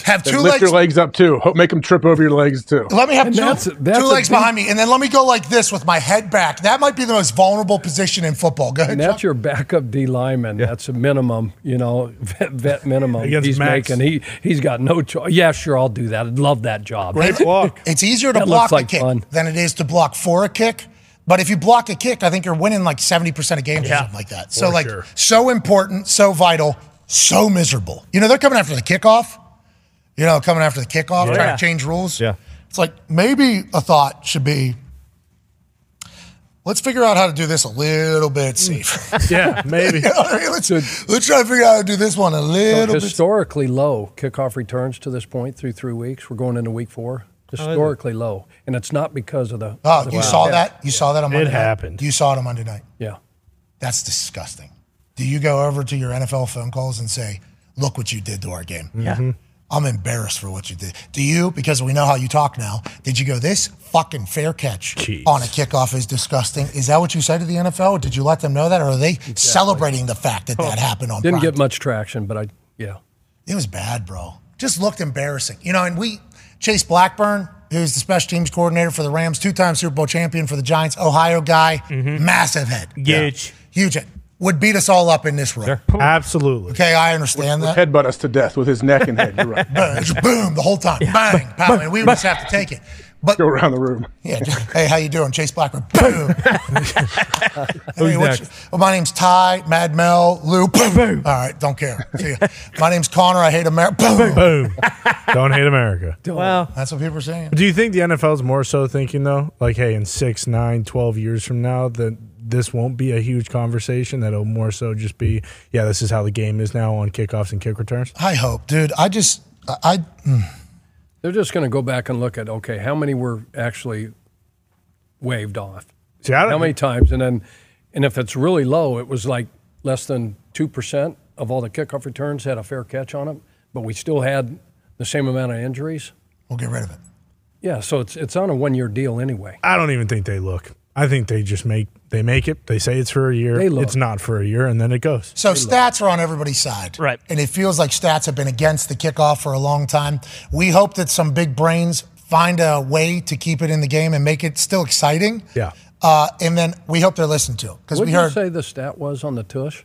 Have two legs. Lift your legs up, too. Make them trip over your legs, too. Let me have two legs behind me, and then let me go like this with my head back. That might be the most vulnerable position in football. Go ahead, and that's Chuck. Your backup D lineman. Yeah. That's a minimum, vet minimum he's Max. Making. He's got no choice. Yeah, sure, I'll do that. I'd love that job. Great block. It's easier to block a kick than it is to block for a kick. But if you block a kick, I think you're winning like 70% of games or something like that. So, like, so important, so vital, so miserable. You know, they're coming after the kickoff. Trying to change rules. Yeah. It's like maybe a thought should be, let's figure out how to do this a little bit safer. Yeah, maybe. Let's try to figure out how to do this one a little bit. Historically low kickoff returns to this point through 3 weeks. We're going into week 4. Historically low, and it's not because of the. Oh, you saw that? You saw that on Monday night? It happened. You saw it on Monday night? Yeah. That's disgusting. Do you go over to your NFL phone calls and say, look what you did to our game? Yeah. Mm-hmm. I'm embarrassed for what you did. Do you, because we know how you talk now, did you go, this fucking fair catch on a kickoff is disgusting? Is that what you said to the NFL? Did you let them know that, or are they celebrating the fact that happened on Friday? Didn't get much traction, but it was bad, bro. just looked embarrassing. You know, and we – Chase Blackburn, who's the special teams coordinator for the Rams, two-time Super Bowl champion for the Giants, Ohio guy, massive head. Huge. Yeah. Huge head. Would beat us all up in this room. Sure. Absolutely. Okay, I understand that. Headbutt us to death with his neck and head. You're right. Boom, the whole time. Yeah. Bang, pow, and we would just have to take it. But go around the room. Yeah. Hey, how you doing? Chase Blackburn. Boom. Hey, well, my name's Ty, Mad Mel, Lou. Boom. Boom. All right, don't care. See ya. My name's Connor. I hate America. Boom. Boom. Don't hate America. Well, that's what people are saying. Do you think the NFL is more so thinking, though, like, hey, in 6, 9, 12 years from now, that this won't be a huge conversation, that it'll more so just be, yeah, this is how the game is now on kickoffs and kick returns? I hope, dude. They're just going to go back and look at, okay, how many were actually waved off? See, how many times? And if it's really low, it was like less than 2% of all the kickoff returns had a fair catch on them, but we still had the same amount of injuries. We'll get rid of it. Yeah, so it's on a one-year deal anyway. I don't even think they look. I think they just make it. They say it's for a year. It's not for a year, and then it goes. So stats are on everybody's side. Right. And it feels like stats have been against the kickoff for a long time. We hope that some big brains find a way to keep it in the game and make it still exciting. Yeah. And then we hope they're listened to. What did you say the stat was on the tush?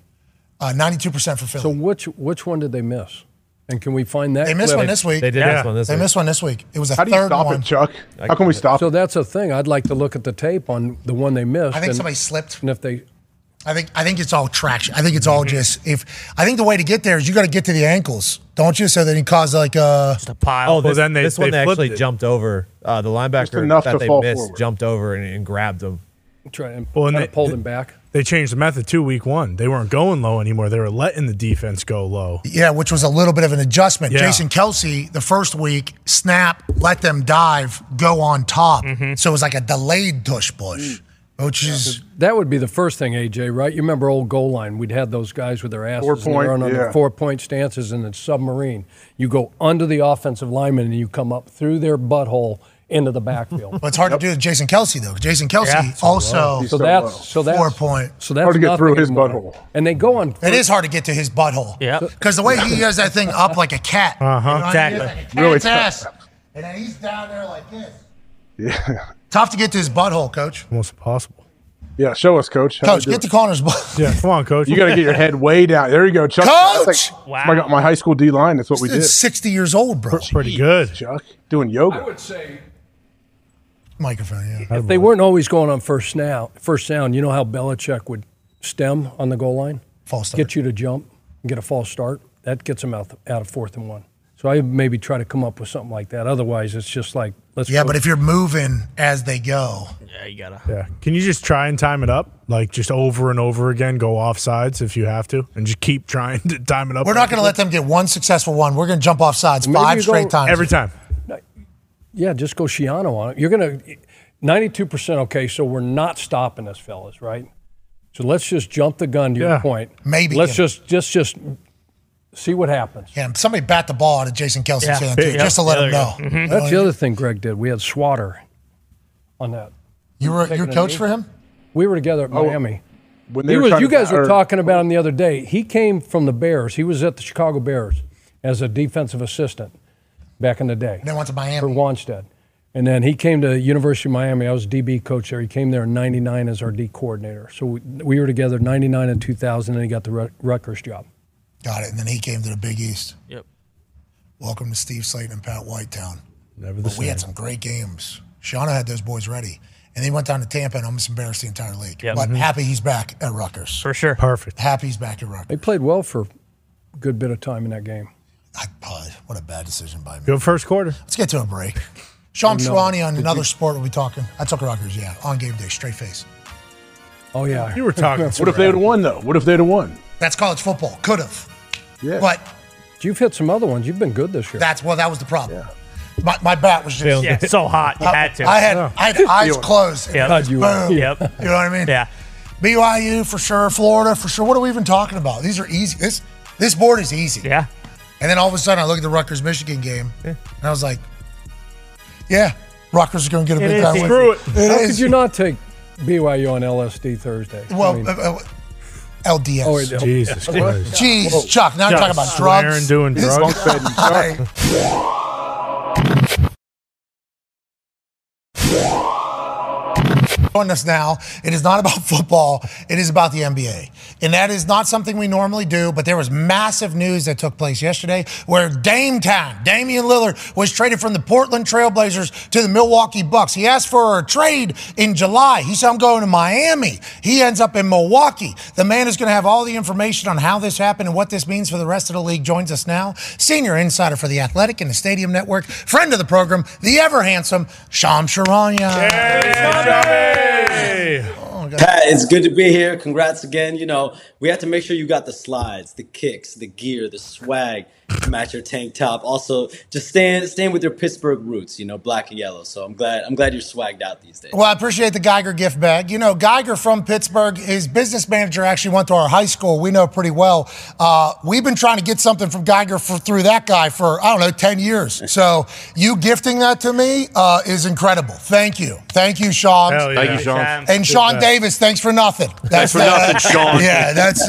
92% for Philly. So which one did they miss? And can we find that? They missed one this week. They did miss one this week. They missed one this week. It was a third one. How do you stop it, Chuck? How can we stop it? So that's a thing. I'd like to look at the tape on the one they missed. I think somebody slipped. And if they, I think it's all traction. I think it's all just I think the way to get there is you got to get to the ankles, don't you? So that you cause like a just a pile. Oh, then they actually jumped over the linebacker that they missed. Jumped over and grabbed him. And pulled him back. They changed the method to week one. They weren't going low anymore. They were letting the defense go low. Yeah, which was a little bit of an adjustment. Yeah. Jason Kelce, the first week, snap, let them dive, go on top. Mm-hmm. So it was like a delayed tush-push, which is – That would be the first thing, AJ, right? You remember old goal line. We'd have those guys with their asses their 4-point stances and then submarine. You go under the offensive lineman and you come up through their butthole into the backfield. But it's hard to do with Jason Kelce, though. Jason Kelce also so that's 4-point. So that's hard to get through his butthole. And they go on. It is hard to get to his butthole. Yeah. Because the way he does that thing up like a cat. Uh-huh. You know, exactly. Like really fast. And then he's down there like this. Yeah. Tough to get to his butthole, Coach. Almost impossible. Yeah, show us, Coach. Coach, get to Connor's butthole. Yeah, come on, Coach. You got to get your head way down. There you go, Chuck. Coach! Like, wow. My high school D line, that's what we did. 60 years old, bro. Pretty good. Chuck, doing yoga. I would say microphone, yeah. If they weren't always going on first down, you know how Belichick would stem on the goal line? False start. Get you to jump and get a false start. That gets them out of 4th and 1. So I maybe try to come up with something like that. Otherwise, it's just like let's go. But if you're moving as they go. Yeah, you got to. Yeah. Can you just try and time it up? Like just over and over again, go off sides if you have to and just keep trying to time it up. We're not going to let them get one successful one. We're going to jump off sides five straight times. Every time. Yeah, just go Schiano on it. You're going to – 92%, okay, so we're not stopping this, fellas, right? So let's just jump the gun to your point. Maybe. Let's just see what happens. Yeah, somebody bat the ball out of Jason Kelce's hand, too, just to let him know. Mm-hmm. That's the other thing Greg did. We had Swatter on that. You were coach for him? We were together at Miami. You guys were talking about him the other day. He came from the Bears. He was at the Chicago Bears as a defensive assistant. Back in the day. And then went to Miami. For Wanstead. And then he came to University of Miami. I was DB coach there. He came there in 99 as our D coordinator. So we were together 99 and 2000, and he got the Rutgers job. Got it. And then he came to the Big East. Yep. Welcome to Steve Slayton and Pat Whitetown. We had some great games. Shauna had those boys ready. And he went down to Tampa and almost embarrassed the entire league. Yep. But happy he's back at Rutgers. For sure. Perfect. Happy he's back at Rutgers. They played well for a good bit of time in that game. What a bad decision by me. Good first quarter. Let's get to a break. Shams Charania on another sport we'll be talking. I took Rutgers, on game day, straight face. Oh, yeah. You were talking. What if they had won, though? What if they had won? That's college football. Could have. Yeah. But you've hit some other ones. You've been good this year. That was the problem. Yeah. My bat was just so hot. You had to. I had eyes closed. Boom. Yep. You know what I mean? Yeah. BYU for sure. Florida for sure. What are we even talking about? These are easy. This board is easy. Yeah. And then all of a sudden, I look at the Rutgers-Michigan game, and I was like, Rutgers is going to get a big time win. Screw it. How could you not take BYU on LSD Thursday? Well, LDS. Oh, Jesus Christ. Jeez, whoa. Chuck, now I'm talking about drugs. Aaron doing drugs. Join us now. It is not about football. It is about the NBA. And that is not something we normally do, but there was massive news that took place yesterday where Damian Lillard, was traded from the Portland Trailblazers to the Milwaukee Bucks. He asked for a trade in July. He said, I'm going to Miami. He ends up in Milwaukee. The man is going to have all the information on how this happened and what this means for the rest of the league. Joins us now, senior insider for The Athletic and the Stadium Network, friend of the program, the ever-handsome Shams Charania. Hey, Pat, it's good to be here. Congrats again. You know, we have to make sure you got the slides, the kicks, the gear, the swag to match your tank top. Also, just staying with your Pittsburgh roots, you know, black and yellow. So I'm glad you're swagged out these days. Well, I appreciate the Geiger gift bag. You know, Geiger from Pittsburgh, his business manager actually went to our high school. We know pretty well. We've been trying to get something from Geiger through that guy for, I don't know, 10 years. So you gifting that to me is incredible. Thank you. Thank you, Sean. Yeah. Thank you, Sean. And Sean Davis, thanks for nothing. Thanks for nothing, Sean. Yeah, that's,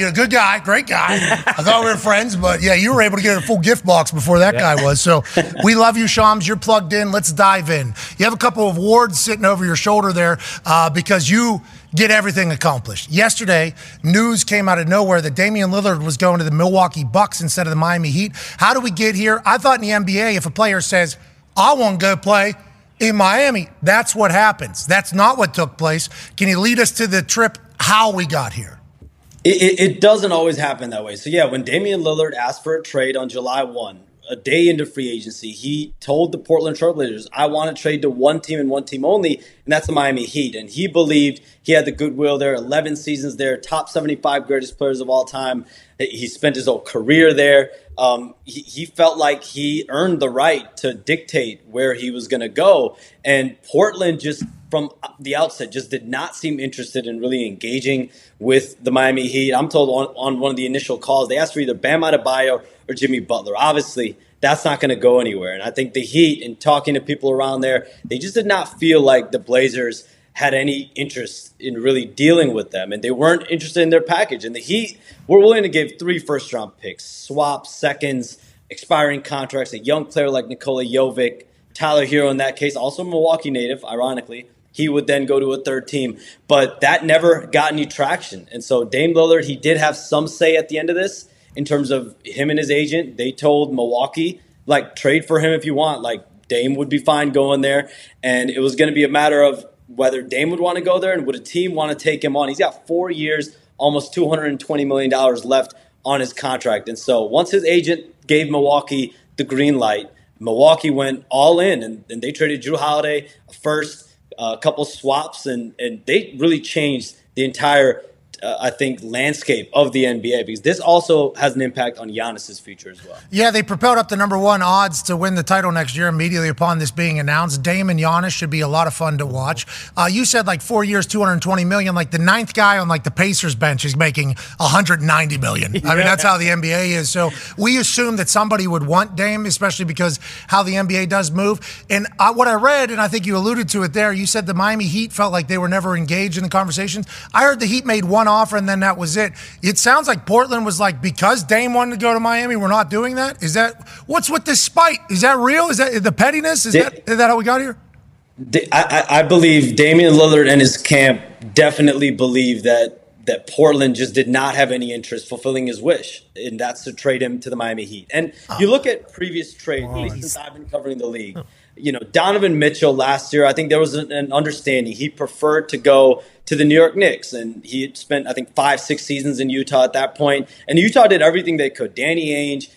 you're a good guy, great guy. I thought we were friends, but yeah, you were able to get a full gift box before that guy was. So we love you, Shams. You're plugged in. Let's dive in. You have a couple of awards sitting over your shoulder there because you get everything accomplished. Yesterday, news came out of nowhere that Damian Lillard was going to the Milwaukee Bucks instead of the Miami Heat. How do we get here? I thought in the NBA, if a player says, I want to go play in Miami, that's what happens. That's not what took place. Can you lead us to the trip, how we got here? It doesn't always happen that way. So, yeah, when Damian Lillard asked for a trade on July 1, a day into free agency, he told the Portland Trailblazers, I want to trade to one team and one team only, and that's the Miami Heat. And he believed he had the goodwill there, 11 seasons there, top 75 greatest players of all time. He spent his whole career there. He felt like he earned the right to dictate where he was going to go. And Portland just from the outset just did not seem interested in really engaging with the Miami Heat. I'm told on one of the initial calls, they asked for either Bam Adebayo or Jimmy Butler. Obviously, that's not going to go anywhere. And I think the Heat, and talking to people around there, they just did not feel like the Blazers had any interest in really dealing with them, and they weren't interested in their package. And the Heat were willing to give 3 first-round picks, swaps, seconds, expiring contracts, a young player like Nikola Jovic, Tyler Hero in that case, also Milwaukee native, ironically. He would then go to a third team, but that never got any traction. And so Dame Lillard, he did have some say at the end of this in terms of him and his agent. They told Milwaukee, like, trade for him if you want. Like, Dame would be fine going there, and it was going to be a matter of whether Dame would want to go there and would a team want to take him on. He's got 4 years, almost $220 million left on his contract. And so once his agent gave Milwaukee the green light, Milwaukee went all in, and they traded Jrue Holiday first, a couple swaps, and they really changed the entire, I think, landscape of the NBA, because this also has an impact on Giannis's future as well. Yeah, they propelled up the #1 odds to win the title next year immediately upon this being announced. Dame and Giannis should be a lot of fun to watch. You said like 4 years, $220 million. Like the 9th guy on like the Pacers bench is making $190 million. I mean, that's how the NBA is. So we assume that somebody would want Dame, especially because how the NBA does move. And what I read, and I think you alluded to it there, you said the Miami Heat felt like they were never engaged in the conversations. I heard the Heat made one offer and then that was it. It sounds like Portland was like, because Dame wanted to go to Miami, we're not doing that. Is that what's with this spite? Is that real? Is that the pettiness? Is that how we got here? I believe Damian Lillard and his camp definitely believe that Portland just did not have any interest fulfilling his wish, and that's to trade him to the Miami Heat. And you look at previous trades, at least since I've been covering the league. You know, Donovan Mitchell last year, I think there was an understanding. He preferred to go to the New York Knicks, and he had spent, I think, 5-6 seasons in Utah at that point. And Utah did everything they could. Danny Ainge,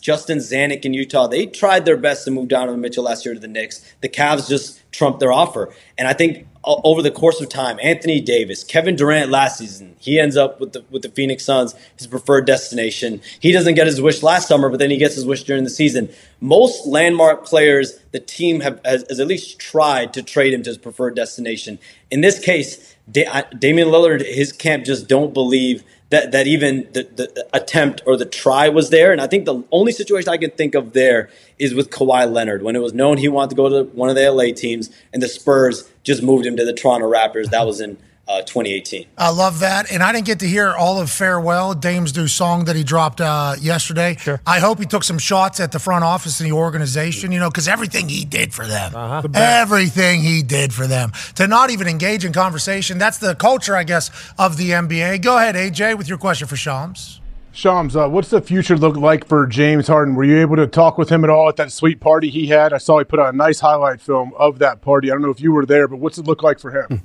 Justin Zanuck in Utah, they tried their best to move Donovan Mitchell last year to the Knicks. The Cavs just trumped their offer. And I think over the course of time, Anthony Davis, Kevin Durant last season, he ends up with the Phoenix Suns, his preferred destination. He doesn't get his wish last summer, but then he gets his wish during the season. Most landmark players, the team has at least tried to trade him to his preferred destination. In this case, Damian Lillard, his camp just don't believe that even the attempt or the try was there. And I think the only situation I can think of there is with Kawhi Leonard, when it was known he wanted to go to one of the LA teams and the Spurs just moved him to the Toronto Raptors. That was in 2018. I love that. And I didn't get to hear all of Farewell, Dame's new song that he dropped yesterday. Sure. I hope he took some shots at the front office and the organization, you know, because everything he did for them, everything he did for them, to not even engage in conversation. That's the culture, I guess, of the NBA. Go ahead, AJ, with your question for Shams. Shams, what's the future look like for James Harden? Were you able to talk with him at all at that sweet party he had? I saw he put out a nice highlight film of that party. I don't know if you were there, but what's it look like for him?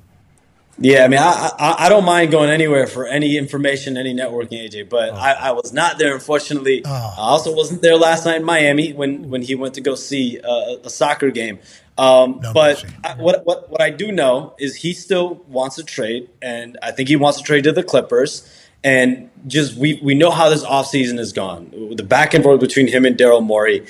Yeah, I mean, I don't mind going anywhere for any information, any networking, AJ, but I was not there, unfortunately. I also wasn't there last night in Miami when he went to go see a soccer game. But what I do know is he still wants to trade, and I think he wants to trade to the Clippers. And just we know how this offseason has gone. The back and forth between him and Daryl Morey.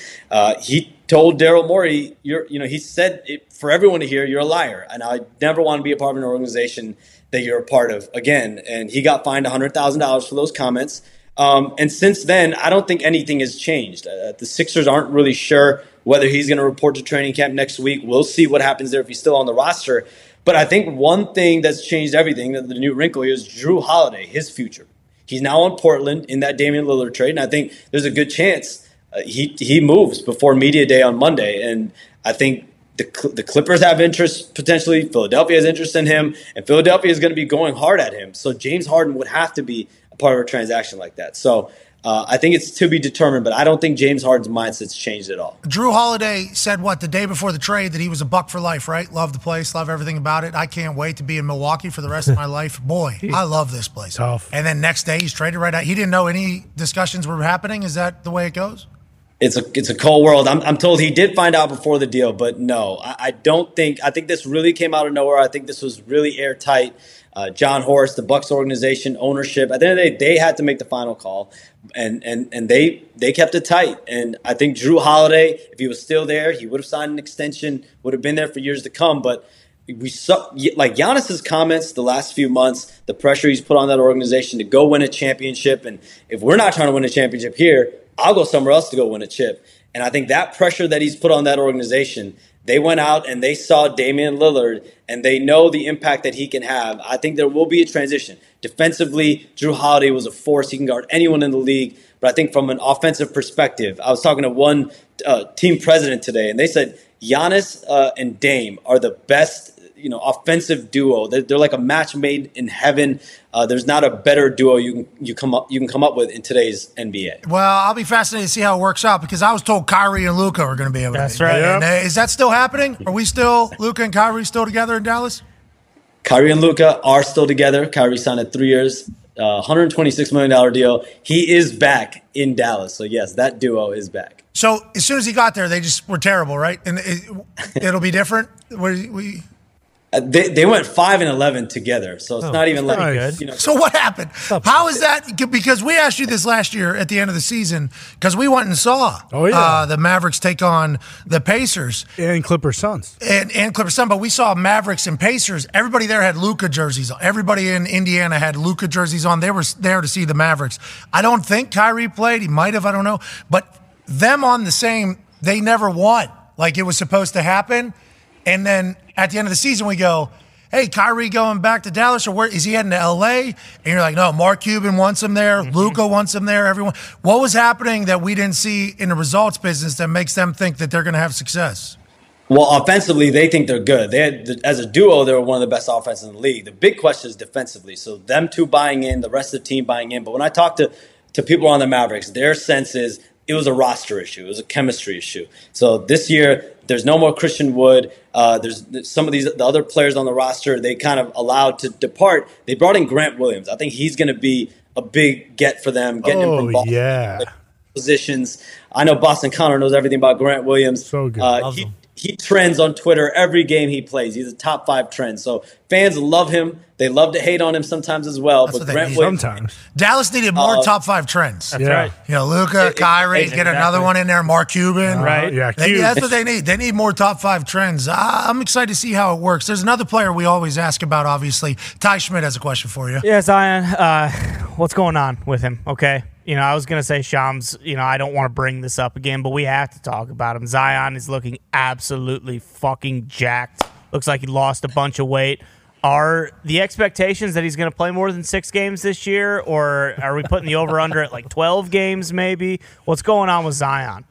He told Daryl Morey, he said it, for everyone to hear, you're a liar. And I never want to be a part of an organization that you're a part of again. And he got fined $100,000 for those comments. And since then, I don't think anything has changed. The Sixers aren't really sure whether he's going to report to training camp next week. We'll see what happens there if he's still on the roster. But I think one thing that's changed everything, the new wrinkle here, is Jrue Holiday, his future. He's now on Portland in that Damian Lillard trade, and I think there's a good chance he moves before media day on Monday. And I think the Clippers have interest potentially, Philadelphia has interest in him, and Philadelphia is going to be going hard at him. So James Harden would have to be a part of a transaction like that. So I think it's to be determined, but I don't think James Harden's mindset's changed at all. Jrue Holiday said, what, the day before the trade that he was a buck for life, right? Love the place, love everything about it. I can't wait to be in Milwaukee for the rest of my life. Boy, I love this place. Tough. And then next day he's traded right out. He didn't know any discussions were happening. Is that the way it goes? It's a cold world. I'm told he did find out before the deal, but no, I don't think. I think this really came out of nowhere. I think this was really airtight. John Horst, the Bucks organization, ownership. At the end of the day, they had to make the final call, and they kept it tight. And I think Jrue Holiday, if he was still there, he would have signed an extension, would have been there for years to come. But we saw, like, Giannis's comments the last few months, the pressure he's put on that organization to go win a championship. And if we're not trying to win a championship here, I'll go somewhere else to go win a chip. And I think that pressure that he's put on that organization, they went out and they saw Damian Lillard, and they know the impact that he can have. I think there will be a transition. Defensively, Jrue Holiday was a force. He can guard anyone in the league. But I think from an offensive perspective, I was talking to one team president today, and they said Giannis and Dame are the best offensive duo. They're like a match made in heaven. There's not a better duo you can come up with in today's NBA. Well, I'll be fascinated to see how it works out, because I was told Kyrie and Luka are going to be able to. That's right. Yep. And is that still happening? Are we still Luka and Kyrie still together in Dallas? Kyrie and Luka are still together. Kyrie signed a 3 years, $126 million deal. He is back in Dallas. So yes, that duo is back. So as soon as he got there, they just were terrible, right? And it'll be different. They went 5-11 together, so it's not even like good. So what happened? How is that? Because we asked you this last year at the end of the season, because we went and saw the Mavericks take on the Pacers and Clippers Suns and Clippers Suns. But we saw Mavericks and Pacers. Everybody there had Luka jerseys on. Everybody in Indiana had Luka jerseys on. They were there to see the Mavericks. I don't think Kyrie played. He might have. I don't know. But them on the same, they never won. Like it was supposed to happen. And then at the end of the season, we go, hey, Kyrie going back to Dallas, or where is he heading, to L.A.? And you're like, no, Mark Cuban wants him there. Mm-hmm. Luka wants him there. Everyone. What was happening that we didn't see in the results business that makes them think that they're going to have success? Well, offensively, they think they're good. As a duo, they were one of the best offenses in the league. The big question is defensively. So them two buying in, the rest of the team buying in. But when I talk to people on the Mavericks, their sense is it was a roster issue. It was a chemistry issue. So this year, there's no more Christian Wood. There's some of the other players on the roster, they kind of allowed to depart. They brought in Grant Williams. I think he's going to be a big get for them, getting him from Boston. Positions. I know Boston Connor knows everything about Grant Williams. So good. He trends on Twitter every game he plays. He's a top 5 trend. So fans love him. They love to hate on him sometimes as well. That's but Grant Williams, sometimes. Dallas needed more top 5 trends. That's right. Luka, Kyrie, get another one in there. Mark Cuban. Right. Yeah, that's what they need. They need more top 5 trends. I'm excited to see how it works. There's another player we always ask about, obviously. Ty Schmidt has a question for you. Yeah, Zion, what's going on with him? Okay. I was going to say, Shams, I don't want to bring this up again, but we have to talk about him. Zion is looking absolutely fucking jacked. Looks like he lost a bunch of weight. Are the expectations that he's going to play more than 6 games this year, or are we putting the over-under at like 12 games maybe? What's going on with Zion?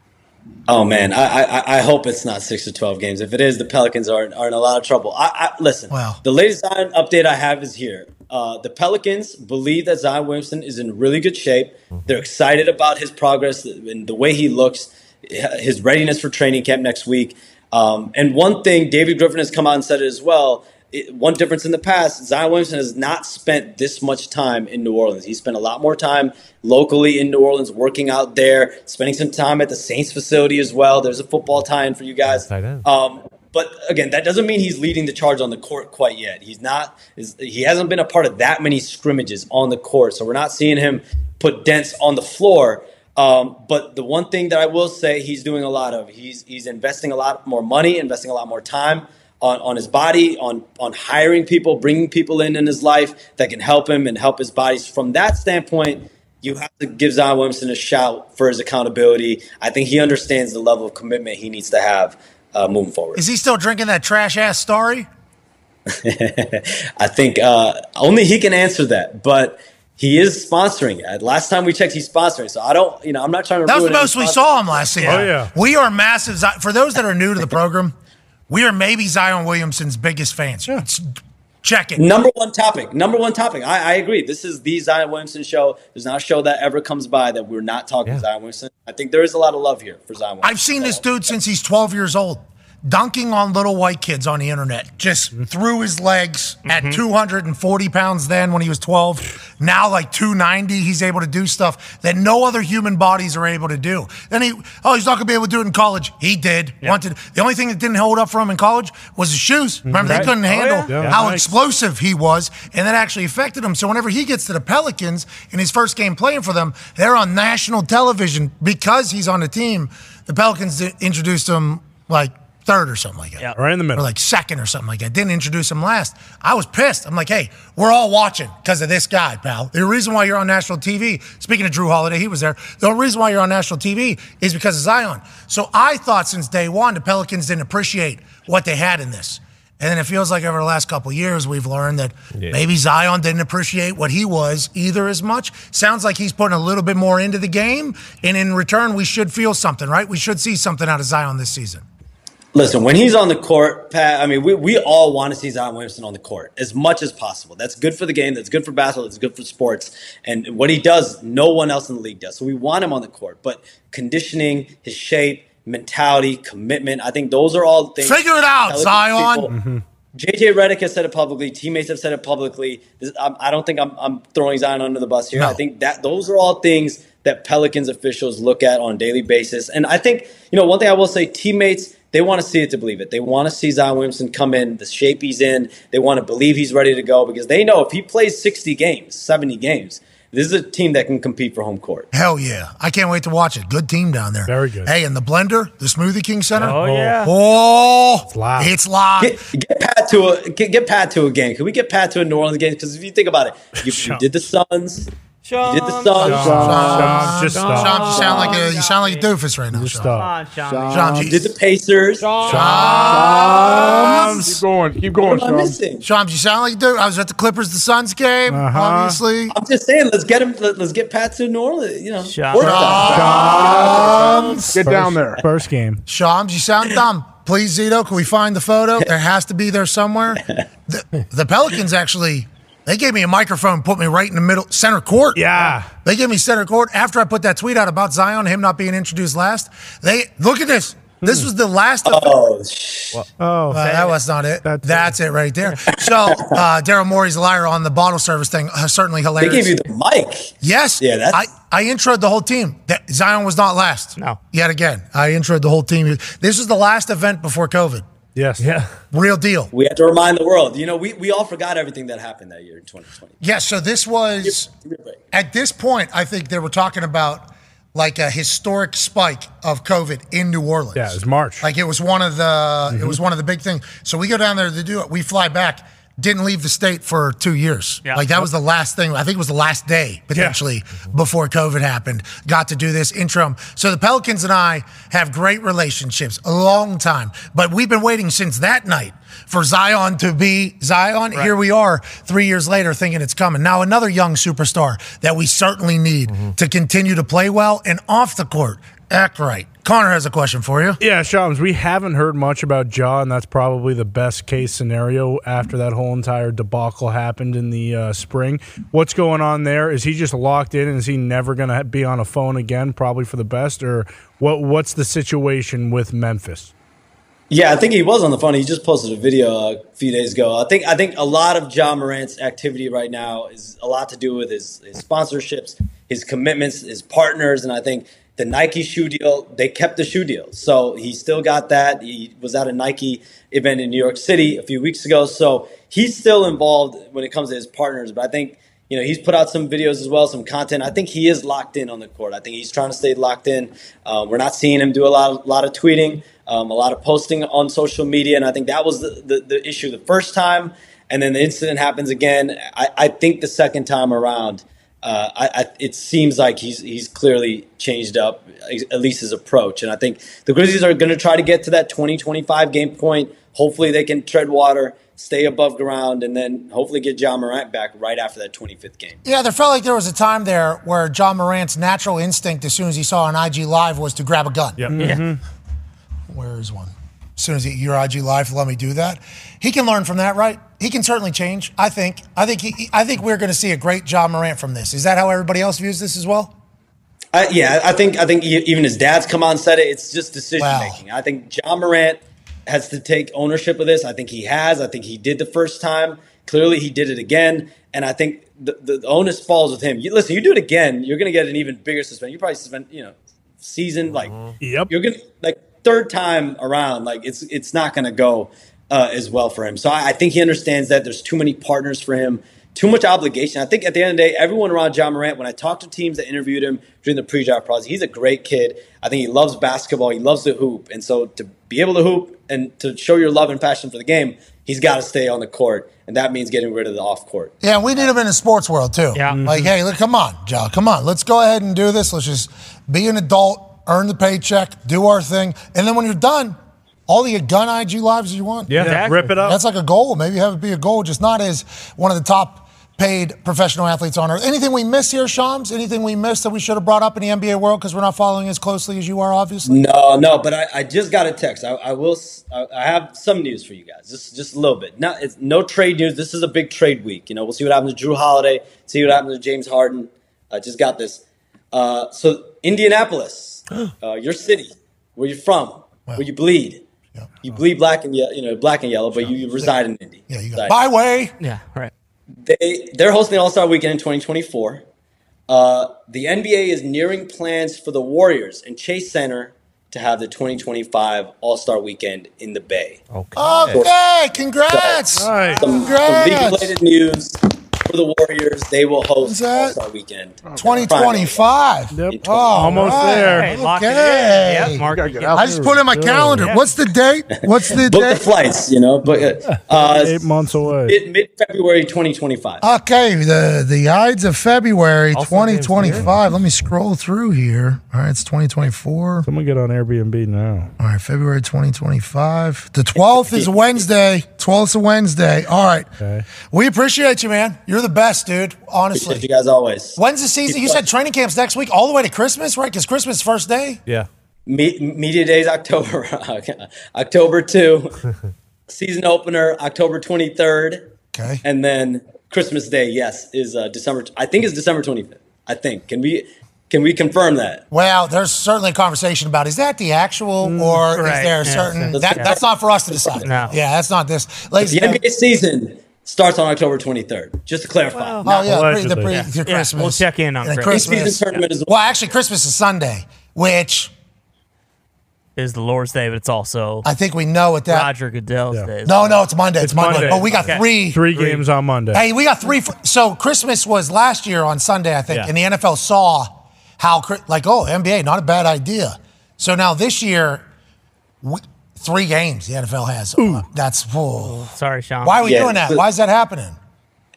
Oh, man, I hope it's not 6 or 12 games. If it is, the Pelicans are in a lot of trouble. Listen, wow. The latest Zion update I have is here. The Pelicans believe that Zion Williamson is in really good shape. They're excited about his progress and the way he looks, his readiness for training camp next week. And one thing, David Griffin has come out and said it as well, one difference in the past, Zion Williamson has not spent this much time in New Orleans. He spent a lot more time locally in New Orleans, working out there, spending some time at the Saints facility as well. There's a football tie-in for you guys. But again, that doesn't mean he's leading the charge on the court quite yet. He hasn't been a part of that many scrimmages on the court, so we're not seeing him put dents on the floor. But the one thing that I will say he's doing a lot of, he's investing a lot more money, investing a lot more time on his body, on hiring people, bringing people in his life that can help him and help his body. From that standpoint, you have to give Zion Williamson a shout for his accountability. I think he understands the level of commitment he needs to have moving forward. Is he still drinking that trash-ass Starry? I think only he can answer that, but he is sponsoring it. Last time we checked, he's sponsoring. So I'm not trying to. That was the most we saw him last year. Oh, yeah. We are massive. For those that are new to the program, we are maybe Zion Williamson's biggest fans. Yeah. Check it. Number one topic. I agree. This is the Zion Williamson show. There's not a show that ever comes by that we're not talking Zion Williamson. I think there is a lot of love here for Zion Williamson. I've seen this dude since he's 12 years old, dunking on little white kids on the internet. Just threw his legs at 240 pounds then when he was 12. Now like 290, he's able to do stuff that no other human bodies are able to do. Then he's not going to be able to do it in college. He did. Yeah. The only thing that didn't hold up for him in college was his shoes. Remember, they couldn't handle how explosive he was, and that actually affected him. So whenever he gets to the Pelicans in his first game playing for them, they're on national television because he's on the team. The Pelicans introduced him like – third or something like that. Yeah, right in the middle. Or like second or something like that. Didn't introduce him last. I was pissed. I'm like, hey, we're all watching because of this guy, pal. The reason why you're on national TV, speaking of Jrue Holiday, he was there. The reason why you're on national TV is because of Zion. So I thought since day one, the Pelicans didn't appreciate what they had in this. And then it feels like over the last couple of years, we've learned that maybe Zion didn't appreciate what he was either as much. Sounds like he's putting a little bit more into the game. And in return, we should feel something, right? We should see something out of Zion this season. Listen, when he's on the court, Pat, I mean, we all want to see Zion Williamson on the court as much as possible. That's good for the game. That's good for basketball. That's good for sports. And what he does, no one else in the league does. So we want him on the court. But conditioning, his shape, mentality, commitment, I think those are all things. Figure it out, Zion. J.J. Redick has said it publicly. Teammates have said it publicly. I don't think I'm throwing Zion under the bus here. No. I think that those are all things that Pelicans officials look at on a daily basis. And I think, one thing I will say, teammates – they want to see it to believe it. They want to see Zion Williamson come in, the shape he's in. They want to believe he's ready to go because they know if he plays 60 games, 70 games, this is a team that can compete for home court. Hell yeah. I can't wait to watch it. Good team down there. Very good. Hey, and the blender, the Smoothie King Center. Oh, yeah. Oh, it's live. Get Pat to a game. Can we get Pat to a New Orleans game? Because if you think about it, you did the Suns. You did the song. You sound like a doofus right now. Shams. You did the Pacers. Shams. Keep going, Shams. Shams, you sound like a doofus. I was at the Clippers, the Suns game, obviously. I'm just saying, let's get Pat to New Orleans. Shams. Get down there. First game. Shams, you sound dumb. Please, Zito, can we find the photo? There has to be there somewhere. The Pelicans actually... They gave me a microphone, put me right in the middle, center court. Yeah. They gave me center court. After I put that tweet out about Zion, him not being introduced last, look at this. This was the last. That was not it. That's it right there. So Daryl Morey's liar on the bottle service thing, certainly hilarious. They gave you the mic. Yes. Yeah. I introed the whole team. Zion was not last. No. Yet again, I introed the whole team. This was the last event before COVID. Yes. Yeah. Real deal. We have to remind the world. We all forgot everything that happened that year in 2020. Yeah, so this was – at this point, I think they were talking about like a historic spike of COVID in New Orleans. Yeah, it was March. Like it was one of the big things. So we go down there to do it. We fly back. didn't leave the state for 2 years. Yeah. Like, that was the last thing. I think it was the last day, potentially, before COVID happened. Got to do this interim. So the Pelicans and I have great relationships, a long time. But we've been waiting since that night for Zion to be Zion. Right. Here we are 3 years later thinking it's coming. Now, another young superstar that we certainly need to continue to play well and off the court act right. Connor has a question for you. Yeah, Shams, we haven't heard much about Ja, and that's probably the best case scenario after that whole entire debacle happened in the spring. What's going on there? Is he just locked in, and is he never going to be on a phone again, probably for the best? Or what's the situation with Memphis? Yeah, I think he was on the phone. He just posted a video a few days ago. I think a lot of Ja Morant's activity right now is a lot to do with his sponsorships, his commitments, his partners, and I think the Nike shoe deal, they kept the shoe deal. So he still got that. He was at a Nike event in New York City a few weeks ago. So he's still involved when it comes to his partners. But I think, you know, he's put out some videos as well, some content. I think he is locked in on the court. I think he's trying to stay locked in. We're not seeing him do a lot of tweeting, a lot of posting on social media. And I think that was the issue the first time. And then the incident happens again. I think the second time around, it seems like he's clearly changed up, at least his approach. And I think the Grizzlies are going to try to get to that 20-25 game point. Hopefully they can tread water, stay above ground, and then hopefully get Ja Morant back right after that 25th game. Yeah, there felt like there was a time there where Ja Morant's natural instinct as soon as he saw an IG Live was to grab a gun. Yep. Mm-hmm. Where is one? As soon as your IG Live, let me do that. He can learn from that, right? He can certainly change, I think. I think we're going to see a great Ja Morant from this. Is that how everybody else views this as well? I think even his dad's come on and said it. It's just decision-making. Wow. I think Ja Morant has to take ownership of this. I think he has. I think he did the first time. Clearly, he did it again. And I think the onus falls with him. Listen, you do it again, you're going to get an even bigger suspension. You probably suspend, season. You're going to third time around, it's not going to go as well for him. So I think he understands that there's too many partners for him, too much obligation. I think at the end of the day, everyone around Ja Morant, when I talked to teams that interviewed him during the pre-draft process, he's a great kid. I think he loves basketball. He loves the hoop. And so to be able to hoop and to show your love and passion for the game, he's got to stay on the court. And that means getting rid of the off court. Yeah, we need him in the sports world too. Yeah. Hey, look, come on, Ja, come on. Let's go ahead and do this. Let's just be an adult. Earn the paycheck, do our thing, and then when you're done, all the gun IG lives you want. Yeah, exactly. Rip it up. That's like a goal. Maybe have it be a goal, just not as one of the top paid professional athletes on earth. Anything we miss here, Shams? Anything we missed that we should have brought up in the NBA world because we're not following as closely as you are, obviously? No, but I just got a text. I have some news for you guys, just a little bit. No trade news. This is a big trade week. We'll see what happens to Jrue Holiday, see what happens to James Harden. I just got this. So Indianapolis. Your city, where you're from, where you bleed. Yeah. You bleed black and yellow, but you reside in Indy. Yeah, you got my way. Yeah, right. They're hosting All-Star Weekend in 2024. The NBA is nearing plans for the Warriors and Chase Center to have the 2025 All-Star Weekend in the Bay. Okay, congrats. So, right. Some big-related news. For the Warriors, they will host All-Star Weekend. 2025. Yep. Oh, almost right. There. Hey, okay. Yep, Mark, I just put in my calendar. Yeah. What's the date? Book the flights, Book it. 8 months away. Mid-February 2025. Okay, the Ides of February 2025. Let me scroll through here. All right, it's 2024. Someone get on Airbnb now. All right, February 2025. The 12th is Wednesday. All right. Okay. We appreciate you, man. You're the best, dude. Honestly. Appreciate you guys always. When's the season? You said training camp's next week, all the way to Christmas, right? Because Christmas first day? Yeah. Media Day's October. October 2. Season opener, October 23rd. Okay. And then Christmas Day, yes, is December. I think it's December 25th. I think. Can we confirm that? Well, there's certainly a conversation about is that the actual or right. Is there a certain – that's not for us to decide. No. Yeah, that's not this. Ladies, the NBA season – starts on October 23rd, just to clarify. Well, the Christmas. Yeah, we'll check in on Christmas. Well, actually, Christmas is Sunday, which is the Lord's Day, but it's also I think we know what that Roger Goodell's day. No, it's Monday. It's Monday. But we got three games on Monday. Hey, we got three. So Christmas was last year on Sunday, I think, and the NFL saw how NBA, not a bad idea. So now this year, 3 games the NFL has. That's full. Sorry, Sean. Why are we doing that? Why is that happening?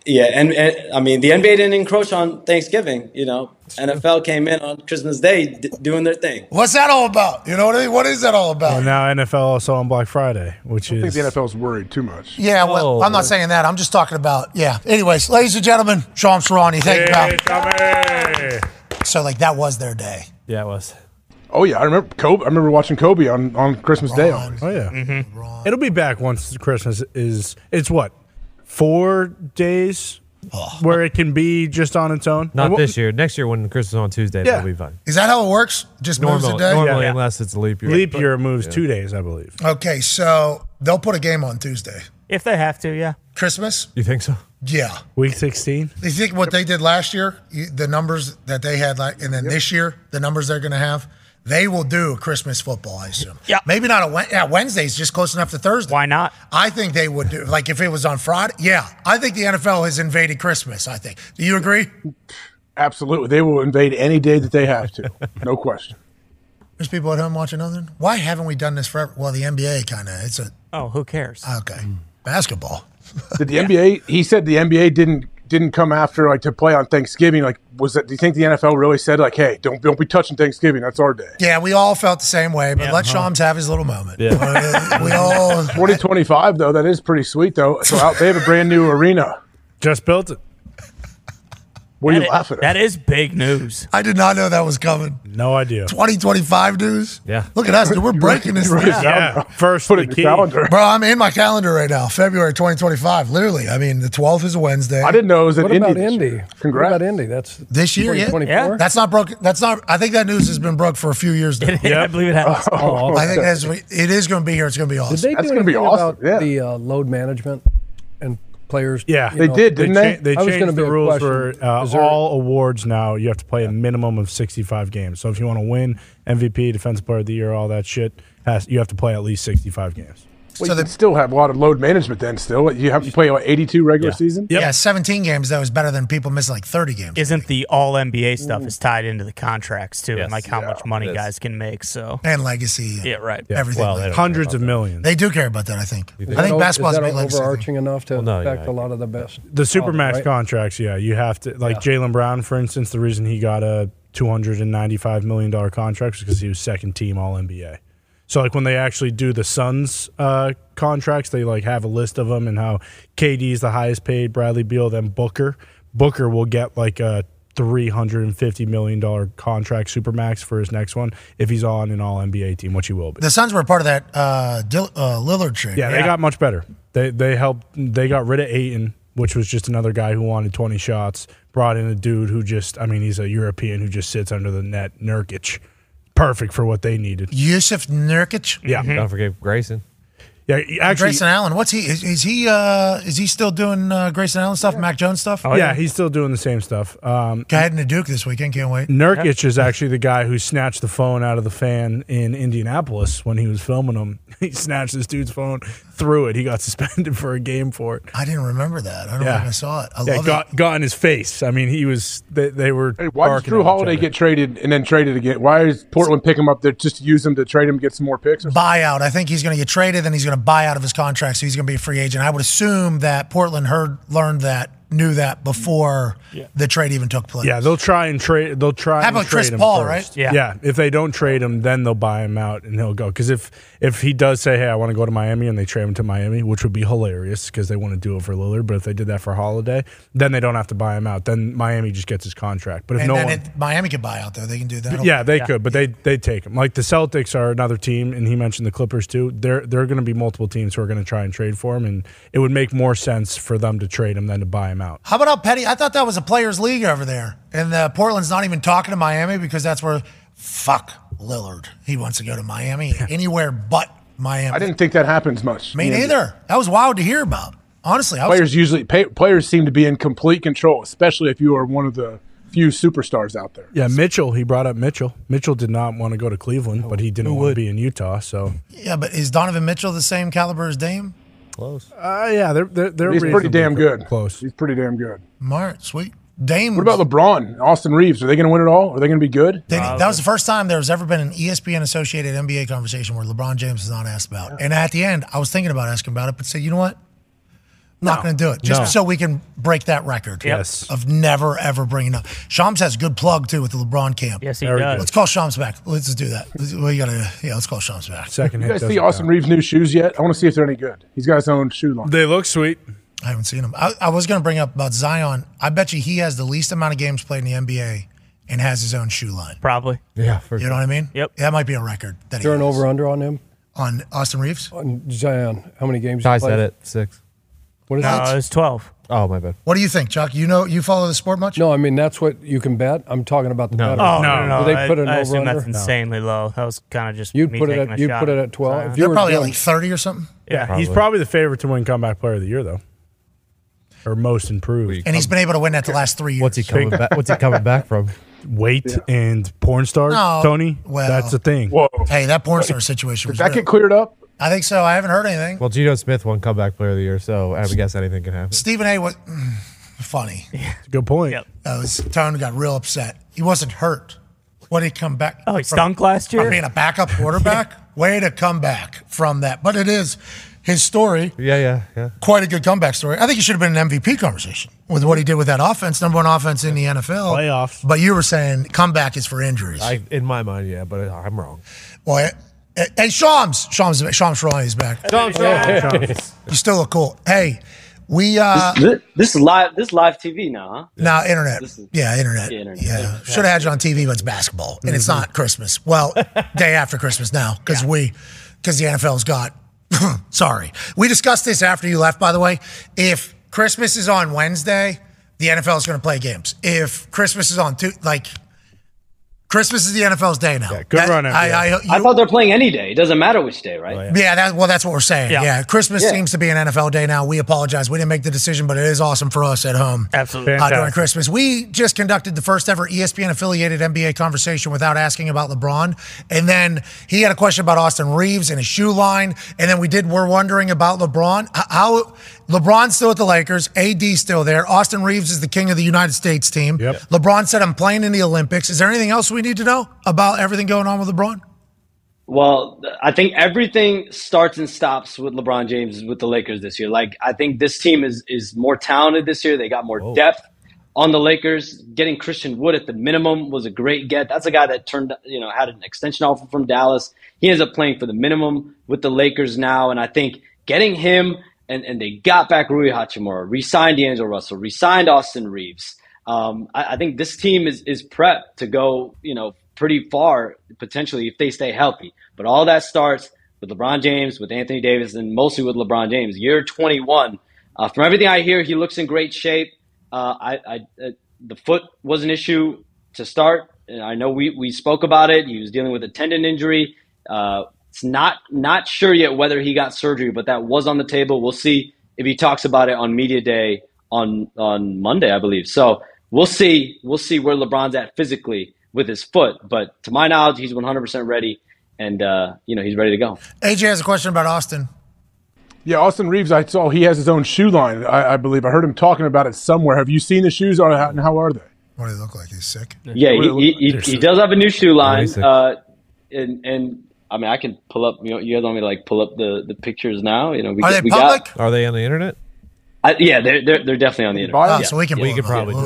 Yeah, and I mean, the NBA didn't encroach on Thanksgiving, you know. NFL came in on Christmas Day doing their thing. What's that all about? You know what I mean? What is that all about? Well, now NFL also on Black Friday, which is... I think the NFL's worried too much. Yeah, well, I'm not saying that. I'm just talking about, Anyways, ladies and gentlemen, Shams Charania, thank you. So, like, that was their day. Yeah, it was. Oh, yeah, I remember Kobe. I remember watching Kobe on Christmas Day. Always. Oh, yeah. Mm-hmm. It'll be back once Christmas is... It's what? 4 days where it can be just on its own. Not this year. Next year when Christmas is on Tuesday, that'll be fine. Is that how it works? Just normal, moves a day? Normally, unless it's a leap year. Leap year moves 2 days, I believe. Okay, so they'll put a game on Tuesday. If they have to, yeah. Christmas? You think so? Yeah. Week 16? You think what they did last year, the numbers that they had, and then this year, the numbers they're going to have? They will do Christmas football, I assume. Yeah. Maybe not Wednesday's just close enough to Thursday. Why not? I think they would do, like if it was on Friday. Yeah. I think the NFL has invaded Christmas, I think. Do you agree? Absolutely. They will invade any day that they have to. No question. There's people at home watching nothing. Why haven't we done this forever? Well, the NBA kind of, it's a. Oh, who cares? Okay. Basketball. Did the NBA, he said the NBA didn't come after like to play on Thanksgiving. Like, was that? Do you think the NFL really said like, "Hey, don't be touching Thanksgiving. That's our day." Yeah, we all felt the same way. But let Shams have his little moment. Yeah. We all 2025 though. That is pretty sweet though. So they have a brand new arena. Just built it. What are you laughing at? That is big news. I did not know that was coming. No idea. 2025 news? Yeah. Look at us, dude. We're breaking this thing. Yeah. First, put it in the calendar. Bro, I'm in my calendar right now. February 2025, literally. I mean, the 12th is a Wednesday. I didn't know it was an Indy. What about Indy? Congrats. What about Indy? That's this year, yeah. That's not broken. That's not. I think that news has been broke for a few years now. Yeah, I believe it has. Oh, I think it is going to be here. It's going to be awesome. Did they do anything about the load management? Players, they did, didn't they? They changed the rules for all awards now. You have to play a minimum of 65 games. So if you want to win MVP, Defensive Player of the Year, all that shit, you have to play at least 65 games. Well, so they still have a lot of load management then still. You have to play, what, 82 regular season? Yep. Yeah, 17 games, that was better than people missing like 30 games. Isn't the All-NBA stuff is tied into the contracts, too, and like how much money guys can make. And legacy. And everything. Well, like hundreds of millions. They do care about that, I think. I think basketball's been overarching enough to affect a lot of the best. The Supermax contracts, you have to. Like Jaylen Brown, for instance, the reason he got a $295 million contract was because he was second-team All-NBA. So, like, when they actually do the Suns contracts, they, like, have a list of them and how KD's the highest paid, Bradley Beal, then Booker. Booker will get, like, a $350 million contract supermax for his next one if he's on an All-NBA team, which he will be. The Suns were part of that Lillard trade. Yeah, they got much better. They helped. They got rid of Ayton, which was just another guy who wanted 20 shots, brought in a dude who just, I mean, he's a European who just sits under the net, Nurkic. Perfect for what they needed. Yusuf Nurkic. Yeah, don't forget Grayson. Yeah, actually, Grayson Allen. What's he? Is he still doing Grayson Allen stuff? Yeah. Mac Jones stuff? Oh, yeah, he's still doing the same stuff. Heading to Duke this weekend. Can't wait. Nurkic is actually the guy who snatched the phone out of the fan in Indianapolis when he was filming him. He snatched this dude's phone, threw it. He got suspended for a game for it. I didn't remember that. I don't know if I saw it. Got in his face. I mean, he was. They were. Hey, why did Jrue Holiday get traded and then traded again? Why is Portland pick him up there just to use him to trade him and get some more picks? Buyout. I think he's going to get traded and he's going to buy out of his contract, so he's going to be a free agent. I would assume that Portland knew that before the trade even took place. Yeah, they'll try and trade. They'll try. How about Chris Paul, right? Yeah. Yeah. If they don't trade him, then they'll buy him out and he'll go. Because if he does say, "Hey, I want to go to Miami," and they trade him to Miami, which would be hilarious because they want to do it for Lillard. But if they did that for Holiday, then they don't have to buy him out. Then Miami just gets his contract. But if Miami could buy out, though, they can do that. Yeah, they could. But they take him. Like the Celtics are another team, and he mentioned the Clippers too. There are going to be multiple teams who are going to try and trade for him, and it would make more sense for them to trade him than to buy him out. How about how petty? I thought that was a players' league over there, and Portland's not even talking to Miami because that's where fuck Lillard. He wants to go to Miami, anywhere but Miami. I didn't think that happens much. Me neither. That was wild to hear about. Honestly, players seem to be in complete control, especially if you are one of the few superstars out there. Yeah, Mitchell. He brought up Mitchell. Mitchell did not want to go to Cleveland, but he didn't want to be in Utah. So yeah, but is Donovan Mitchell the same caliber as Dame? Close. He's pretty damn good. Close. He's pretty damn good. Smart, sweet. Dame. What about LeBron, Austin Reeves? Are they going to win it all? Are they going to be good? That was the first time there's ever been an ESPN-associated NBA conversation where LeBron James is not asked about. Yeah. And at the end, I was thinking about asking about it, but said, you know what? Not going to do it. Just so we can break that record of never, ever bringing up. Shams has a good plug, too, with the LeBron camp. Yes, he does. Let's call Shams back. Let's just do that. Let's call Shams back. Second. You guys see Austin Reeves' new shoes yet? I want to see if they're any good. He's got his own shoe line. They look sweet. I haven't seen him. I was going to bring up about Zion. I bet you he has the least amount of games played in the NBA and has his own shoe line. Probably. Yeah. For sure. You know what I mean? Yep. That might be a record. Is there an over-under on him? On Austin Reeves? On Zion. How many games did he play? I said it. 6. What is it? It's 12. Oh, my bad. What do you think, Chuck? You follow the sport much? No, I mean, that's what you can bet. I'm talking about the bet. No. They put I assume that's insanely low. That was kind of just me taking a shot. You'd put it at 12. You're probably at like 30 or something. Yeah, probably. He's probably the favorite to win Comeback Player of the Year, though. Or most improved. And he's been able to win that the last 3 years. What's he coming back from? Weight and porn star, Tony? Well, that's the thing. Whoa. Hey, that porn star situation was real. Did that get cleared up? I think so. I haven't heard anything. Well, Geno Smith won Comeback Player of the Year, so I would guess anything can happen. Stephen A was funny. Yeah. Good point. Yep. Tony got real upset. He wasn't hurt. What did he come back? Oh, he stunk last year? From being a backup quarterback? Way to come back from that. But it is his story. Yeah. Quite a good comeback story. I think it should have been an MVP conversation with what he did with that offense, number one offense in the NFL. Playoffs. But you were saying comeback is for injuries. In my mind, yeah, but I'm wrong. Well, hey, Shams Charania is back. Shams. You still look cool. Hey, we this is live. This is live TV now, huh? No, internet. Internet. Yeah, should have had you on TV, but it's basketball, and it's not Christmas. Well, day after Christmas now, because because the NFL's got. Sorry, we discussed this after you left. By the way, if Christmas is on Wednesday, the NFL is going to play games. If Christmas is on Christmas is the NFL's day now. Yeah, good run. I thought they're playing any day. It doesn't matter which day, right? Oh, that's what we're saying. Yeah. Christmas seems to be an NFL day now. We apologize. We didn't make the decision, but it is awesome for us at home. Absolutely. During Christmas. We just conducted the first ever ESPN-affiliated NBA conversation without asking about LeBron. And then he had a question about Austin Reeves and his shoe line. And then we're wondering about LeBron. How LeBron's still at the Lakers. AD's still there. Austin Reeves is the king of the United States team. Yep. LeBron said, I'm playing in the Olympics. Is there anything else we need to know about everything going on with LeBron? Well, I think everything starts and stops with LeBron James with the Lakers this year. Like, I think this team is more talented this year. They got more depth on the Lakers. Getting Christian Wood at the minimum was a great get. That's a guy that had an extension offer from Dallas. He ends up playing for the minimum with the Lakers now, and I think getting him and they got back Rui Hachimura, re-signed D'Angelo Russell, re-signed Austin Reeves. I think this team is prepped to go, pretty far potentially if they stay healthy. But all that starts with LeBron James, with Anthony Davis, and mostly with LeBron James. Year 21. From everything I hear, he looks in great shape. The foot was an issue to start. And I know we spoke about it. He was dealing with a tendon injury. It's not sure yet whether he got surgery, but that was on the table. We'll see if he talks about it on media day on Monday, I believe. So we'll see where LeBron's at physically with his foot. But to my knowledge, he's 100% ready, and he's ready to go. AJ has a question about Austin. Yeah, Austin Reeves, I saw he has his own shoe line, I believe. I heard him talking about it somewhere. Have you seen the shoes, or how are they? What do they look like? He's sick? Yeah, he does have a new shoe line. And I mean, I can pull up. You guys want me to pull up the pictures now? Are they public? Are they on the internet? They're definitely on the internet. So we can probably pull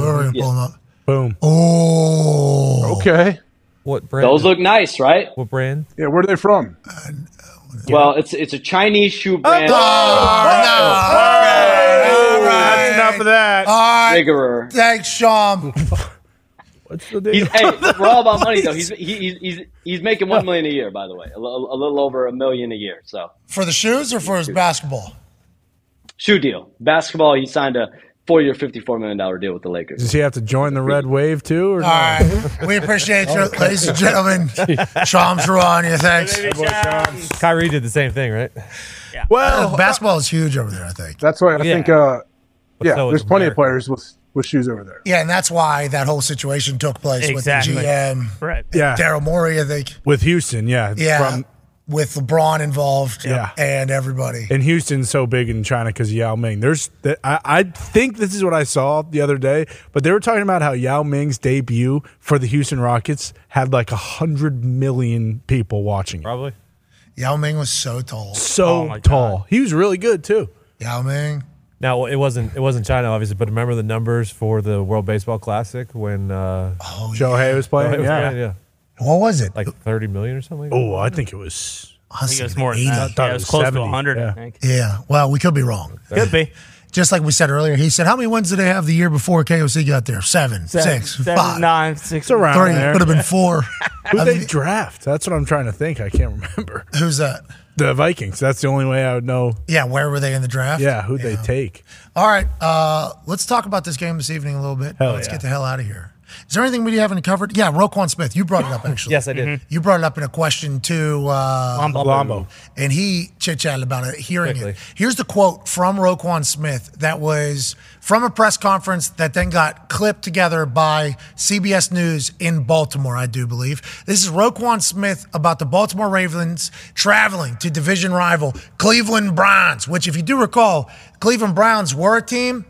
them up. Boom. Oh. Okay. What brand? Those look nice, right? What brand? Yeah, where are they from? Well, it's a Chinese shoe brand. All right. That's enough of that. All right. Bigger. Thanks, Sean. What's the deal? We're all about money, though. He's making $1 million a year, by the way. A little over $1 million a year. So for the shoes or for his basketball? Shoe deal. Basketball, he signed a 4-year, $54 million deal with the Lakers. Does he have to join the Red Wave, too? All right. We appreciate you, ladies and gentlemen. Shams Charania, thanks. Kyrie did the same thing, right? Yeah. Well, basketball is huge over there, I think. That's right. I think there's plenty of players with shoes over there. Yeah, and that's why that whole situation took place with the GM. Right. Yeah. Daryl Morey, I think. With Houston, yeah. Yeah. with LeBron involved and everybody. And Houston's so big in China because of Yao Ming. I think this is what I saw the other day, but they were talking about how Yao Ming's debut for the Houston Rockets had like 100 million people watching it. Probably. Yao Ming was so tall. So tall. He was really good, too. Yao Ming. Now, it wasn't China, obviously, but remember the numbers for the World Baseball Classic when Shohei was playing? Shohei was playing. What was it? Like 30 million or something? Oh, I think it was more than 80. It was close 70. To 100, I think. Yeah. Well, we could be wrong. Could be. Just like we said earlier, he said, how many wins did they have the year before KOC got there? Seven, six, five. 9, 6. It's around three. There. Could have been 4. Who did they draft? That's what I'm trying to think. I can't remember. Who's that? The Vikings. That's the only way I would know. Yeah, where were they in the draft? Yeah, who'd they take? All right, let's talk about this game this evening a little bit. Let's get the hell out of here. Is there anything we haven't covered? Yeah, Roquan Smith. You brought it up, actually. Yes, I did. Mm-hmm. You brought it up in a question to Lombo. And he chit-chatted about it, hearing it. Here's the quote from Roquan Smith that was from a press conference that then got clipped together by CBS News in Baltimore, I do believe. This is Roquan Smith about the Baltimore Ravens traveling to division rival Cleveland Browns, which, if you do recall, Cleveland Browns were a team.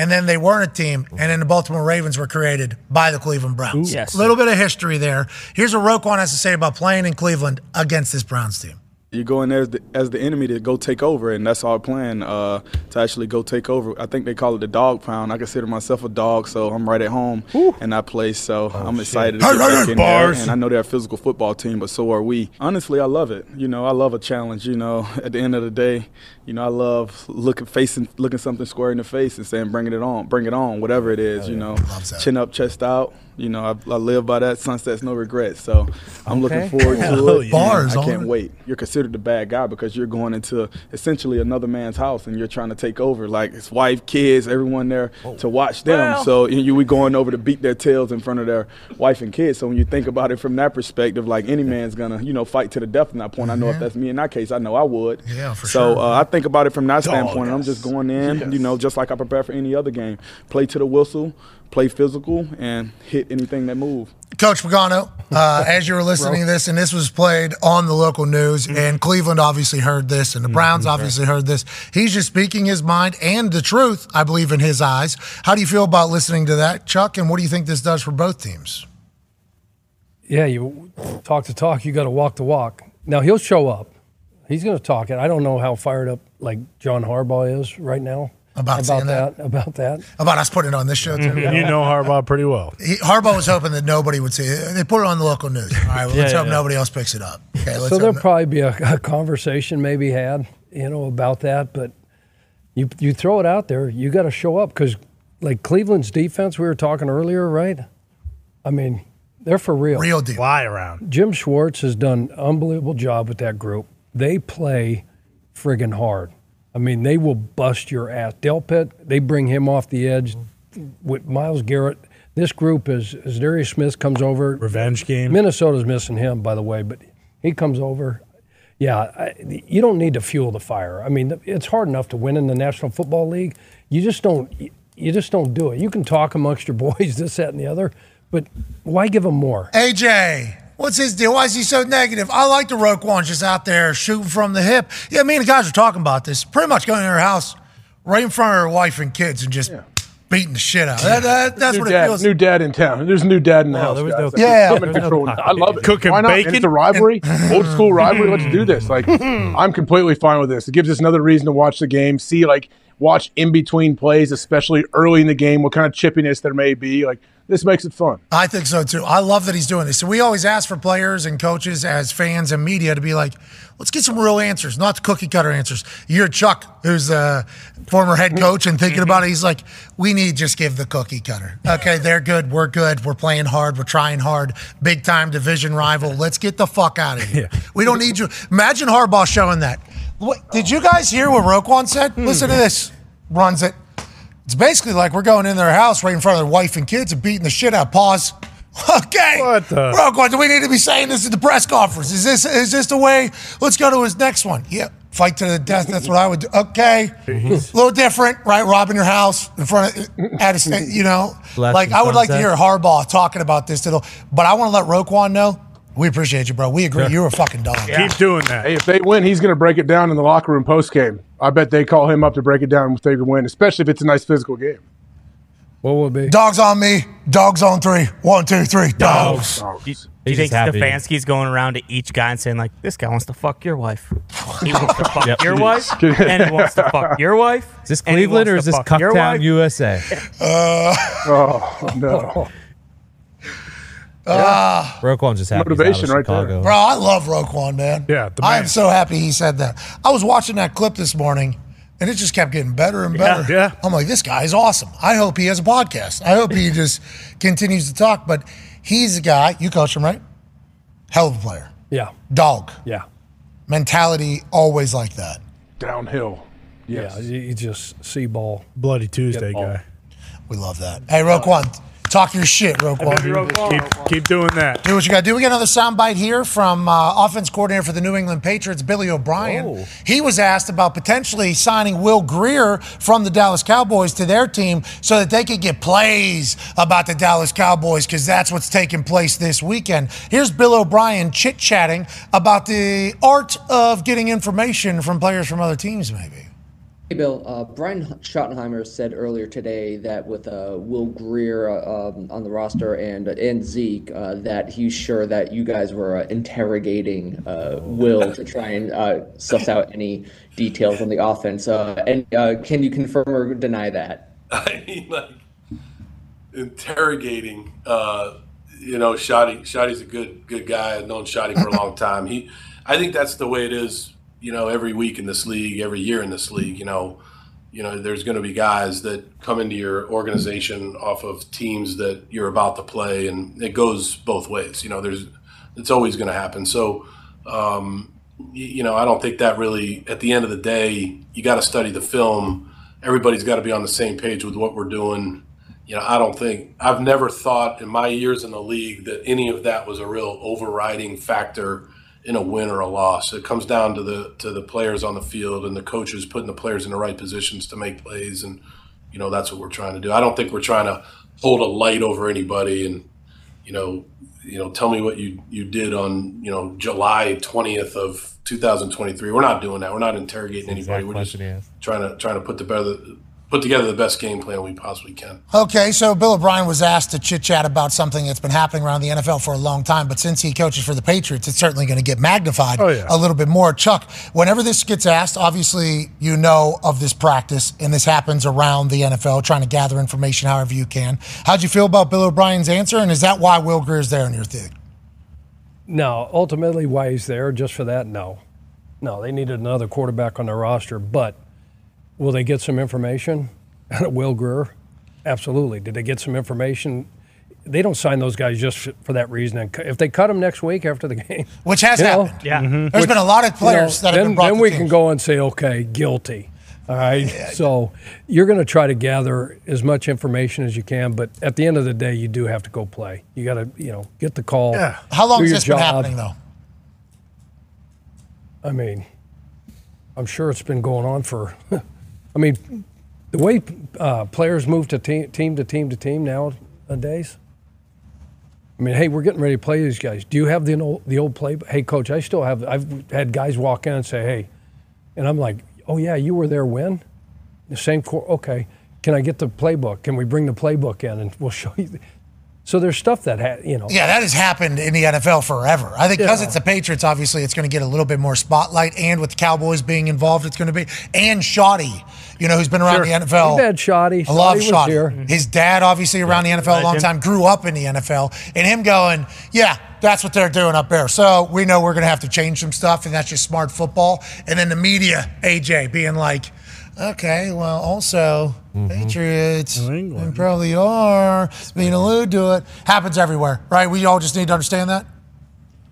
And then they weren't a team, and then the Baltimore Ravens were created by the Cleveland Browns. Yes. A little bit of history there. Here's what Roquan has to say about playing in Cleveland against this Browns team. You go in there as the enemy to go take over, and that's our plan, to actually go take over. I think they call it the dog pound. I consider myself a dog, so I'm right at home, and I play, so I'm excited to get back in there. And I know they're a physical football team, but so are we. Honestly, I love it. You know, I love a challenge. You know, at the end of the day, you know, I love looking something square in the face and saying, bring it on, whatever it is, you know. Chin up, chest out. You know, I live by that. Sunset's no regrets. So I'm looking forward to it. Bars, I can't wait. You're considered the bad guy because you're going into essentially another man's house and you're trying to take over. Like his wife, kids, everyone there to watch them. Well. So we going over to beat their tails in front of their wife and kids. So when you think about it from that perspective, like any man's going to, fight to the death from that point. Mm-hmm. I know if that's me in that case, I know I would. Yeah, for sure. So I think about it from that standpoint. I'm just going in, just like I prepare for any other game. Play to the whistle. Play physical and hit anything that moves. Coach Pagano, as you were listening to this, and this was played on the local news, and Cleveland obviously heard this, and the Browns obviously heard this. He's just speaking his mind and the truth, I believe, in his eyes. How do you feel about listening to that, Chuck, and what do you think this does for both teams? Yeah, you talk the talk, you got to walk the walk. Now, he'll show up. He's going to talk it. I don't know how fired up, John Harbaugh is right now. About that. About us putting it on this show, too. You know Harbaugh pretty well. Harbaugh was hoping that nobody would see it. They put it on the local news. All right, well, let's hope nobody else picks it up. Okay, so there'll probably be a conversation maybe had, about that. But you throw it out there, you got to show up. Because, Cleveland's defense, we were talking earlier, right? I mean, they're for real. Real deal. Fly around. Jim Schwartz has done an unbelievable job with that group. They play friggin' hard. I mean, they will bust your ass. Delpit, they bring him off the edge with Myles Garrett. This group is, as Darius Smith comes over. Revenge game. Minnesota's missing him, by the way, but he comes over. Yeah, you don't need to fuel the fire. I mean, it's hard enough to win in the National Football League. You just don't do it. You can talk amongst your boys, this, that, and the other, but why give them more? AJ. What's his deal? Why is he so negative? I like the Roquan just out there shooting from the hip. Yeah, me and the guys were talking about this. Pretty much going to her house right in front of her wife and kids and just beating the shit out. That's what it feels like. New dad in town. There's a new dad in the house. I love it. Cooking bacon. It's a rivalry. Old school rivalry. Let's do this. I'm completely fine with this. It gives us another reason to watch the game. See, watch in between plays, especially early in the game, what kind of chippiness there may be. This makes it fun. I think so, too. I love that he's doing this. So we always ask for players and coaches as fans and media to be let's get some real answers, not the cookie-cutter answers. You hear Chuck, who's a former head coach and thinking about it, he's we need just give the cookie-cutter. Okay, they're good. We're good. We're playing hard. We're trying hard. Big-time division rival. Let's get the fuck out of here. Yeah. We don't need you. Imagine Harbaugh showing that. What, did you guys hear what Roquan said? Listen to this. Runs it. It's basically we're going in their house right in front of their wife and kids and beating the shit out. Pause. Okay. What the? Roquan, do we need to be saying this at the press conference? Is this the way? Let's go to his next one. Yeah. Fight to the death. That's what I would do. Okay. Jeez. A little different, right? Robbing your house in front of, I would like to hear Harbaugh talking about this, but I want to let Roquan know We appreciate you, bro. We agree. Yeah. You're a fucking dog. Yeah. Keep doing that. Hey, if they win, he's going to break it down in the locker room post game. I bet they call him up to break it down if they can win, especially if it's a nice physical game. What will it be? Dogs on me. Dogs on three. One, two, three. Dogs. Do you think Stefanski's going around to each guy and saying, like, this guy wants to fuck your wife. He wants to fuck your wife. And he wants to fuck your wife. Is this Cleveland or is this Cucktown, USA? Oh, no. Roquan just happened. Motivation right there. Bro, I love Roquan, man. Yeah, I am so happy he said that. I was watching that clip this morning, and it just kept getting better and better. Yeah. I'm like, this guy is awesome. I hope he has a podcast. I hope he just continues to talk. But he's a guy, you coach him, right? Hell of a player. Yeah. Dog. Yeah. Mentality always like that. Downhill. Yes. Yeah, you just see ball. Bloody Tuesday guy. We love that. Hey, Roquan. Talk your shit, Roquan. Keep doing that. Do what you got to do. We got another soundbite here from offense coordinator for the New England Patriots, Billy O'Brien. Oh. He was asked about potentially signing Will Grier from the Dallas Cowboys to their team so that they could get plays about the Dallas Cowboys because that's what's taking place this weekend. Here's Bill O'Brien chit-chatting about the art of getting information from players from other teams maybe. Hey, Bill. Brian Schottenheimer said earlier today that with Will Grier on the roster and Zeke, that he's sure that you guys were interrogating Will to try and suss out any details on the offense. And can you confirm or deny that? I mean, like, interrogating, you know, Shotty's a good guy. I've known Shotty for a long time. I think that's the way it is. You know, every week in this league, every year in this league, you know, there's going to be guys that come into your organization off of teams that you're about to play, and it goes both ways. You know, it's always going to happen. So, you know, I don't think that really, at the end of the day, you got to study the film. Everybody's got to be on the same page with what we're doing. You know, I've never thought in my years in the league that any of that was a real overriding factor in a win or a loss. It comes down to the players on the field and the coaches putting the players in the right positions to make plays, and you know that's what we're trying to do. I don't think we're trying to hold a light over anybody and you know tell me what you did on July 20th of 2023. We're not doing that. We're not interrogating anybody. We're just trying to put together the best game plan we possibly can. Okay, so Bill O'Brien was asked to chit-chat about something that's been happening around the NFL for a long time, but since he coaches for the Patriots, it's certainly going to get magnified a little bit more. Chuck, whenever this gets asked, obviously you know of this practice, and this happens around the NFL, trying to gather information however you can. How'd you feel about Bill O'Brien's answer, and is that why Will Grier's there in your thing? No, ultimately why he's there, just for that, no. No, they needed another quarterback on their roster, but will they get some information out of Will Grier? Absolutely. Did they get some information? They don't sign those guys just for that reason. And if they cut them next week after the game. Which has happened. Yeah. Mm-hmm. There's been a lot of players that have been brought to the team. Then we can go and say, okay, guilty. All right? Yeah. So you're going to try to gather as much information as you can, but at the end of the day, you do have to go play. You got to, get the call. Yeah. How long has this been happening, though? I mean, I'm sure it's been going on for – I mean, the way players move to team to team nowadays. I mean, hey, we're getting ready to play these guys. Do you have the old playbook? Hey, coach, I've had guys walk in and say, hey, and I'm like, oh yeah, you were there when? The same core. Okay, can I get the playbook? Can we bring the playbook in and we'll show you? So there's stuff that, Yeah, that has happened in the NFL forever. I think because it's the Patriots, obviously, it's going to get a little bit more spotlight. And with the Cowboys being involved, it's going to be. And Shotty, who's been around the NFL. We've had Shotty. I love Shotty. Here. His dad, obviously, around the NFL a long time, grew up in the NFL. And him going, yeah, that's what they're doing up there. So we know we're going to have to change some stuff, and that's just smart football. And then the media, AJ, being like, okay, well, also, Patriots, they probably are being alluded to it. Happens everywhere, right? We all just need to understand that?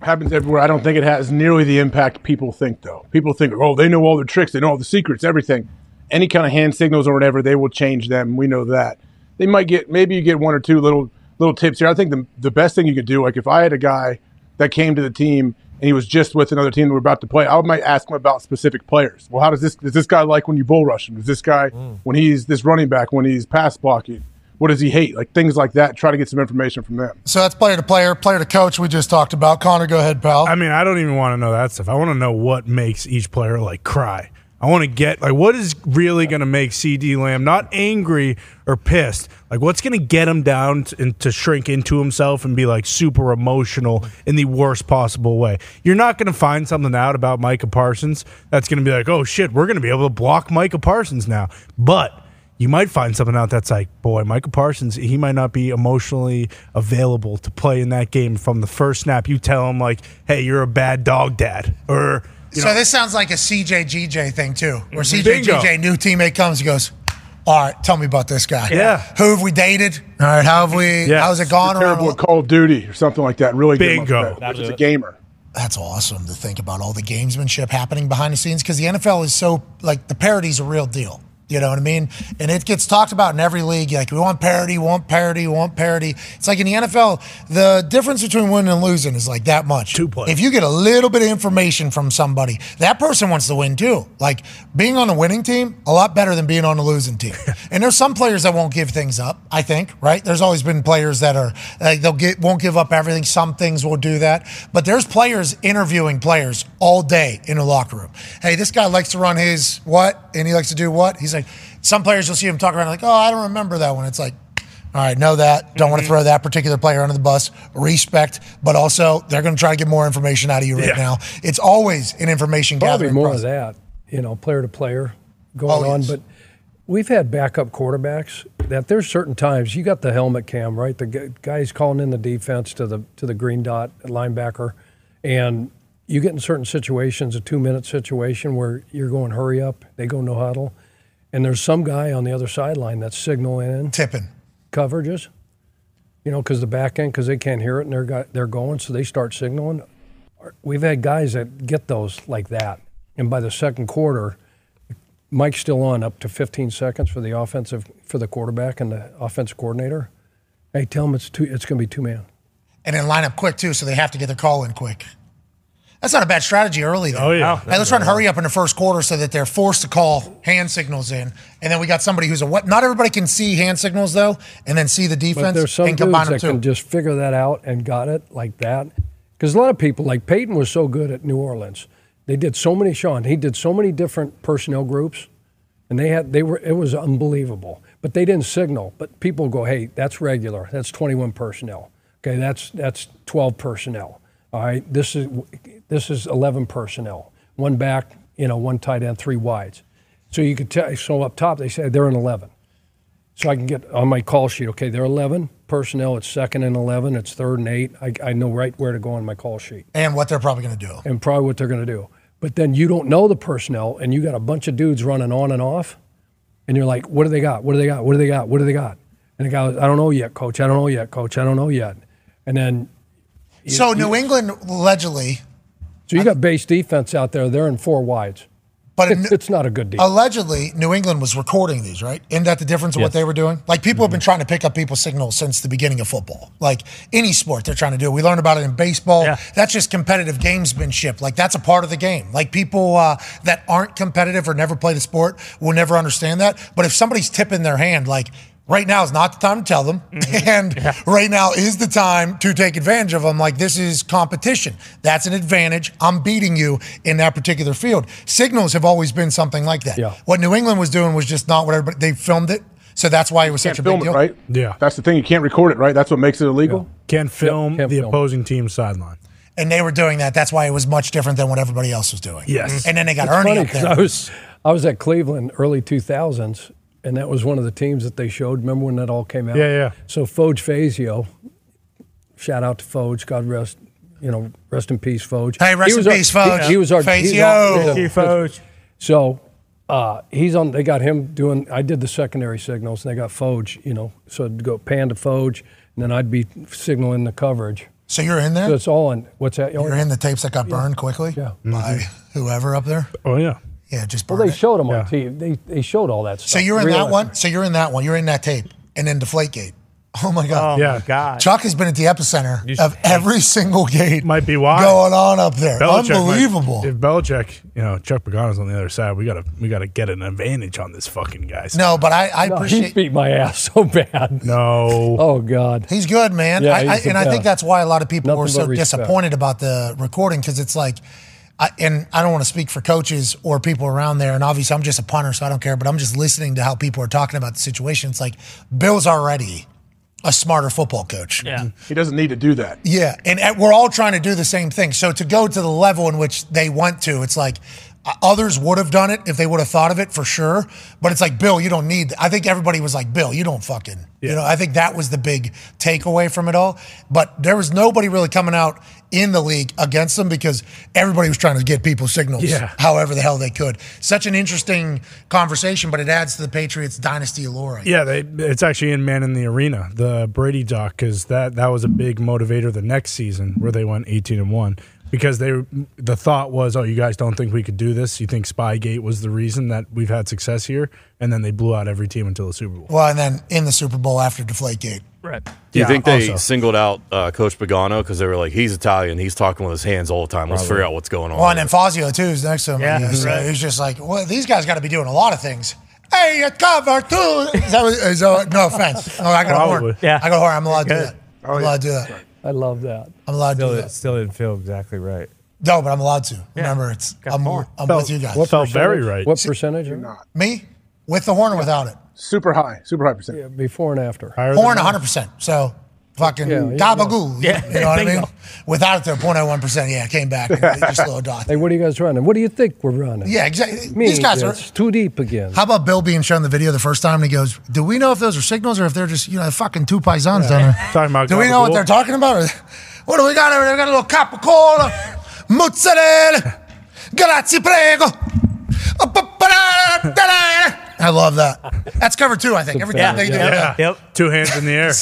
Happens everywhere. I don't think it has nearly the impact people think, though. People think, oh, they know all the tricks, they know all the secrets, everything. Any kind of hand signals or whatever, they will change them. We know that. They might get – maybe you get one or two little tips here. I think the best thing you could do, like if I had a guy that came to the team – and he was just with another team that we're about to play, I might ask him about specific players. Well, how does this guy like when you bull rush him? Does this guy, when he's this running back, when he's pass blocking? What does he hate? Like things like that. Try to get some information from them. So that's player to player, player to coach we just talked about. Connor, go ahead, pal. I mean, I don't even want to know that stuff. I want to know what makes each player, like, cry. I want to get, like, what is really going to make C.D. Lamb not angry or pissed? Like, what's going to get him down to shrink into himself and be, like, super emotional in the worst possible way? You're not going to find something out about Micah Parsons that's going to be like, oh, shit, we're going to be able to block Micah Parsons now. But you might find something out that's like, boy, Micah Parsons, he might not be emotionally available to play in that game from the first snap. You tell him, like, hey, you're a bad dog dad, or – So this sounds like a CJ-GJ thing, too, where CJ-GJ, new teammate comes, he goes, all right, tell me about this guy. Yeah. Who have we dated? All right, how have we – how's it gone? Terrible at Call of Duty or something like that. Really good. Bingo. He's a gamer. That's awesome to think about all the gamesmanship happening behind the scenes, because the NFL is so – like, the parody's a real deal. You know what I mean? And it gets talked about in every league. Like, we want parity, want parity, want parity. It's like in the NFL, the difference between winning and losing is like that much. 2 points. If you get a little bit of information from somebody, that person wants to win too. Like, being on a winning team, a lot better than being on a losing team. And there's some players that won't give things up, I think, right? There's always been players that are, like, won't give up everything. Some things will do that. But there's players interviewing players all day in a locker room. Hey, this guy likes to run his what, and he likes to do what? He's like, some players you'll see him talk around like, oh, I don't remember that one. It's like, all right, know that. Don't want to throw that particular player under the bus. Respect. But also, they're going to try to get more information out of you right now. It's always an information gathering process. Probably more of that, you know, player to player going on. Yes. But we've had backup quarterbacks that there's certain times, you got the helmet cam, right? The guy's calling in the defense to the green dot linebacker. And you get in certain situations, a 2-minute situation where you're going hurry up, they go no huddle. And there's some guy on the other sideline that's signaling in. Tipping. Coverages. You know, because the back end, because they can't hear it and they're going, so they start signaling. We've had guys that get those like that. And by the second quarter, Mike's still on up to 15 seconds for the quarterback and the offensive coordinator. Hey, tell him it's going to be two-man. And then line up quick, too, so they have to get their call in quick. That's not a bad strategy early, though. Oh, yeah. Hey, let's try to hurry up in the first quarter so that they're forced to call hand signals in. And then we got somebody who's not everybody can see hand signals, though, and then see the defense. But there's some dudes that can just figure that out and got it like that. Because a lot of people, like Peyton was so good at New Orleans. They did so many, he did so many different personnel groups. And it was unbelievable. But they didn't signal. But people go, hey, that's regular. That's 21 personnel. Okay, that's 12 personnel. All right, this is 11 personnel, one back, you know, one tight end, three wides. So you could tell. So up top, they say they're in 11. So I can get on my call sheet. Okay, they're 11 personnel. It's 2nd and 11. It's 3rd and 8. I know right where to go on my call sheet and what they're probably going to do. But then you don't know the personnel, and you got a bunch of dudes running on and off, and you're like, what do they got? What do they got? What do they got? What do they got? And the guy goes, I don't know yet, coach. I don't know yet, coach. I don't know yet. And then. So New England allegedly. So you got base defense out there. They're in four wides. But it's not a good deal. Allegedly, New England was recording these, right? Isn't that the difference of what they were doing? Like, people have been trying to pick up people's signals since the beginning of football. Like, any sport they're trying to do. We learned about it in baseball. Yeah. That's just competitive gamesmanship. Like, that's a part of the game. Like, people that aren't competitive or never play the sport will never understand that. But if somebody's tipping their hand, like, right now is not the time to tell them, and right now is the time to take advantage of them. Like, this is competition. That's an advantage. I'm beating you in that particular field. Signals have always been something like that. Yeah. What New England was doing was just not what everybody – they filmed it, so that's why it was such a big deal. Can't film it, right? Yeah. That's the thing. You can't record it, right? That's what makes it illegal? Yeah. Can't film the opposing team's sideline. And they were doing that. That's why it was much different than what everybody else was doing. Yes. And then they got Ernie up there. I was at Cleveland early 2000s. And that was one of the teams that they showed. Remember when that all came out? Yeah, yeah. So Foge Fazio, shout out to Foge. God rest, you know, rest in peace, Foge. Hey, rest in peace, Foge. He was our Fazio. Thank you, Foge. So he's on. They got him doing. I did the secondary signals, and they got Foge. You know, so I'd go pan to Foge, and then I'd be signaling the coverage. So you're in there. So it's all in. What's that? You're in the tapes that got burned quickly. Yeah. By whoever up there. Oh yeah. Yeah, just burned. Well, they showed them on TV. They showed all that stuff. So you're in that one. You're in that tape, and then Deflategate. Oh, my God. Oh, yeah. My God. Chuck has been at the epicenter of every single gate might be why. Going on up there. Belichick unbelievable. If Belichick, you know, Chuck Pagano's on the other side, we gotta get an advantage on this fucking guy. So. No, but I appreciate – he beat my ass so bad. No. Oh, God. He's good, man. Yeah, I think that's why a lot of people were so disappointed about the recording because it's like – and I don't want to speak for coaches or people around there, and obviously I'm just a punter, so I don't care, but I'm just listening to how people are talking about the situation. It's like Bill's already a smarter football coach. Yeah, he doesn't need to do that. Yeah, and we're all trying to do the same thing. So to go to the level in which they want to, it's like others would have done it if they would have thought of it for sure. But it's like, Bill, you don't need that. I think everybody was like, Bill, you don't fucking. Yeah. You know, I think that was the big takeaway from it all. But there was nobody really coming out in the league against them because everybody was trying to get people signals however the hell they could. Such an interesting conversation, but it adds to the Patriots dynasty allure. Yeah, it's actually in Man in the Arena, the Brady doc, because that was a big motivator the next season where they went 18-1 because the thought was, oh, you guys don't think we could do this? You think Spygate was the reason that we've had success here? And then they blew out every team until the Super Bowl. Well, and then in the Super Bowl after Deflategate. Right. Do you think they singled out Coach Pagano because they were like, he's Italian, he's talking with his hands all the time. Let's figure out what's going on. Well, and then Fazio, too, is next to him. Yeah, he's just like, well, these guys got to be doing a lot of things. Hey, you cover, too. No offense. No, I got a horn. Yeah. I got a horn. I'm allowed to do that. I'm allowed to do that. I love that. I'm allowed to do that. Still didn't feel exactly right. No, but I'm allowed to. Yeah. Remember, I'm with you guys. What felt very right. What percentage or not? Me? With the horn or without it? Super high percent. Yeah, before and after. Horn 100%. So fucking gabagoo. Yeah, you know what I mean? Without it, they're 0.01%. Yeah, came back. Just a little dot. Hey, what are you guys running? What do you think we're running? Yeah, exactly. These guys are too deep again. How about Bill being shown the video the first time and he goes, do we know if those are signals or if they're just, you know, fucking two paisans down there? Talking about do we know what they're talking about? Or, what do we got over there? We got a little capicola, mozzarella, grazie prego. I love that. That's cover two, I think. Every time they do that. Yep. Two hands in the air.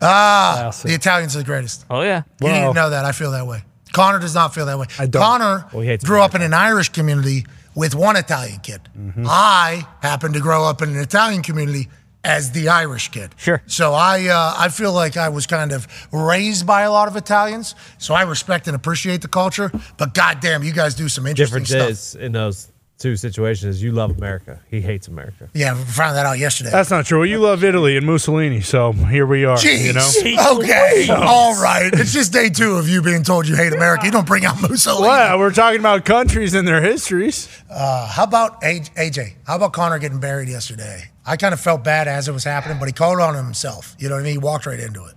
The Italians are the greatest. Oh, yeah. You didn't know that. I feel that way. Connor does not feel that way. I don't. Connor grew up in an Irish community with one Italian kid. Mm-hmm. I happened to grow up in an Italian community as the Irish kid. Sure. So I feel like I was kind of raised by a lot of Italians, so I respect and appreciate the culture, but goddamn, you guys do some interesting stuff. Difference is in those two situations, you love America. He hates America. Yeah, we found that out yesterday. That's not true. You love Italy and Mussolini, so here we are. Jeez. You know? Okay. All right. It's just day two of you being told you hate America. You don't bring out Mussolini. Well, we're talking about countries and their histories. How about AJ? How about Connor getting buried yesterday? I kind of felt bad as it was happening, but he called on himself. You know what I mean? He walked right into it.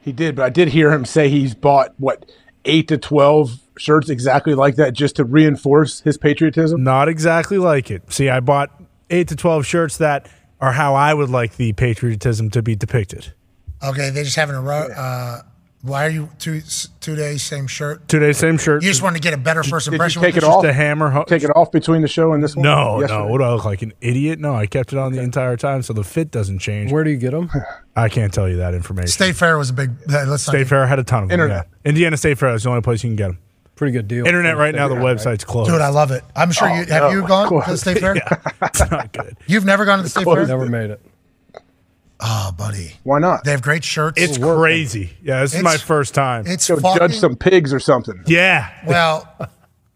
He did, but I did hear him say he's bought, 8 to 12 shirts exactly like that just to reinforce his patriotism? Not exactly like it. See, I bought 8 to 12 shirts that are how I would like the patriotism to be depicted. Okay, they just having a why are you two days same shirt? 2 days same shirt. You just wanted to get a better first impression. Did you take it off? Just a hammer. Take it off between the show and this one. No. What do I look like, an idiot? No, I kept it on the entire time, so the fit doesn't change. Where do you get them? I can't tell you that information. State Fair was a big. State Fair had a ton of them. Internet. Yeah. Indiana State Fair is the only place you can get them. Pretty good deal. Internet right now, the website's closed. Dude, I love it. I'm sure you gone to the State Fair. Yeah, it's not good. You've never gone to the State Fair. Never made it. Oh, buddy. Why not? They have great shirts. It's crazy. Yeah, this is my first time. It's judge some pigs or something. Yeah. Well,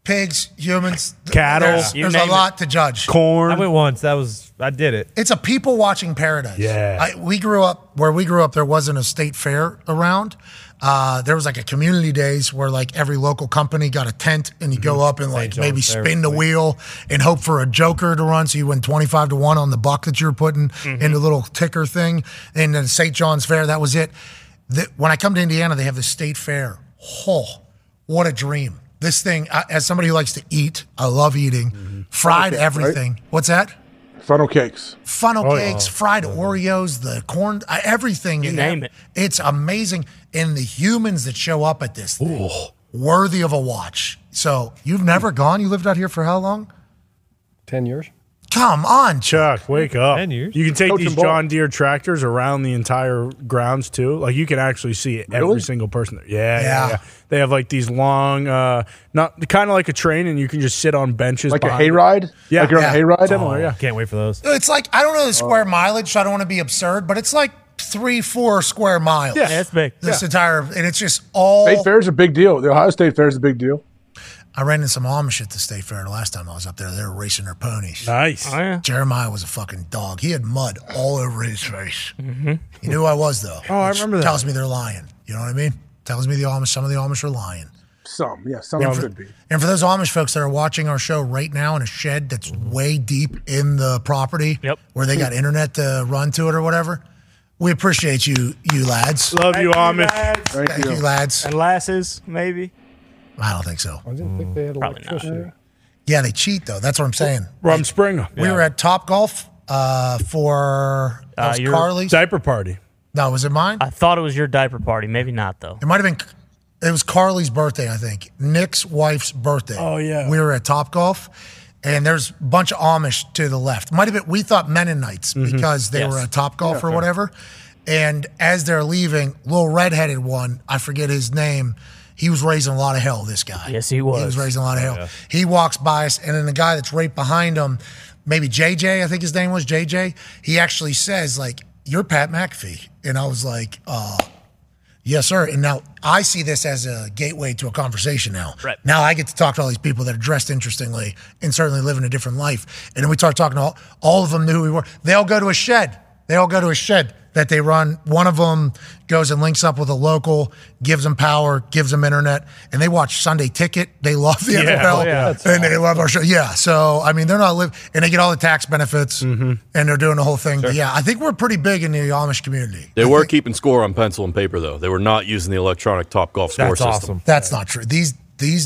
pigs, humans, cattle. There's a lot to judge. Corn. I went once. I did it. It's a people watching paradise. Yeah. Where we grew up, there wasn't a state fair around. There was like a community days where like every local company got a tent and you go up and like maybe spin the wheel and hope for a joker to run so you win 25 to 1 on the buck that you were putting in the little ticker thing. And then St. John's Fair, that was it. When I come to Indiana, they have the state fair. Oh, what a dream. This thing, as somebody who likes to eat, I love eating, fried everything. Right? What's that? Funnel cakes, fried Oreos, the corn, everything. You name it. It's amazing. And the humans that show up at this thing, worthy of a watch. So you've never gone? You lived out here for how long? 10 years. Come on, Chuck, wake up. 10 years. You can take these John Deere tractors around the entire grounds, too. Like, you can actually see it, every single person there. Yeah. They have, like, these long, not kind of like a train, and you can just sit on benches. Like a hayride? Yeah. Like you're on a hayride? Oh, yeah. Can't wait for those. It's like, I don't know the square mileage, so I don't want to be absurd, but it's like 3-4 square miles. Yeah, it's big. This entire, and it's just all. State Fair's a big deal. The Ohio State Fair's a big deal. I ran into some Amish at the State Fair the last time I was up there. They were racing their ponies. Nice. Oh, yeah. Jeremiah was a fucking dog. He had mud all over his face. Mm-hmm. He knew who I was, though. Oh, I remember that. Tells me they're lying. You know what I mean? Tells me the Amish. Some of the Amish are lying. Some could be. And for those Amish folks that are watching our show right now in a shed that's way deep in the property, where they got internet to run to it or whatever, we appreciate you lads. Love you, Amish. Thank you, lads. And lasses, maybe. I don't think so. I didn't think they had electricity. Yeah, they cheat, though. That's what I'm saying. Rum Springer. We were at Topgolf for Carly's diaper party. No, was it mine? I thought it was your diaper party. Maybe not, though. It might have been. It was Carly's birthday, I think. Nick's wife's birthday. Oh, yeah. We were at Topgolf, and there's a bunch of Amish to the left. Might have been. We thought Mennonites because they were at Topgolf or whatever. And as they're leaving, little redheaded one, I forget his name, he was raising a lot of hell, this guy. Yes, he was. He was raising a lot of hell. Yeah. He walks by us, and then the guy that's right behind him, maybe JJ, I think his name was JJ, he actually says, like, "You're Pat McAfee." And I was like, yes, sir. And now I see this as a gateway to a conversation now. Right. Now I get to talk to all these people that are dressed interestingly and certainly living a different life. And then we start talking to all of them knew who we were. They all go to a shed. That they run. One of them goes and links up with a local, gives them power, gives them internet, and they watch Sunday Ticket. They love the NFL, and they love our show. Yeah, so, I mean, they're not living, and they get all the tax benefits, and they're doing the whole thing. Sure. But, yeah, I think we're pretty big in the Amish community. They were keeping score on pencil and paper, though. They were not using the electronic Topgolf score system. That's awesome. That's not true. These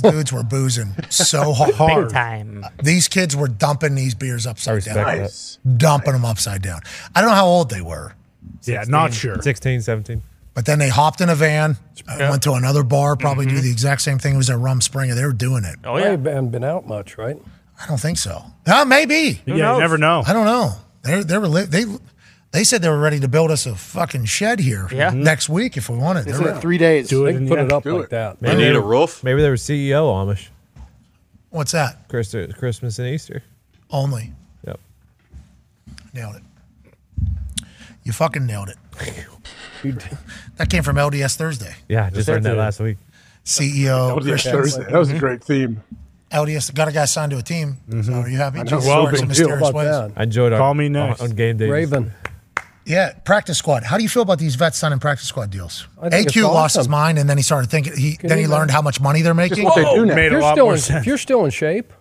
dudes were boozing so hard. Big time. These kids were dumping these beers upside down. Dumping them upside down. I don't know how old they were. 16, yeah, not sure. 16, 17. But then they hopped in a van, went to another bar, probably do the exact same thing. It was at Rum Springer. They were doing it. Oh, yeah. They haven't been out much, right? I don't think so. Maybe. Yeah, you never know. I don't know. They said they were ready to build us a fucking shed here next week if we wanted. They said 3 days. Do it and put it up like that. Maybe they need a roof. Maybe they were CEO Amish. What's that? Christmas and Easter. Only. Yep. Nailed it. You fucking nailed it. That came from LDS Thursday. Yeah, I just learned that last week. CEO. LDS Thursday. That was a great theme. LDS got a guy signed to a team. So are you happy? I enjoyed our call me next on game day. Raven. Yeah, practice squad. How do you feel about these vets signing practice squad deals? AQ lost his mind, and then he started thinking. Then he learned how much money they're making. What they do now. Made a lot more sense. If you're still in shape.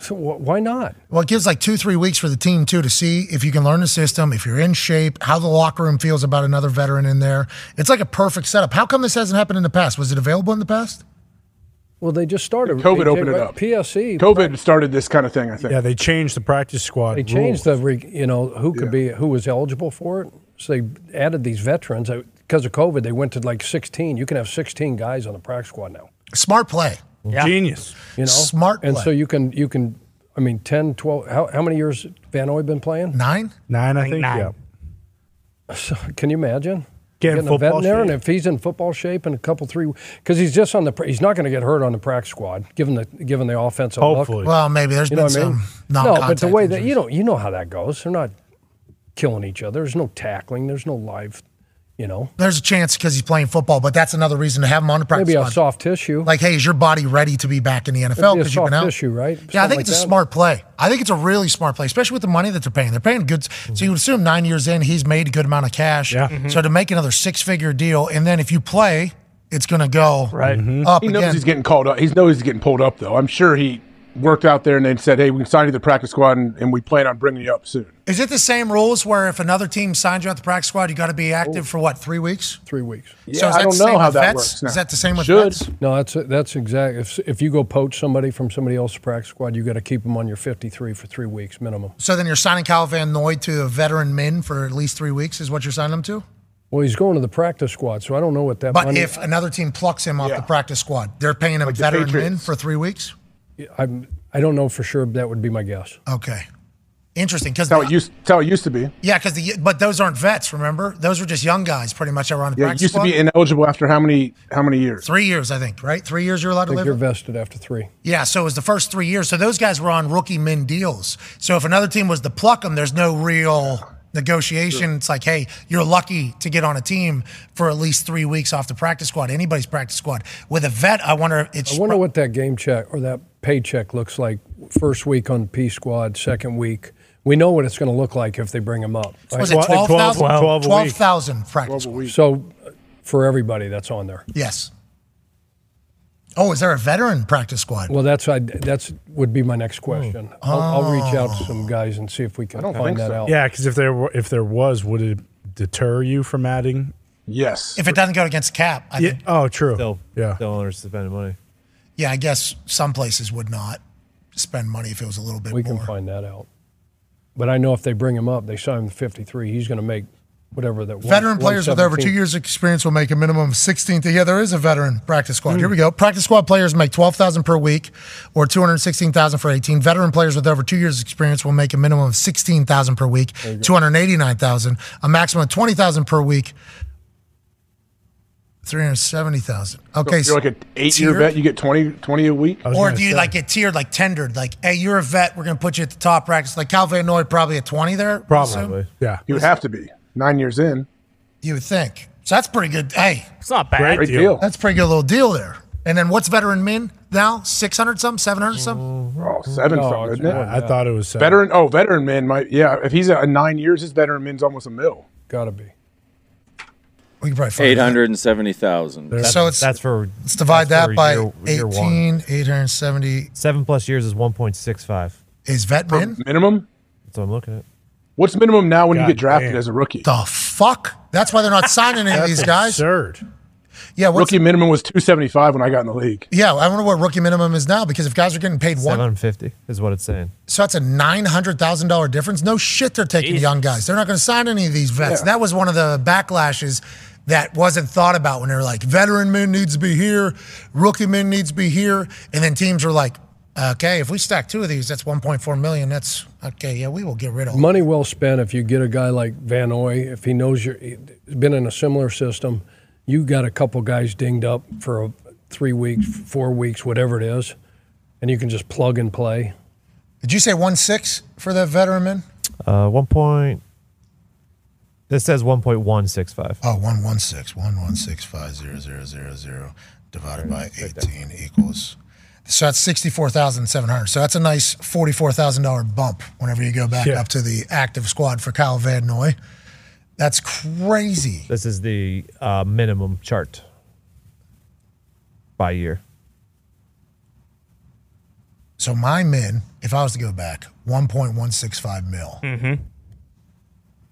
So why not? Well, it gives like 2-3 weeks for the team, too, to see if you can learn the system, if you're in shape, how the locker room feels about another veteran in there. It's like a perfect setup. How come this hasn't happened in the past? Was it available in the past? Well, they just started. COVID opened it up. PSC. COVID started this kind of thing, I think. Yeah, they changed the practice squad. They changed who was eligible for it. So they added these veterans. Because of COVID, they went to like 16. You can have 16 guys on the practice squad now. Smart play. Yeah. Genius. You know? Smart play. And so you can, I mean, 10, 12, how many years Vannoy been playing? Nine, I think. Nine. Yeah. So, can you imagine? Getting a vet in there, and if he's in football shape in a couple, three, because he's just he's not going to get hurt on the practice squad, given the offensive hopefully. Look. Well, maybe there's been some non-contact. No, but the way injuries. That, you know how that goes. They're not killing each other. There's no tackling. There's no live. You know, there's a chance because he's playing football, but that's another reason to have him on the practice. Maybe a soft tissue. Like, hey, is your body ready to be back in the NFL? Because you've been out. Soft tissue, right? Yeah, something I think it's a smart play. I think it's a really smart play, especially with the money that they're paying. They're paying good. Mm-hmm. So you would assume 9 years in, he's made a good amount of cash. Yeah. Mm-hmm. So to make another 6-figure deal, and then if you play, it's going to go up. He knows again. He's getting called up. He knows he's getting pulled up, though. I'm sure he worked out there and they said, hey, we can sign you to the practice squad, and we plan on bringing you up soon. Is it the same rules where if another team signs you out the practice squad, you got to be active for what, 3 weeks? 3 weeks. Yeah, so I don't know how that works. Now. Is that the same with vets? No, that's exactly. If you go poach somebody from somebody else's practice squad, you got to keep them on your 53 for 3 weeks minimum. So then you're signing Kyle Van Noy to a veteran min for at least 3 weeks is what you're signing him to? Well, he's going to the practice squad, so I don't know what that. But money if another team plucks him off the practice squad, they're paying him a veteran min for 3 weeks. I'm I don't know for sure, but that would be my guess. Okay. Interesting. Because that's how it used to be. Yeah, but those aren't vets, remember? Those were just young guys pretty much that were on the practice squad. It used to be ineligible after how many years? 3 years, I think, right? 3 years you're allowed to live? You're vested after 3. Yeah, so it was the first 3 years. So those guys were on rookie min deals. So if another team was to pluck them, there's no real negotiation. Sure. It's like, hey, you're lucky to get on a team for at least 3 weeks off the practice squad, anybody's practice squad. With a vet, I wonder what that game check or that paycheck looks like first week on P squad, second week. We know what it's going to look like if they bring them up. Right? Was it 12,000? 12,000 practice. 12 so for everybody that's on there. Yes. Oh, is there a veteran practice squad? Well, that's would be my next question. Oh. I'll reach out to some guys and see if we can find that out. Yeah, because if there was, would it deter you from adding? Yes. If it doesn't go against cap, I think. Oh, true. The owners spend money. Yeah, I guess some places would not spend money if it was a little bit more. We can find that out. But I know if they bring him up, they sign him to 53. He's going to make whatever that. Veteran players with over 2 years' experience will make a minimum of 16. Yeah, there is a veteran practice squad. Here we go. Practice squad players make $12,000 per week, or $216,000 for 18. Veteran players with over 2 years' experience will make a minimum of $16,000 per week, $289,000, a maximum of $20,000 per week, $370,000. Okay, so you're like an 8-year vet, you get 20 a week, or do you like get tiered, like tendered, like, hey, you're a vet, we're gonna put you at the top practice, like Cal Van Noy probably at 20 there, probably. Yeah, you would have to be 9 years in. You would think so. That's pretty good. Hey, it's not bad. Great deal. That's a pretty good little deal there. And then what's veteran min now? 600 something, 700 something. Oh, 700 something. I thought it was 7. Veteran. Oh, veteran min might. Yeah, if he's at 9 years, his veteran min's almost a $1 million. Gotta be. We can probably find 870,000. So that's for let's divide that by 18. 870. 7+ years is 1.65. Is vet min minimum? That's what I'm looking at. What's minimum now when you get drafted as a rookie? The fuck? That's why they're not signing any of these guys. Absurd. Yeah, rookie minimum was 275 when I got in the league. Yeah, I wonder what rookie minimum is now, because if guys are getting paid 750 is what it's saying. So that's a $900,000 difference. No shit, they're taking young guys. They're not going to sign any of these vets. Yeah. That was one of the backlashes that wasn't thought about when they were like, veteran min needs to be here, rookie min needs to be here, and then teams were like, okay, if we stack 2 of these, that's $1.4 million. That's okay. Yeah, we will get rid of them. Money well spent if you get a guy like Van Noy, if he knows you're been in a similar system. You got a couple guys dinged up for 3 weeks, 4 weeks, whatever it is, and you can just plug and play. Did you say 1.6 for the veteran men? 1. This says 1.165. Oh, 116. 1165000 divided by 18 equals. So that's $64,700. So that's a nice $44,000 bump whenever you go back up to the active squad for Kyle Van Noy. That's crazy. This is the minimum chart by year. So my min, if I was to go back, 1.165 mil. Mm-hmm.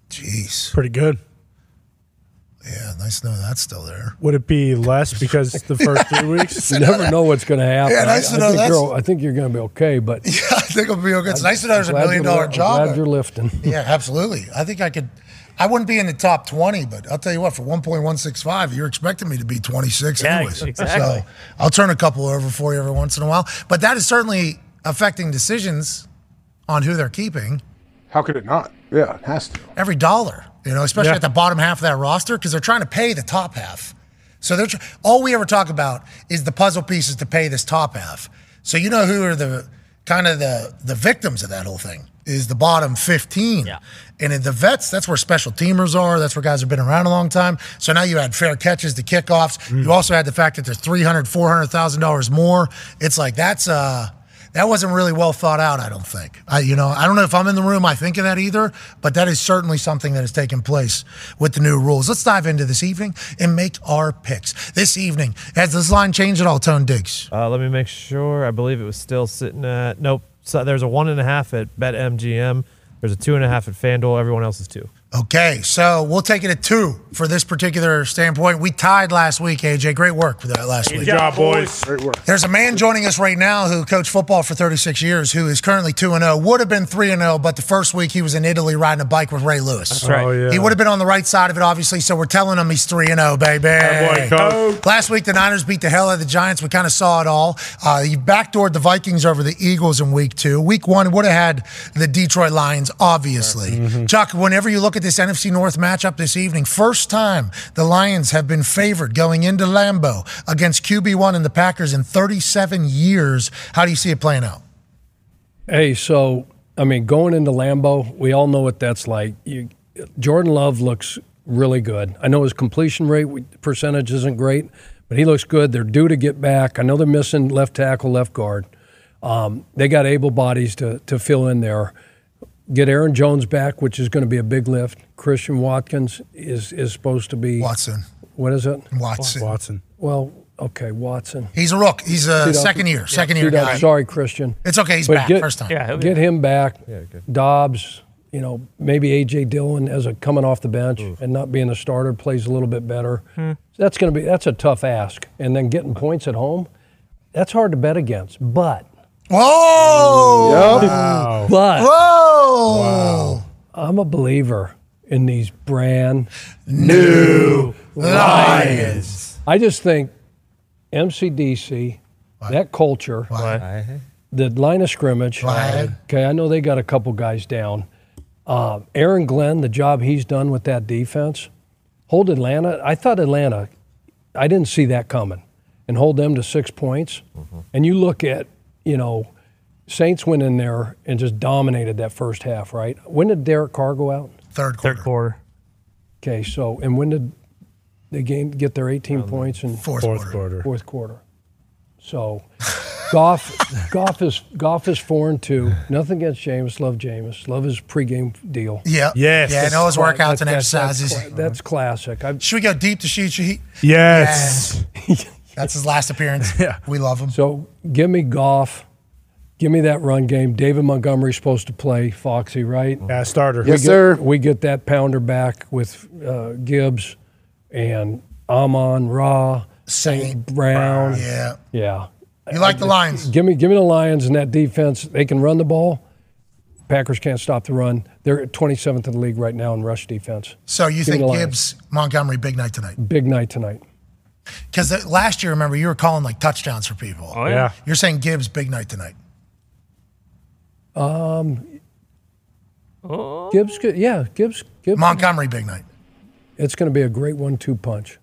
Jeez. Pretty good. Yeah, nice to know that's still there. Would it be less because the first 3 weeks? You never know what's going to happen. Yeah, nice to know I think you're going to be okay, but. Yeah, I think it'll be okay. It's nice to know there's $1 million job. I'm glad you're lifting. Yeah, absolutely. I think I could. I wouldn't be in the top 20, but I'll tell you what, for 1.165, you're expecting me to be 26 anyways. Exactly. So I'll turn a couple over for you every once in a while. But that is certainly affecting decisions on who they're keeping. How could it not? Yeah, it has to. Every dollar, you know, especially at the bottom half of that roster, because they're trying to pay the top half. So they're all we ever talk about is the puzzle pieces to pay this top half. So you know who are the kind of the victims of that whole thing? Is the bottom 15. Yeah. And in the vets, that's where special teamers are. That's where guys have been around a long time. So now you had fair catches to kickoffs. You also had the fact that they're $300,000, $400,000 more. It's like that wasn't really well thought out, I don't think. I don't know if I'm in the room I think of that either, but that is certainly something that has taken place with the new rules. Let's dive into this evening and make our picks. This evening, has this line changed at all, Tone Diggs? Let me make sure. I believe it was still sitting at – nope. So there's a 1.5 at BetMGM. There's a 2.5 at FanDuel. Everyone else is 2. Okay, so we'll take it at 2 for this particular standpoint. We tied last week, AJ. Great work for that last week. Good job, boys. Great work. There's a man joining us right now who coached football for 36 years who is currently 2-0. Would have been 3-0, but the first week he was in Italy riding a bike with Ray Lewis. That's right. Oh, yeah. He would have been on the right side of it, obviously, so we're telling him he's 3-0, baby. That boy, coach. Last week, the Niners beat the hell out of the Giants. We kind of saw it all. He backdoored the Vikings over the Eagles in week 2. Week 1 would have had the Detroit Lions, obviously. Mm-hmm. Chuck, whenever you look at this NFC North matchup this evening, first time the Lions have been favored going into Lambeau against QB1 and the Packers in 37 years. How do you see it playing out? Hey, so, I mean, going into Lambeau, we all know what that's like. Jordan Love looks really good. I know his completion rate percentage isn't great, but he looks good. They're due to get back. I know they're missing left tackle, left guard. They got able bodies to fill in there. Get Aaron Jones back, which is going to be a big lift. Christian Watkins is supposed to be... Watson. What is it? Watson. Well, okay, Watson. He's a rook. He's a second-year guy. Sorry, Christian. It's okay, he's back, first time. Yeah, get him back. Yeah, good. Dobbs, maybe A.J. Dillon as a coming off the bench and not being a starter plays a little bit better. So that's a tough ask. And then getting points at home, that's hard to bet against, but... Whoa! Yep. Wow. But whoa! Wow. I'm a believer in these brand new Lions. I just think MCDC, what? That culture, what? The line of scrimmage. What? Okay, I know they got a couple guys down. Aaron Glenn, the job he's done with that defense, hold Atlanta. I thought Atlanta, I didn't see that coming, and hold them to 6 points. Mm-hmm. And you look at. Saints went in there and just dominated that first half, right? When did Derek Carr go out? Third quarter. Okay, so, and when did the game get their 18 points? In fourth quarter. Fourth quarter. So, Goff is 4-2. Nothing against Jameis. Love Jameis. Love his pregame deal. Yeah. Yes. Yeah, and all his workouts and exercises. That's classic. Should we go deep to sheet? Yes. That's his last appearance. Yeah. We love him. So give me Goff. Give me that run game. David Montgomery's supposed to play Foxy, right? Yeah, starter. Yes, sir. We get that pounder back with Gibbs and Amon Ra, St. Brown. Yeah. Yeah. You like the Lions. Give me the Lions and that defense. They can run the ball. Packers can't stop the run. They're at 27th in the league right now in rush defense. So you think Gibbs, Montgomery, big night tonight? Big night tonight. Because last year, remember, you were calling, touchdowns for people. Oh, yeah. You're saying Gibbs, big night tonight. Gibbs, yeah, Gibbs. Montgomery, big night. It's going to be a great 1-2 punch.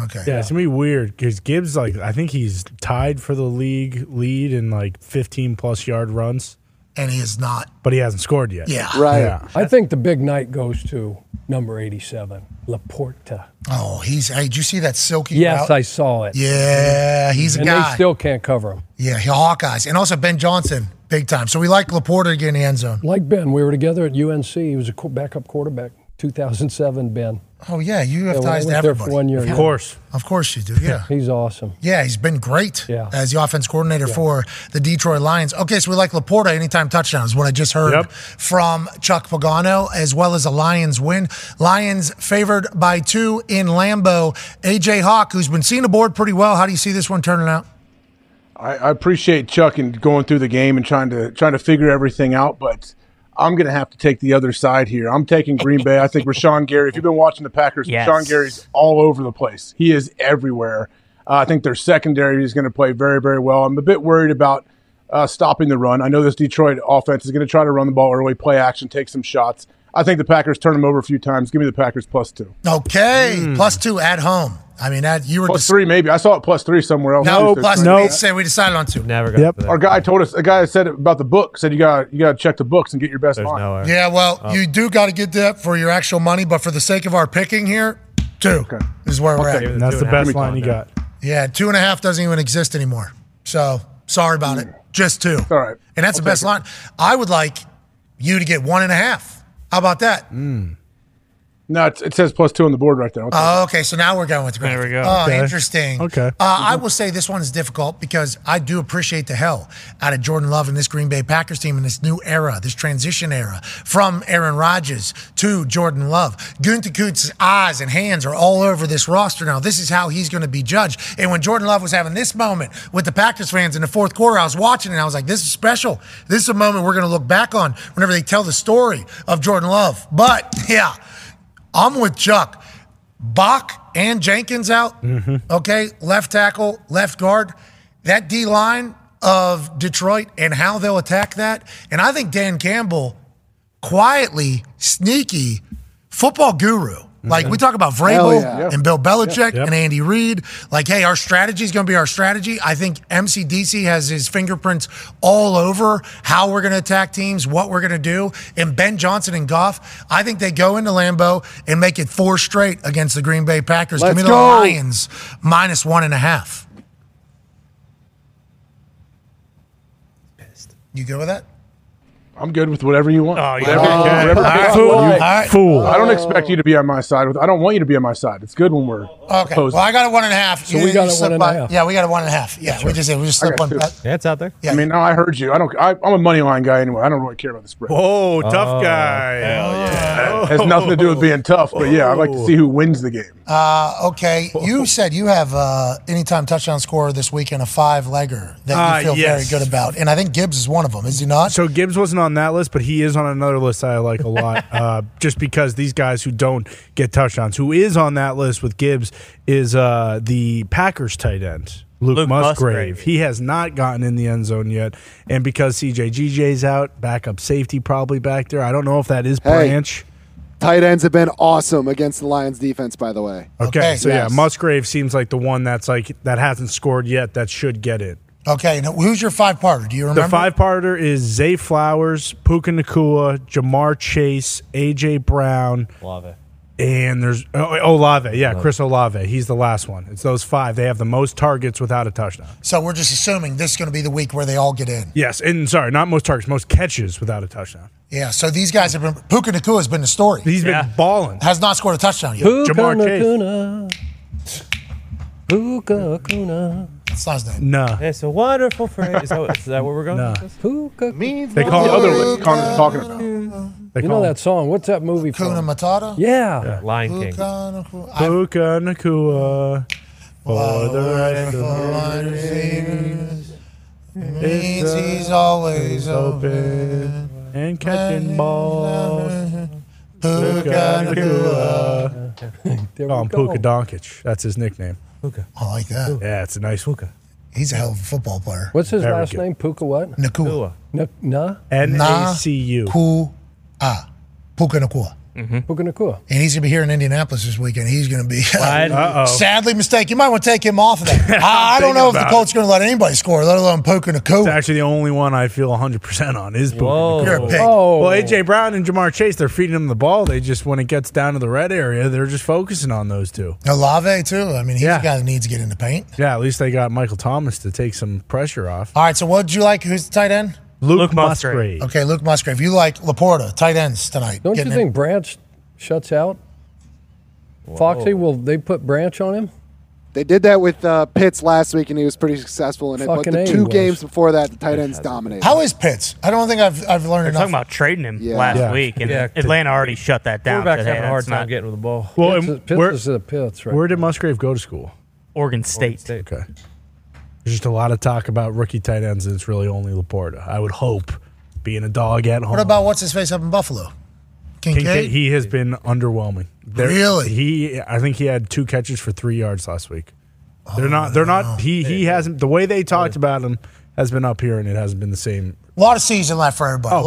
Okay. Yeah, it's going to be weird because Gibbs, I think he's tied for the league lead in, 15-plus yard runs. And he is not. But he hasn't scored yet. Yeah. Right. Yeah. I think the big night goes to number 87, LaPorta. Oh, did you see that silky route? I saw it. Yeah, he's a guy. And they still can't cover him. Yeah, Hawkeyes. And also Ben Johnson, big time. So we like LaPorta to get in the end zone. Like Ben. We were together at UNC. He was a backup quarterback. 2007, Ben. Oh, yeah, you have ties to everybody. There for 1 year. Of course. Of course you do, yeah. He's awesome. Yeah, he's been great as the offense coordinator for the Detroit Lions. Okay, so we like LaPorta anytime touchdowns, what I just heard from Chuck Pagano, as well as a Lions win. Lions favored by 2 in Lambeau. A.J. Hawk, who's been seeing the board pretty well, how do you see this one turning out? I appreciate Chuck and going through the game and trying to figure everything out, but – I'm going to have to take the other side here. I'm taking Green Bay. I think Rashawn Gary, if you've been watching the Packers, Rashawn Gary's all over the place. He is everywhere. I think their secondary is going to play very, very well. I'm a bit worried about stopping the run. I know this Detroit offense is going to try to run the ball early, play action, take some shots. I think the Packers turn them over a few times. Give me the Packers +2. Okay, +2 at home. I mean, you were +3 maybe. I saw it +3 somewhere else. No, +3. We decided on 2. Never got that. Our guy told us. A guy said about the book. Said you got to check the books and get your best line. No you do got to get that for your actual money, but for the sake of our picking here, 2 is where we're at. And that's the best line you got. Yeah, 2.5 doesn't even exist anymore. So sorry about it. Just 2. All right, and that's the best line. I would like you to get 1.5. How about that? No, it says +2 on the board right there. Oh, okay. So now we're going with the Griffin. There we go. Oh, okay. Interesting. Okay. I will say this one is difficult because I do appreciate the hell out of Jordan Love and this Green Bay Packers team in this new era, this transition era, from Aaron Rodgers to Jordan Love. Gunther Kutz's eyes and hands are all over this roster now. This is how he's going to be judged. And when Jordan Love was having this moment with the Packers fans in the fourth quarter, I was watching and I was like, this is special. This is a moment we're going to look back on whenever they tell the story of Jordan Love. But, yeah. I'm with Chuck. Bach and Jenkins out, okay, left tackle, left guard. That D-line of Detroit and how they'll attack that. And I think Dan Campbell, quietly, sneaky, football guru. Like, we talk about Vrabel and Bill Belichick and Andy Reid. Like, hey, our strategy is going to be our strategy. I think MCDC has his fingerprints all over how we're going to attack teams, what we're going to do. And Ben Johnson and Goff, I think they go into Lambeau and make it 4 straight against the Green Bay Packers. Let's Give me the Lions -1.5. Pissed. You good with that? I'm good with whatever you want. Oh, yeah. Fool. I don't expect you to be on my side. I don't want you to be on my side. It's good when we're opposed. Well, I got a 1.5. So we got a 1.5. Yeah, we got a 1.5. Yeah, sure. we just slipped one. Yeah, it's out there. Yeah. I mean, no, I heard you. I'm a money line guy anyway. I don't really care about the spread. Oh, tough guy. Hell yeah. It has nothing to do with being tough, but yeah, I'd like to see who wins the game. Okay. You said you have anytime touchdown scorer this weekend, a 5-legger that you feel very good about. And I think Gibbs is one of them, is he not? So Gibbs wasn't on that list, but he is on another list that I like a lot just because these guys who don't get touchdowns. Who is on that list with Gibbs is the Packers tight end, Luke Musgrave. He has not gotten in the end zone yet, and because CJGJ's out, backup safety probably back there. I don't know if that is Branch. Tight ends have been awesome against the Lions defense, by the way. Okay. So yeah, Musgrave seems like the one that's like that hasn't scored yet that should get it. Okay, now who's your 5-parter? Do you remember? The 5-parter is Zay Flowers, Puka Nacua, Jamar Chase, A.J. Brown. Olave. And there's Olave. Yeah, Chris Olave. He's the last one. It's those 5. They have the most targets without a touchdown. So we're just assuming this is going to be the week where they all get in. Yes, and sorry, not most targets, most catches without a touchdown. Yeah, so these guys have been – Puka Nacua has been the story. He's been balling. Has not scored a touchdown yet. Puka Jamar Chase. Puka Nacua. That's not his name. No. It's a wonderful phrase. Is that where we're going? No. Puka. They call the other one Connor's talking about. You know that song. What's that movie from? Matata? Yeah. Lion King. Puka Nacua. For the means he's always open. And catching balls. Puka Nacua. They call him Puka Doncic. That's his nickname. Puka. I like that. Yeah, it's a nice Puka. He's a hell of a football player. What's his last name? Puka what? Nacua. N-A-C-U. Puka Nacua. Puka Nacua. And he's going to be here in Indianapolis this weekend. He's going to be sadly mistaken. You might want to take him off of that. I don't know if the Colts are going to let anybody score, let alone Puka Nacua. It's actually the only one I feel 100% on is Puka Nacua. You're a pig. Well, A.J. Brown and Jamar Chase, they're feeding them the ball. They just, when it gets down to the red area, they're just focusing on those two. Olave, too. I mean, he's the guy that needs to get in the paint. Yeah, at least they got Michael Thomas to take some pressure off. All right, so what did you like? Who's the tight end? Luke Musgrave. Okay, Luke Musgrave. You like LaPorta, tight ends tonight. Don't you think Branch shuts out? Whoa. Foxy, will they put Branch on him? They did that with Pitts last week, and he was pretty successful in it. But the two games before that, the tight ends dominated. How is Pitts? I don't think I've learned enough. They're talking about trading him last week, and Atlanta already shut that down. Quarterbacks having a hard time getting to the ball. Well, Pitts is the Pitts, right? Where did Musgrave go to school? Oregon State. Okay. There's just a lot of talk about rookie tight ends, and it's really only LaPorta. I would hope, being a dog at home. What about what's-his-face up in Buffalo? Kincaid? He has been underwhelming. Really? I think he had 2 catches for 3 yards last week. They're not. He hasn't. The way they talked about him has been up here, and it hasn't been the same. A lot of season left for everybody.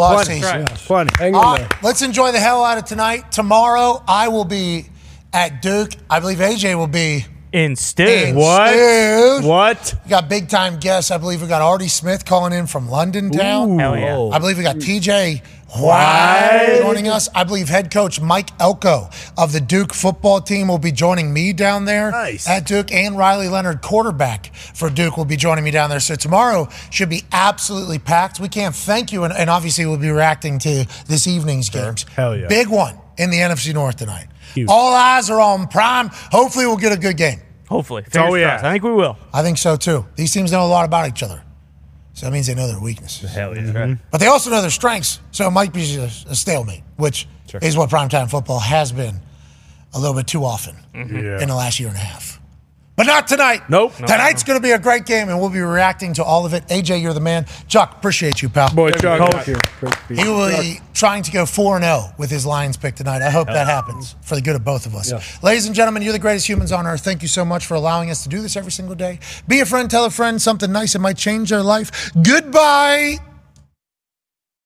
Plenty. Let's enjoy the hell out of tonight. Tomorrow, I will be at Duke. I believe AJ will be... What? We got big-time guests. I believe we got Artie Smith calling in from London Town. Hell yeah. I believe we got TJ White joining us. I believe head coach Mike Elko of the Duke football team will be joining me down there at Duke, and Riley Leonard, quarterback for Duke, will be joining me down there. So tomorrow should be absolutely packed. We can't thank you, and obviously we'll be reacting to this evening's games. Hell yeah. Big one in the NFC North tonight. Huge. All eyes are on Prime. Hopefully we'll get a good game. Hopefully. Oh, yeah. I think we will. I think so, too. These teams know a lot about each other. So that means they know their weaknesses. Hell yeah. Mm-hmm. Right. But they also know their strengths, so it might be a stalemate, which is what primetime football has been a little bit too often in the last year and a half. But not tonight. Nope. Tonight's going to be a great game, and we'll be reacting to all of it. AJ, you're the man. Chuck, appreciate you, pal. Boy, Chuck. He will be trying to go 4-0 with his Lions pick tonight. I hope that happens for the good of both of us. Yeah. Ladies and gentlemen, you're the greatest humans on earth. Thank you so much for allowing us to do this every single day. Be a friend, tell a friend something nice. It might change their life. Goodbye.